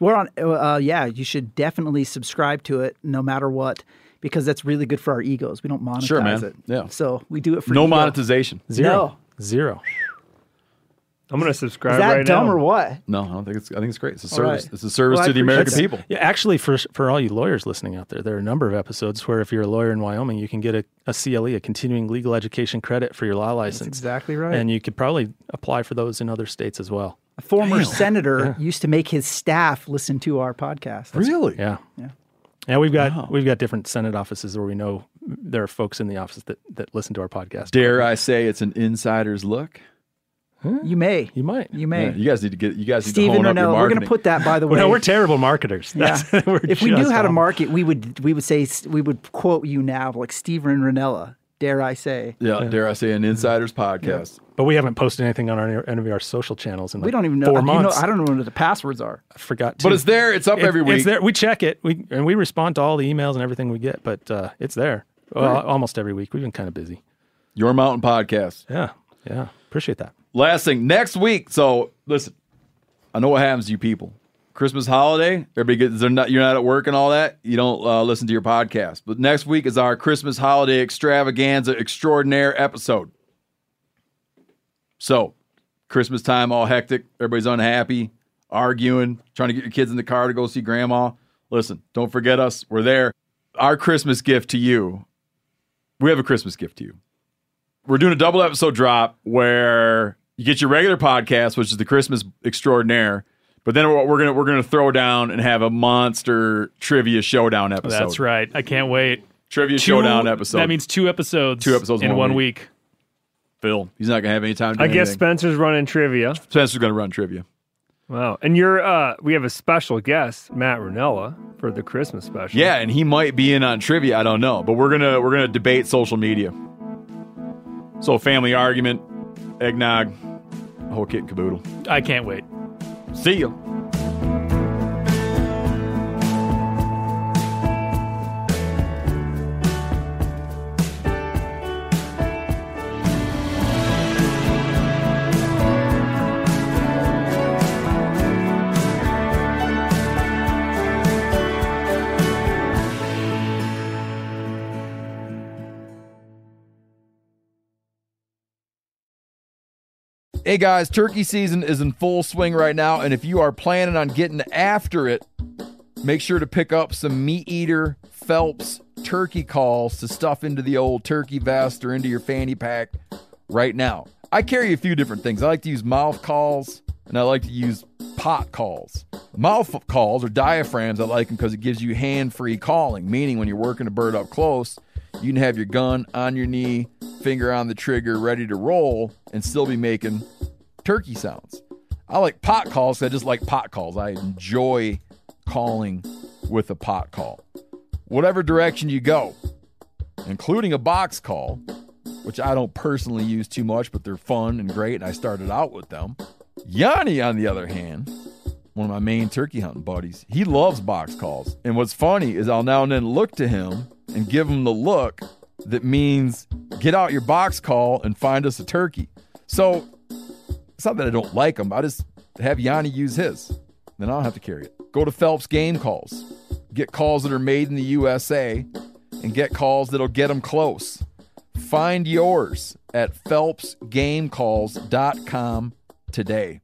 We're on. You should definitely subscribe to it, no matter what. Because that's really good for our egos. We don't monetize it. Yeah. So we do it for no monetization. Zero. I'm going to subscribe right now. Is that dumb or what? No, I don't think it's. I think it's great. It's a service. Right. It's a service to the American people. Yeah, actually, for all you lawyers listening out there, there are a number of episodes where if you're a lawyer in Wyoming, you can get a CLE, a continuing legal education credit for your law license. That's exactly right. And you could probably apply for those in other states as well. A former senator used to make his staff listen to our podcast. Really? Yeah. Yeah. Yeah, we've got different Senate offices where we know there are folks in the office that listen to our podcast. Dare I say it's an insider's look? Huh? You might. Yeah, you guys need to get. You guys need Steven, to hone up your marketing. We're going to put that. By the way, no, we're terrible marketers. If we knew how to market, we would quote you now, like Steven Ranella. Dare I say? Yeah, dare I say an insider's podcast? Yeah. But we haven't posted anything on any of our social channels in like 4 months. I don't know what the passwords are. I forgot to. But it's there. It's up every week. It's there. We check it. We respond to all the emails and everything we get, but it's there. Well, almost every week. We've been kind of busy. Your Mountain Podcast. Yeah. Yeah. Appreciate that. Last thing. Next week. So, listen. I know what happens to you people. Christmas holiday. Everybody gets, you're not at work and all that. You don't listen to your podcast. But next week is our Christmas holiday extravaganza extraordinaire episode. So, Christmas time, all hectic. Everybody's unhappy, arguing, trying to get your kids in the car to go see grandma. Listen, don't forget us. We're there. Our Christmas gift to you. We have a Christmas gift to you. We're doing a double episode drop where you get your regular podcast, which is the Christmas Extraordinaire, but then we're gonna throw down and have a monster trivia showdown episode. That's right. I can't wait. Showdown episode. That means 2 episodes. 2 episodes in one week. Phil, he's not going to have any time to do anything. Spencer's running trivia. Spencer's going to run trivia. Wow. And we have a special guest, Matt Ranella, for the Christmas special. Yeah, and he might be in on trivia. I don't know. But we're gonna debate social media. So family argument, eggnog, whole kit and caboodle. I can't wait. See you. Hey guys, turkey season is in full swing right now, and if you are planning on getting after it, make sure to pick up some Meat Eater Phelps turkey calls to stuff into the old turkey vest or into your fanny pack right now. I carry a few different things. I like to use mouth calls, and I like to use pot calls. Mouth calls or diaphragms, I like them because it gives you hand-free calling, meaning when you're working a bird up close, you can have your gun on your knee, finger on the trigger, ready to roll, and still be making turkey sounds. I like pot calls. I just like pot calls. I enjoy calling with a pot call. Whatever direction you go, including a box call, which I don't personally use too much, but they're fun and great, and I started out with them. Yanni, on the other hand, one of my main turkey hunting buddies, he loves box calls. And what's funny is I'll now and then look to him and give him the look that means get out your box call and find us a turkey. So it's not that I don't like him. I just have Yanni use his. Then I'll have to carry it. Go to Phelps Game Calls. Get calls that are made in the USA and get calls that'll get them close. Find yours at phelpsgamecalls.com today.